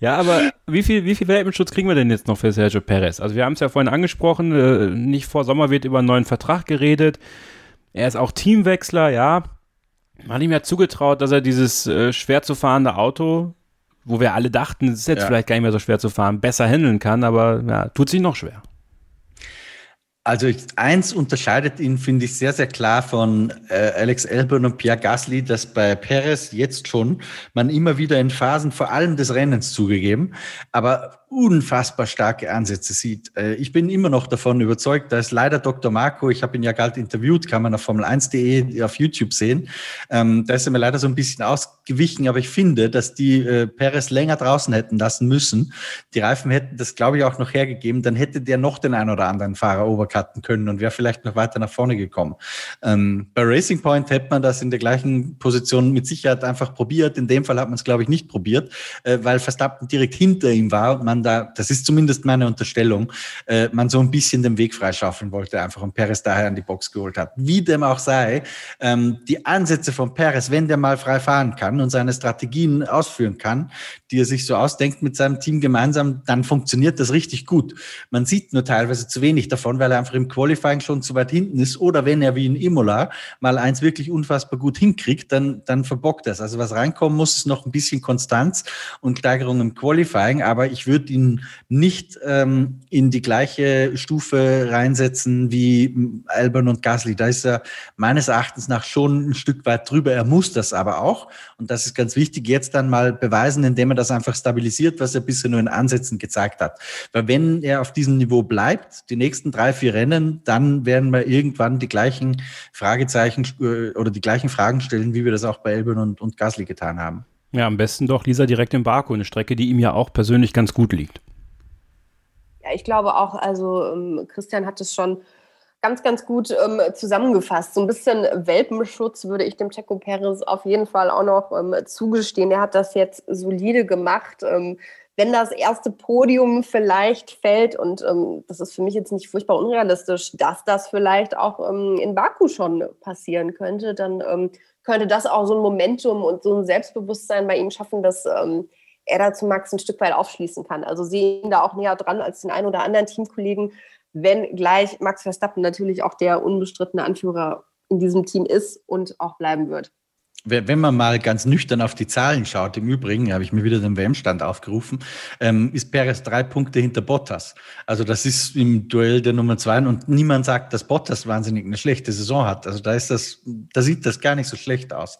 Ja, aber wie viel Weltmeisterschutz kriegen wir denn jetzt noch für Sergio Perez? Also wir haben es ja vorhin angesprochen, nicht vor Sommer wird über einen neuen Vertrag geredet. Er ist auch Teamwechsler, ja. Man hat ihm ja zugetraut, dass er dieses schwer zu fahrende Auto, wo wir alle dachten, es ist jetzt vielleicht gar nicht mehr so schwer zu fahren, besser handeln kann, aber ja, tut sich noch schwer. Also eins unterscheidet ihn, finde ich, sehr, sehr klar von Alex Albon und Pierre Gasly, dass bei Perez jetzt schon man immer wieder in Phasen vor allem des Rennens zugegeben, aber unfassbar starke Ansätze sieht. Ich bin immer noch davon überzeugt, da ist leider Dr. Marko, ich habe ihn ja gerade interviewt, kann man auf formel1.de auf YouTube sehen, da ist er mir leider so ein bisschen ausgewichen, aber ich finde, dass die Perez länger draußen hätten lassen müssen. Die Reifen hätten das, glaube ich, auch noch hergegeben, dann hätte der noch den einen oder anderen Fahrer overcutten können und wäre vielleicht noch weiter nach vorne gekommen. Bei Racing Point hätte man das in der gleichen Position mit Sicherheit einfach probiert. In dem Fall hat man es, glaube ich, nicht probiert, weil Verstappen direkt hinter ihm war und man da, das ist zumindest meine Unterstellung, man so ein bisschen den Weg freischaufeln wollte einfach und Perez daher an die Box geholt hat. Wie dem auch sei, die Ansätze von Perez, wenn der mal frei fahren kann und seine Strategien ausführen kann, die er sich so ausdenkt mit seinem Team gemeinsam, dann funktioniert das richtig gut. Man sieht nur teilweise zu wenig davon, weil er einfach im Qualifying schon zu weit hinten ist oder wenn er wie in Imola mal eins wirklich unfassbar gut hinkriegt, dann verbockt er es. Also was reinkommen muss, ist noch ein bisschen Konstanz und Steigerung im Qualifying, aber ich würde ihn nicht in die gleiche Stufe reinsetzen wie Albon und Gasly. Da ist er meines Erachtens nach schon ein Stück weit drüber. Er muss das aber auch und das ist ganz wichtig, jetzt dann mal beweisen, indem er das einfach stabilisiert, was er bisher nur in Ansätzen gezeigt hat. Weil wenn er auf diesem Niveau bleibt, die nächsten 3-4 Rennen, dann werden wir irgendwann die gleichen Fragezeichen oder die gleichen Fragen stellen, wie wir das auch bei Albon und Gasly getan haben. Ja, am besten doch, Lisa, direkt in Baku, eine Strecke, die ihm ja auch persönlich ganz gut liegt. Ja, ich glaube auch, also Christian hat es schon ganz, ganz gut zusammengefasst. So ein bisschen Welpenschutz würde ich dem Checo Perez auf jeden Fall auch noch zugestehen. Er hat das jetzt solide gemacht. Wenn das erste Podium vielleicht fällt, und das ist für mich jetzt nicht furchtbar unrealistisch, dass das vielleicht auch in Baku schon passieren könnte, dann könnte das auch so ein Momentum und so ein Selbstbewusstsein bei ihm schaffen, dass er da zu Max ein Stück weit aufschließen kann. Also sehe ihn da auch näher dran als den einen oder anderen Teamkollegen, wenn gleich Max Verstappen natürlich auch der unbestrittene Anführer in diesem Team ist und auch bleiben wird. Wenn man mal ganz nüchtern auf die Zahlen schaut, im Übrigen habe ich mir wieder den WM-Stand aufgerufen, ist Perez 3 Punkte hinter Bottas. Also das ist im Duell der Nummer 2 und niemand sagt, dass Bottas wahnsinnig eine schlechte Saison hat. Also da sieht das gar nicht so schlecht aus.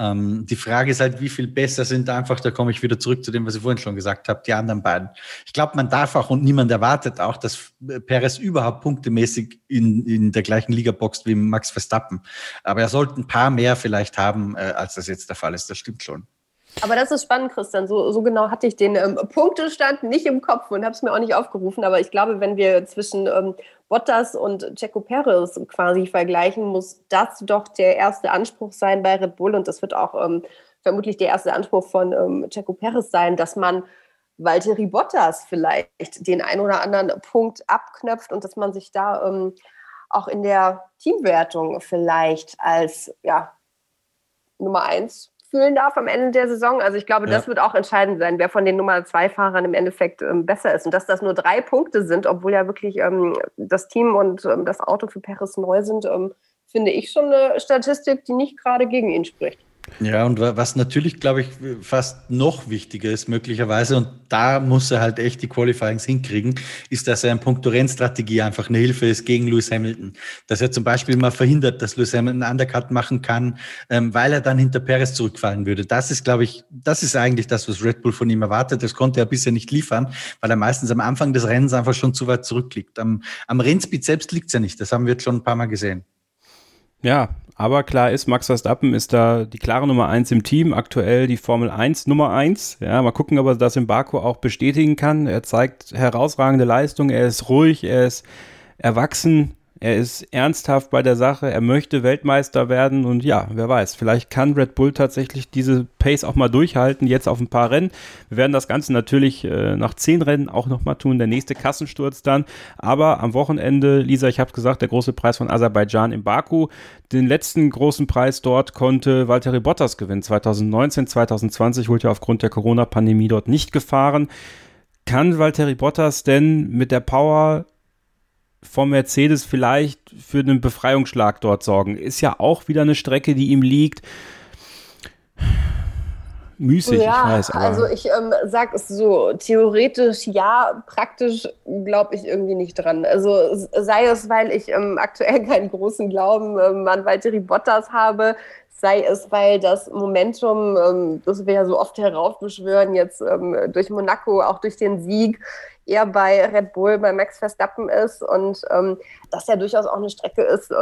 Die Frage ist halt, wie viel besser sind einfach, da komme ich wieder zurück zu dem, was ihr vorhin schon gesagt habt, die anderen beiden. Ich glaube, man darf auch und niemand erwartet auch, dass Perez überhaupt punktemäßig in der gleichen Liga boxt wie Max Verstappen. Aber er sollte ein paar mehr vielleicht haben, als das jetzt der Fall ist, das stimmt schon. Aber das ist spannend, Christian, so genau hatte ich den Punktestand nicht im Kopf und habe es mir auch nicht aufgerufen, aber ich glaube, wenn wir zwischen Bottas und Checo Perez quasi vergleichen, muss das doch der erste Anspruch sein bei Red Bull und das wird auch vermutlich der erste Anspruch von Checo Perez sein, dass man Valtteri Bottas vielleicht den einen oder anderen Punkt abknöpft und dass man sich da auch in der Teamwertung vielleicht als Nummer 1 fühlen darf am Ende der Saison. Also ich glaube, das wird auch entscheidend sein, wer von den Nummer 2-Fahrern im Endeffekt besser ist. Und dass das nur 3 Punkte sind, obwohl ja wirklich das Team und das Auto für Perez neu sind, finde ich schon eine Statistik, die nicht gerade gegen ihn spricht. Ja, und was natürlich, glaube ich, fast noch wichtiger ist möglicherweise, und da muss er halt echt die Qualifyings hinkriegen, ist, dass er in puncto Rennstrategie einfach eine Hilfe ist gegen Lewis Hamilton. Dass er zum Beispiel mal verhindert, dass Lewis Hamilton einen Undercut machen kann, weil er dann hinter Perez zurückfallen würde. Das ist, glaube ich, das ist eigentlich das, was Red Bull von ihm erwartet. Das konnte er bisher nicht liefern, weil er meistens am Anfang des Rennens einfach schon zu weit zurückliegt. Am Rennspeed selbst liegt es ja nicht. Das haben wir jetzt schon ein paar Mal gesehen. Ja, aber klar ist, Max Verstappen ist da die klare Nummer 1 im Team, aktuell die Formel 1 Nummer 1. Ja, mal gucken, ob er das in Baku auch bestätigen kann. Er zeigt herausragende Leistung, er ist ruhig, er ist erwachsen, er ist ernsthaft bei der Sache, er möchte Weltmeister werden und ja, wer weiß, vielleicht kann Red Bull tatsächlich diese Pace auch mal durchhalten, jetzt auf ein paar Rennen. Wir werden das Ganze natürlich nach 10 Rennen auch nochmal tun, der nächste Kassensturz dann, aber am Wochenende, Lisa, ich habe gesagt, der große Preis von Aserbaidschan in Baku, den letzten großen Preis dort konnte Valtteri Bottas gewinnen, 2019, 2020 wurde er aufgrund der Corona-Pandemie dort nicht gefahren. Kann Valtteri Bottas denn mit der Power vom Mercedes vielleicht für einen Befreiungsschlag dort sorgen? Ist ja auch wieder eine Strecke, die ihm liegt. Müßig, ja, ich weiß. Aber also ich sag es so, theoretisch ja, praktisch glaube ich irgendwie nicht dran. Also sei es, weil ich aktuell keinen großen Glauben an Valtteri Bottas habe, sei es, weil das Momentum, das wir ja so oft heraufbeschwören, jetzt durch Monaco, auch durch den Sieg, eher bei Red Bull, bei Max Verstappen ist und das ja durchaus auch eine Strecke ist,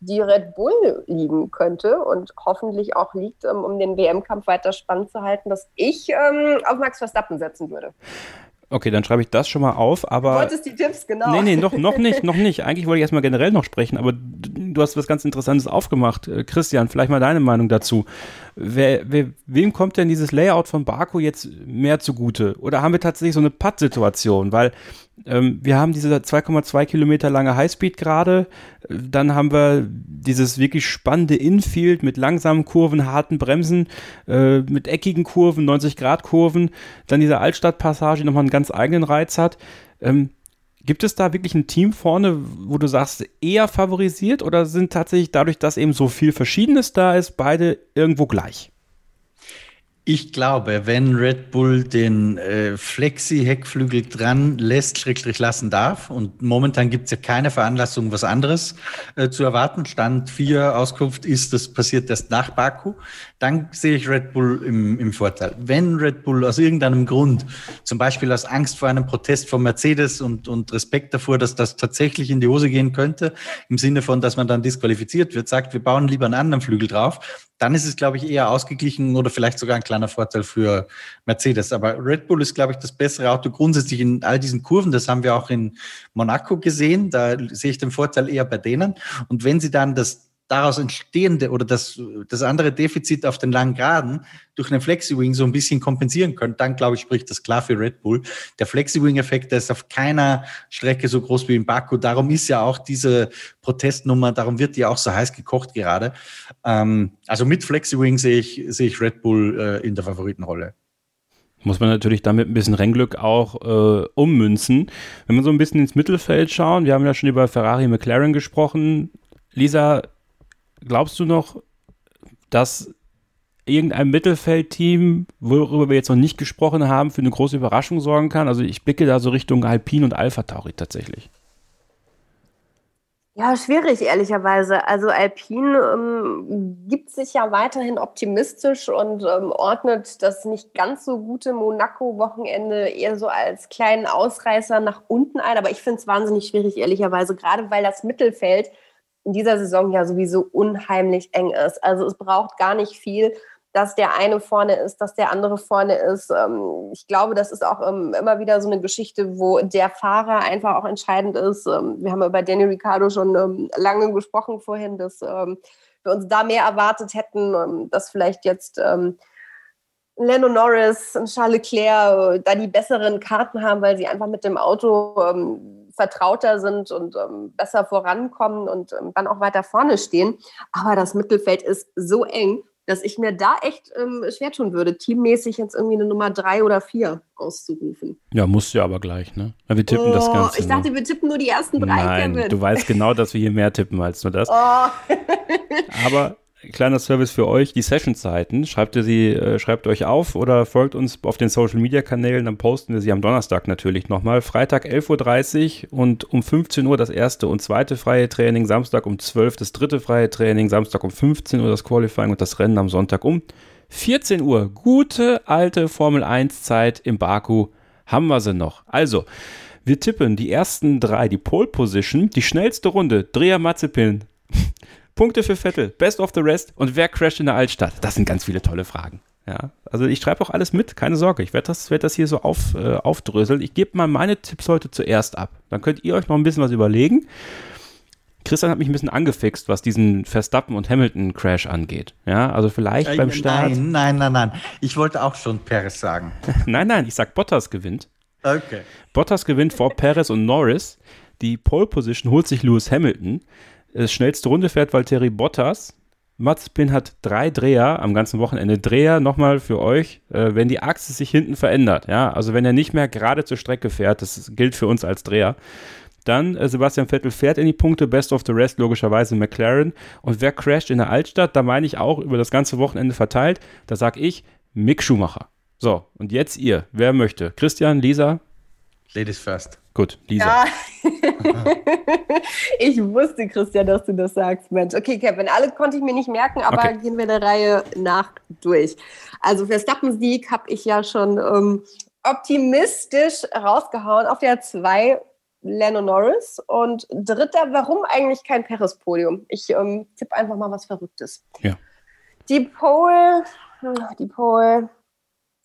die Red Bull liegen könnte und hoffentlich auch liegt, um den WM-Kampf weiter spannend zu halten, dass ich auf Max Verstappen setzen würde. Okay, dann schreibe ich das schon mal auf, aber... Du wolltest die Tipps, genau. Nee, noch nicht. Eigentlich wollte ich erstmal generell noch sprechen, aber du hast was ganz Interessantes aufgemacht. Christian, vielleicht mal deine Meinung dazu. Wem kommt denn dieses Layout von Baku jetzt mehr zugute? Oder haben wir tatsächlich so eine Putt-Situation? Weil wir haben diese 2,2 Kilometer lange Highspeed gerade, dann haben wir dieses wirklich spannende Infield mit langsamen Kurven, harten Bremsen, mit eckigen Kurven, 90-Grad-Kurven, dann diese Altstadtpassage, die nochmal einen ganz eigenen Reiz hat. Gibt es da wirklich ein Team vorne, wo du sagst, eher favorisiert oder sind tatsächlich dadurch, dass eben so viel Verschiedenes da ist, beide irgendwo gleich? Ich glaube, wenn Red Bull den Flexi-Heckflügel dran lässt, lassen darf, und momentan gibt es ja keine Veranlassung, was anderes zu erwarten. Stand 4 Auskunft ist, das passiert erst nach Baku. Dann sehe ich Red Bull im Vorteil. Wenn Red Bull aus irgendeinem Grund, zum Beispiel aus Angst vor einem Protest von Mercedes und Respekt davor, dass das tatsächlich in die Hose gehen könnte, im Sinne von, dass man dann disqualifiziert wird, sagt, wir bauen lieber einen anderen Flügel drauf, dann ist es, glaube ich, eher ausgeglichen oder vielleicht sogar ein kleiner Vorteil für Mercedes. Aber Red Bull ist, glaube ich, das bessere Auto grundsätzlich in all diesen Kurven. Das haben wir auch in Monaco gesehen. Da sehe ich den Vorteil eher bei denen. Und wenn sie dann das daraus entstehende oder das andere Defizit auf den langen Geraden durch einen Flexi-Wing so ein bisschen kompensieren können, dann, glaube ich, spricht das klar für Red Bull. Der Flexi-Wing-Effekt, der ist auf keiner Strecke so groß wie in Baku. Darum ist ja auch diese Protestnummer, darum wird die auch so heiß gekocht gerade. Also mit Flexi-Wing sehe ich Red Bull in der Favoritenrolle. Muss man natürlich damit ein bisschen Rennglück auch ummünzen. Wenn wir so ein bisschen ins Mittelfeld schauen, wir haben ja schon über Ferrari, McLaren gesprochen. Lisa, glaubst du noch, dass irgendein Mittelfeldteam, worüber wir jetzt noch nicht gesprochen haben, für eine große Überraschung sorgen kann? Also ich blicke da so Richtung Alpine und Alpha Tauri tatsächlich. Ja, schwierig, ehrlicherweise. Also Alpine gibt sich ja weiterhin optimistisch und ordnet das nicht ganz so gute Monaco-Wochenende eher so als kleinen Ausreißer nach unten ein. Aber ich finde es wahnsinnig schwierig, ehrlicherweise, gerade weil das Mittelfeld in dieser Saison ja sowieso unheimlich eng ist. Also es braucht gar nicht viel, dass der eine vorne ist, dass der andere vorne ist. Ich glaube, das ist auch immer wieder so eine Geschichte, wo der Fahrer einfach auch entscheidend ist. Wir haben über Daniel Ricciardo schon lange gesprochen vorhin, dass wir uns da mehr erwartet hätten, dass vielleicht jetzt Lando Norris und Charles Leclerc da die besseren Karten haben, weil sie einfach mit dem Auto vertrauter sind und besser vorankommen und dann auch weiter vorne stehen. Aber das Mittelfeld ist so eng, dass ich mir da echt schwer tun würde, teammäßig jetzt irgendwie eine Nummer 3 oder 4 auszurufen. Ja, musst du ja aber gleich, ne? Wir tippen das Ganze. Ich dachte, wir tippen nur die ersten 3. Nein, Kevin. Du weißt genau, dass wir hier mehr tippen als nur das. Aber kleiner Service für euch, die Sessionzeiten, schreibt euch auf oder folgt uns auf den Social-Media-Kanälen, dann posten wir sie am Donnerstag natürlich nochmal. Freitag 11.30 Uhr und um 15 Uhr das erste und zweite freie Training, Samstag um 12 Uhr das dritte freie Training, Samstag um 15 Uhr das Qualifying und das Rennen am Sonntag um 14 Uhr. Gute alte Formel-1-Zeit in Baku, haben wir sie noch. Also, wir tippen die ersten 3, die Pole-Position, die schnellste Runde, Dreher Mazepin. Punkte für Vettel, Best of the Rest und wer crasht in der Altstadt? Das sind ganz viele tolle Fragen. Ja, also ich schreibe auch alles mit, keine Sorge. Ich werde das hier so aufdröseln. Ich gebe mal meine Tipps heute zuerst ab. Dann könnt ihr euch noch ein bisschen was überlegen. Christian hat mich ein bisschen angefixt, was diesen Verstappen- und Hamilton-Crash angeht. Ja, also vielleicht beim Start. Nein. Ich wollte auch schon Perez sagen. Nein, ich sag Bottas gewinnt. Okay. Bottas gewinnt vor Perez und Norris. Die Pole-Position holt sich Lewis Hamilton. Das schnellste Runde fährt Valtteri Bottas. Mazepin hat 3 Dreher am ganzen Wochenende. Dreher nochmal für euch, wenn die Achse sich hinten verändert. Ja, also wenn er nicht mehr gerade zur Strecke fährt, das gilt für uns als Dreher. Dann Sebastian Vettel fährt in die Punkte, Best of the Rest logischerweise McLaren. Und wer crasht in der Altstadt, da meine ich auch über das ganze Wochenende verteilt, da sage ich Mick Schumacher. So, und jetzt ihr, wer möchte? Christian, Lisa? Ladies first. Gut, Lisa. Ja. Ich wusste, Christian, dass du das sagst, Mensch. Okay, Kevin, alle konnte ich mir nicht merken, aber gehen wir der Reihe nach durch. Also Verstappens Sieg habe ich ja schon optimistisch rausgehauen. Auf der 2 Lando Norris und 3, warum eigentlich kein Perez-Podium? Ich tippe einfach mal was Verrücktes. Ja. Die Pole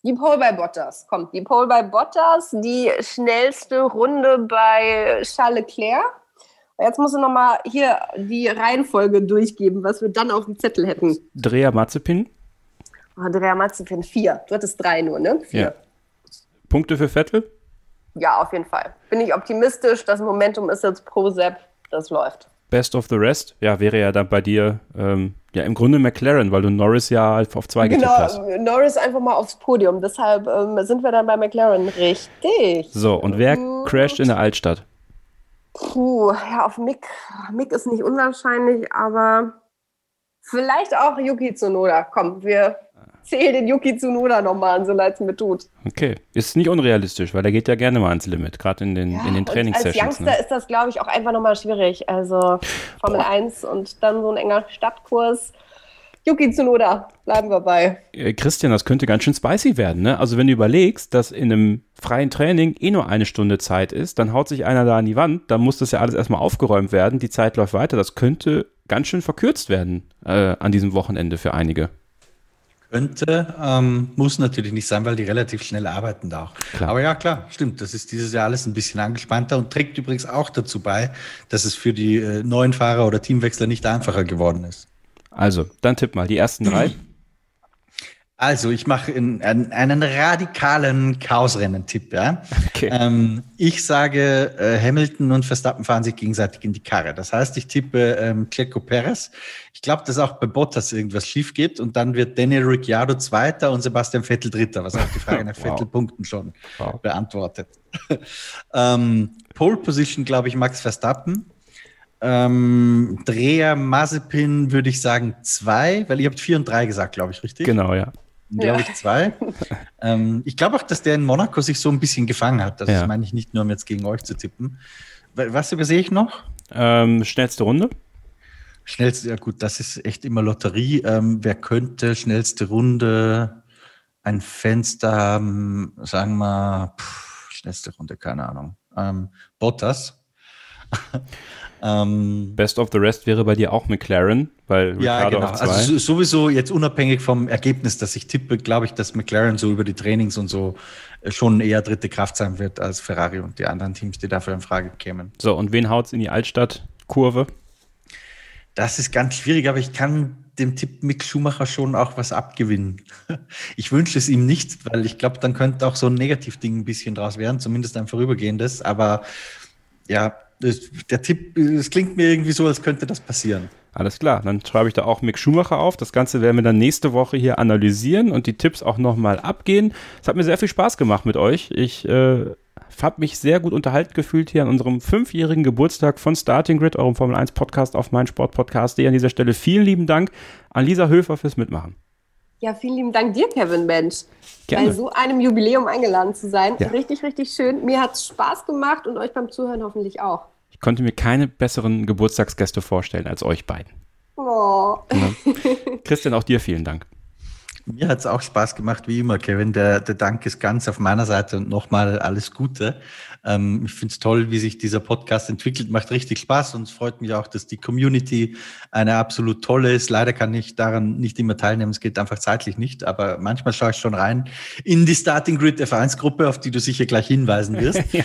bei Bottas, die schnellste Runde bei Charles Leclerc. Jetzt musst du nochmal hier die Reihenfolge durchgeben, was wir dann auf dem Zettel hätten. Andrea Mazepin, 4. Du hattest 3 nur, ne? 4. Ja. Punkte für Vettel? Ja, auf jeden Fall. Bin ich optimistisch, das Momentum ist jetzt pro Sepp, das läuft. Best of the rest, ja, wäre ja dann bei dir im Grunde McLaren, weil du Norris ja auf 2 getippt hast. Genau, Norris einfach mal aufs Podium, deshalb sind wir dann bei McLaren, richtig. So, und wer crasht in der Altstadt? Puh, ja, auf Mick. Mick ist nicht unwahrscheinlich, aber vielleicht auch Yuki Tsunoda. Komm, wir zählen den Yuki Tsunoda nochmal an, so leid es mir tut. Okay, ist nicht unrealistisch, weil der geht ja gerne mal ans Limit, gerade in den Trainingssessions. Als Youngster ist das, glaube ich, auch einfach nochmal schwierig. Also Formel 1 und dann so ein enger Stadtkurs. Yuki Tsunoda, bleiben wir bei. Christian, das könnte ganz schön spicy werden, ne? Also wenn du überlegst, dass in einem freien Training nur 1 Stunde Zeit ist, dann haut sich einer da an die Wand, dann muss das ja alles erstmal aufgeräumt werden, die Zeit läuft weiter, das könnte ganz schön verkürzt werden an diesem Wochenende für einige. Könnte, muss natürlich nicht sein, weil die relativ schnell arbeiten da auch. Klar. Aber ja, klar, stimmt, das ist dieses Jahr alles ein bisschen angespannter und trägt übrigens auch dazu bei, dass es für die neuen Fahrer oder Teamwechsler nicht einfacher geworden ist. Also, dann tipp mal die ersten 3. Also, ich mache einen radikalen Chaosrennen-Tipp. Ja? Okay. Ich sage, Hamilton und Verstappen fahren sich gegenseitig in die Karre. Das heißt, ich tippe Checo Perez. Ich glaube, dass auch bei Bottas irgendwas schief geht und dann wird Daniel Ricciardo 2. und Sebastian Vettel 3., was auch die Frage nach Vettel-Punkten schon beantwortet. Pole Position, glaube ich, Max Verstappen. Dreher, Mazepin würde ich sagen 2, weil ihr habt 4 und 3 gesagt, glaube ich, richtig? Genau, ja. Glaube ich 2. Ich glaube auch, dass der in Monaco sich so ein bisschen gefangen hat. Das meine ich nicht nur, um jetzt gegen euch zu tippen. Was übersehe ich noch? Schnellste Runde. Schnellste, ja gut, das ist echt immer Lotterie. Wer könnte schnellste Runde ein Fenster haben? Sagen wir, schnellste Runde, keine Ahnung. Bottas. Best of the rest wäre bei dir auch McLaren, weil Ricardo auf 2. Also sowieso jetzt unabhängig vom Ergebnis, das ich tippe, glaube ich, dass McLaren so über die Trainings und so schon eher dritte Kraft sein wird als Ferrari und die anderen Teams, die dafür in Frage kämen. So, und wen haut's in die Altstadtkurve? Das ist ganz schwierig, aber ich kann dem Tipp Mick Schumacher schon auch was abgewinnen. Ich wünsche es ihm nicht, weil ich glaube, dann könnte auch so ein Negativding ein bisschen draus werden, zumindest ein vorübergehendes, aber ja, der Tipp, es klingt mir irgendwie so, als könnte das passieren. Alles klar, dann schreibe ich da auch Mick Schumacher auf. Das Ganze werden wir dann nächste Woche hier analysieren und die Tipps auch nochmal abgehen. Es hat mir sehr viel Spaß gemacht mit euch. Ich habe mich sehr gut unterhalten gefühlt hier an unserem 5-jährigen Geburtstag von Starting Grid, eurem Formel 1 Podcast auf meinsportpodcast.de. An dieser Stelle vielen lieben Dank an Lisa Höfer fürs Mitmachen. Ja, vielen lieben Dank dir, Kevin, Mensch. Gerne. Bei so einem Jubiläum eingeladen zu sein. Ja. Richtig, richtig schön. Mir hat es Spaß gemacht und euch beim Zuhören hoffentlich auch. Ich konnte mir keine besseren Geburtstagsgäste vorstellen als euch beiden. Oh. Ja. Christian, auch dir vielen Dank. Mir hat es auch Spaß gemacht, wie immer, Kevin. Der Dank ist ganz auf meiner Seite und nochmal alles Gute. Ich finde es toll, wie sich dieser Podcast entwickelt. Macht richtig Spaß und es freut mich auch, dass die Community eine absolut tolle ist. Leider kann ich daran nicht immer teilnehmen. Es geht einfach zeitlich nicht, aber manchmal schaue ich schon rein in die Starting Grid F1-Gruppe, auf die du sicher gleich hinweisen wirst. Ja.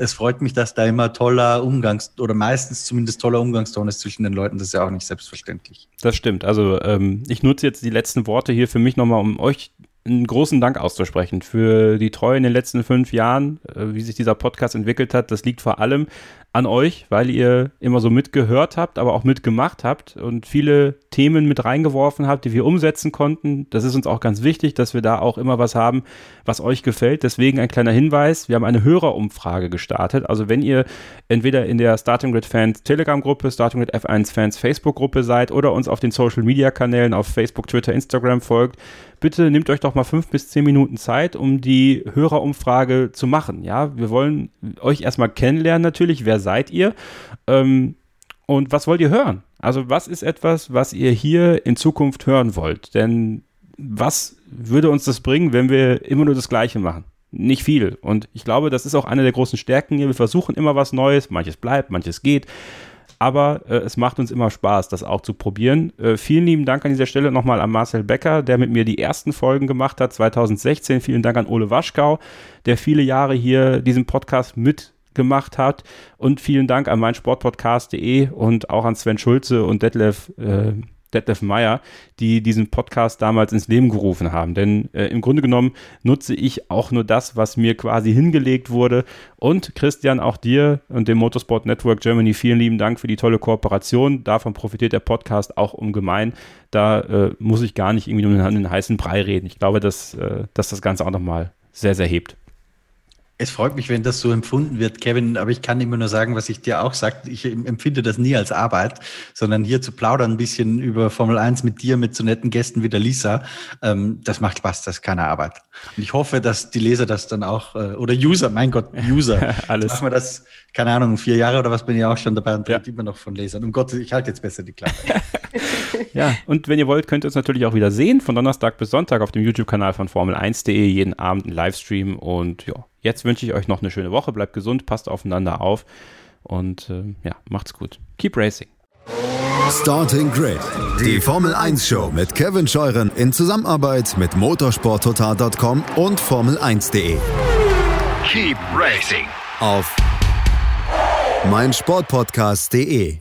Es freut mich, dass da immer toller oder meistens zumindest toller Umgangston ist zwischen den Leuten. Das ist ja auch nicht selbstverständlich. Das stimmt. Also ich nutze jetzt die letzten Worte hier für mich nochmal, um euch einen großen Dank auszusprechen für die Treue in den letzten 5 Jahren, wie sich dieser Podcast entwickelt hat. Das liegt vor allem an euch, weil ihr immer so mitgehört habt, aber auch mitgemacht habt und viele Themen mit reingeworfen habt, die wir umsetzen konnten. Das ist uns auch ganz wichtig, dass wir da auch immer was haben, was euch gefällt. Deswegen ein kleiner Hinweis, wir haben eine Hörerumfrage gestartet. Also wenn ihr entweder in der Starting Grid Fans Telegram-Gruppe, Starting Grid F1 Fans Facebook-Gruppe seid oder uns auf den Social-Media-Kanälen auf Facebook, Twitter, Instagram folgt, bitte nehmt euch doch mal 5 bis 10 Minuten Zeit, um die Hörerumfrage zu machen. Ja, wir wollen euch erstmal kennenlernen natürlich. Wer seid ihr? Und was wollt ihr hören? Also was ist etwas, was ihr hier in Zukunft hören wollt? Denn was würde uns das bringen, wenn wir immer nur das Gleiche machen? Nicht viel. Und ich glaube, das ist auch eine der großen Stärken hier. Wir versuchen immer was Neues. Manches bleibt, manches geht. Aber es macht uns immer Spaß, das auch zu probieren. Vielen lieben Dank an dieser Stelle nochmal an Marcel Becker, der mit mir die ersten Folgen gemacht hat, 2016. Vielen Dank an Ole Waschkau, der viele Jahre hier diesen Podcast mitgemacht hat. Und vielen Dank an meinsportpodcast.de und auch an Sven Schulze und Detlef Meyer, die diesen Podcast damals ins Leben gerufen haben. Denn im Grunde genommen nutze ich auch nur das, was mir quasi hingelegt wurde. Und Christian, auch dir und dem Motorsport Network Germany vielen lieben Dank für die tolle Kooperation. Davon profitiert der Podcast auch ungemein. Da muss ich gar nicht irgendwie um den heißen Brei reden. Ich glaube, dass das Ganze auch nochmal sehr, sehr hebt. Es freut mich, wenn das so empfunden wird, Kevin, aber ich kann immer nur sagen, was ich dir auch sage. Ich empfinde das nie als Arbeit, sondern hier zu plaudern ein bisschen über Formel 1 mit dir, mit so netten Gästen wie der Lisa, das macht Spaß, das ist keine Arbeit. Und ich hoffe, dass die Leser das dann auch, oder User, mein Gott, User, alles. Machen wir das, keine Ahnung, 4 Jahre oder was, bin ich auch schon dabei und redet immer noch von Lesern. Um Gottes, ich halte jetzt besser die Klappe. Ja, und wenn ihr wollt, könnt ihr uns natürlich auch wieder sehen, von Donnerstag bis Sonntag auf dem YouTube-Kanal von formel1.de, jeden Abend ein Livestream. Und ja, jetzt wünsche ich euch noch eine schöne Woche, bleibt gesund, passt aufeinander auf und ja, macht's gut. Keep racing. Starting Grid, die Formel 1 Show mit Kevin Scheuren in Zusammenarbeit mit motorsporttotal.com und formel1.de. Keep racing auf meinsportpodcast.de.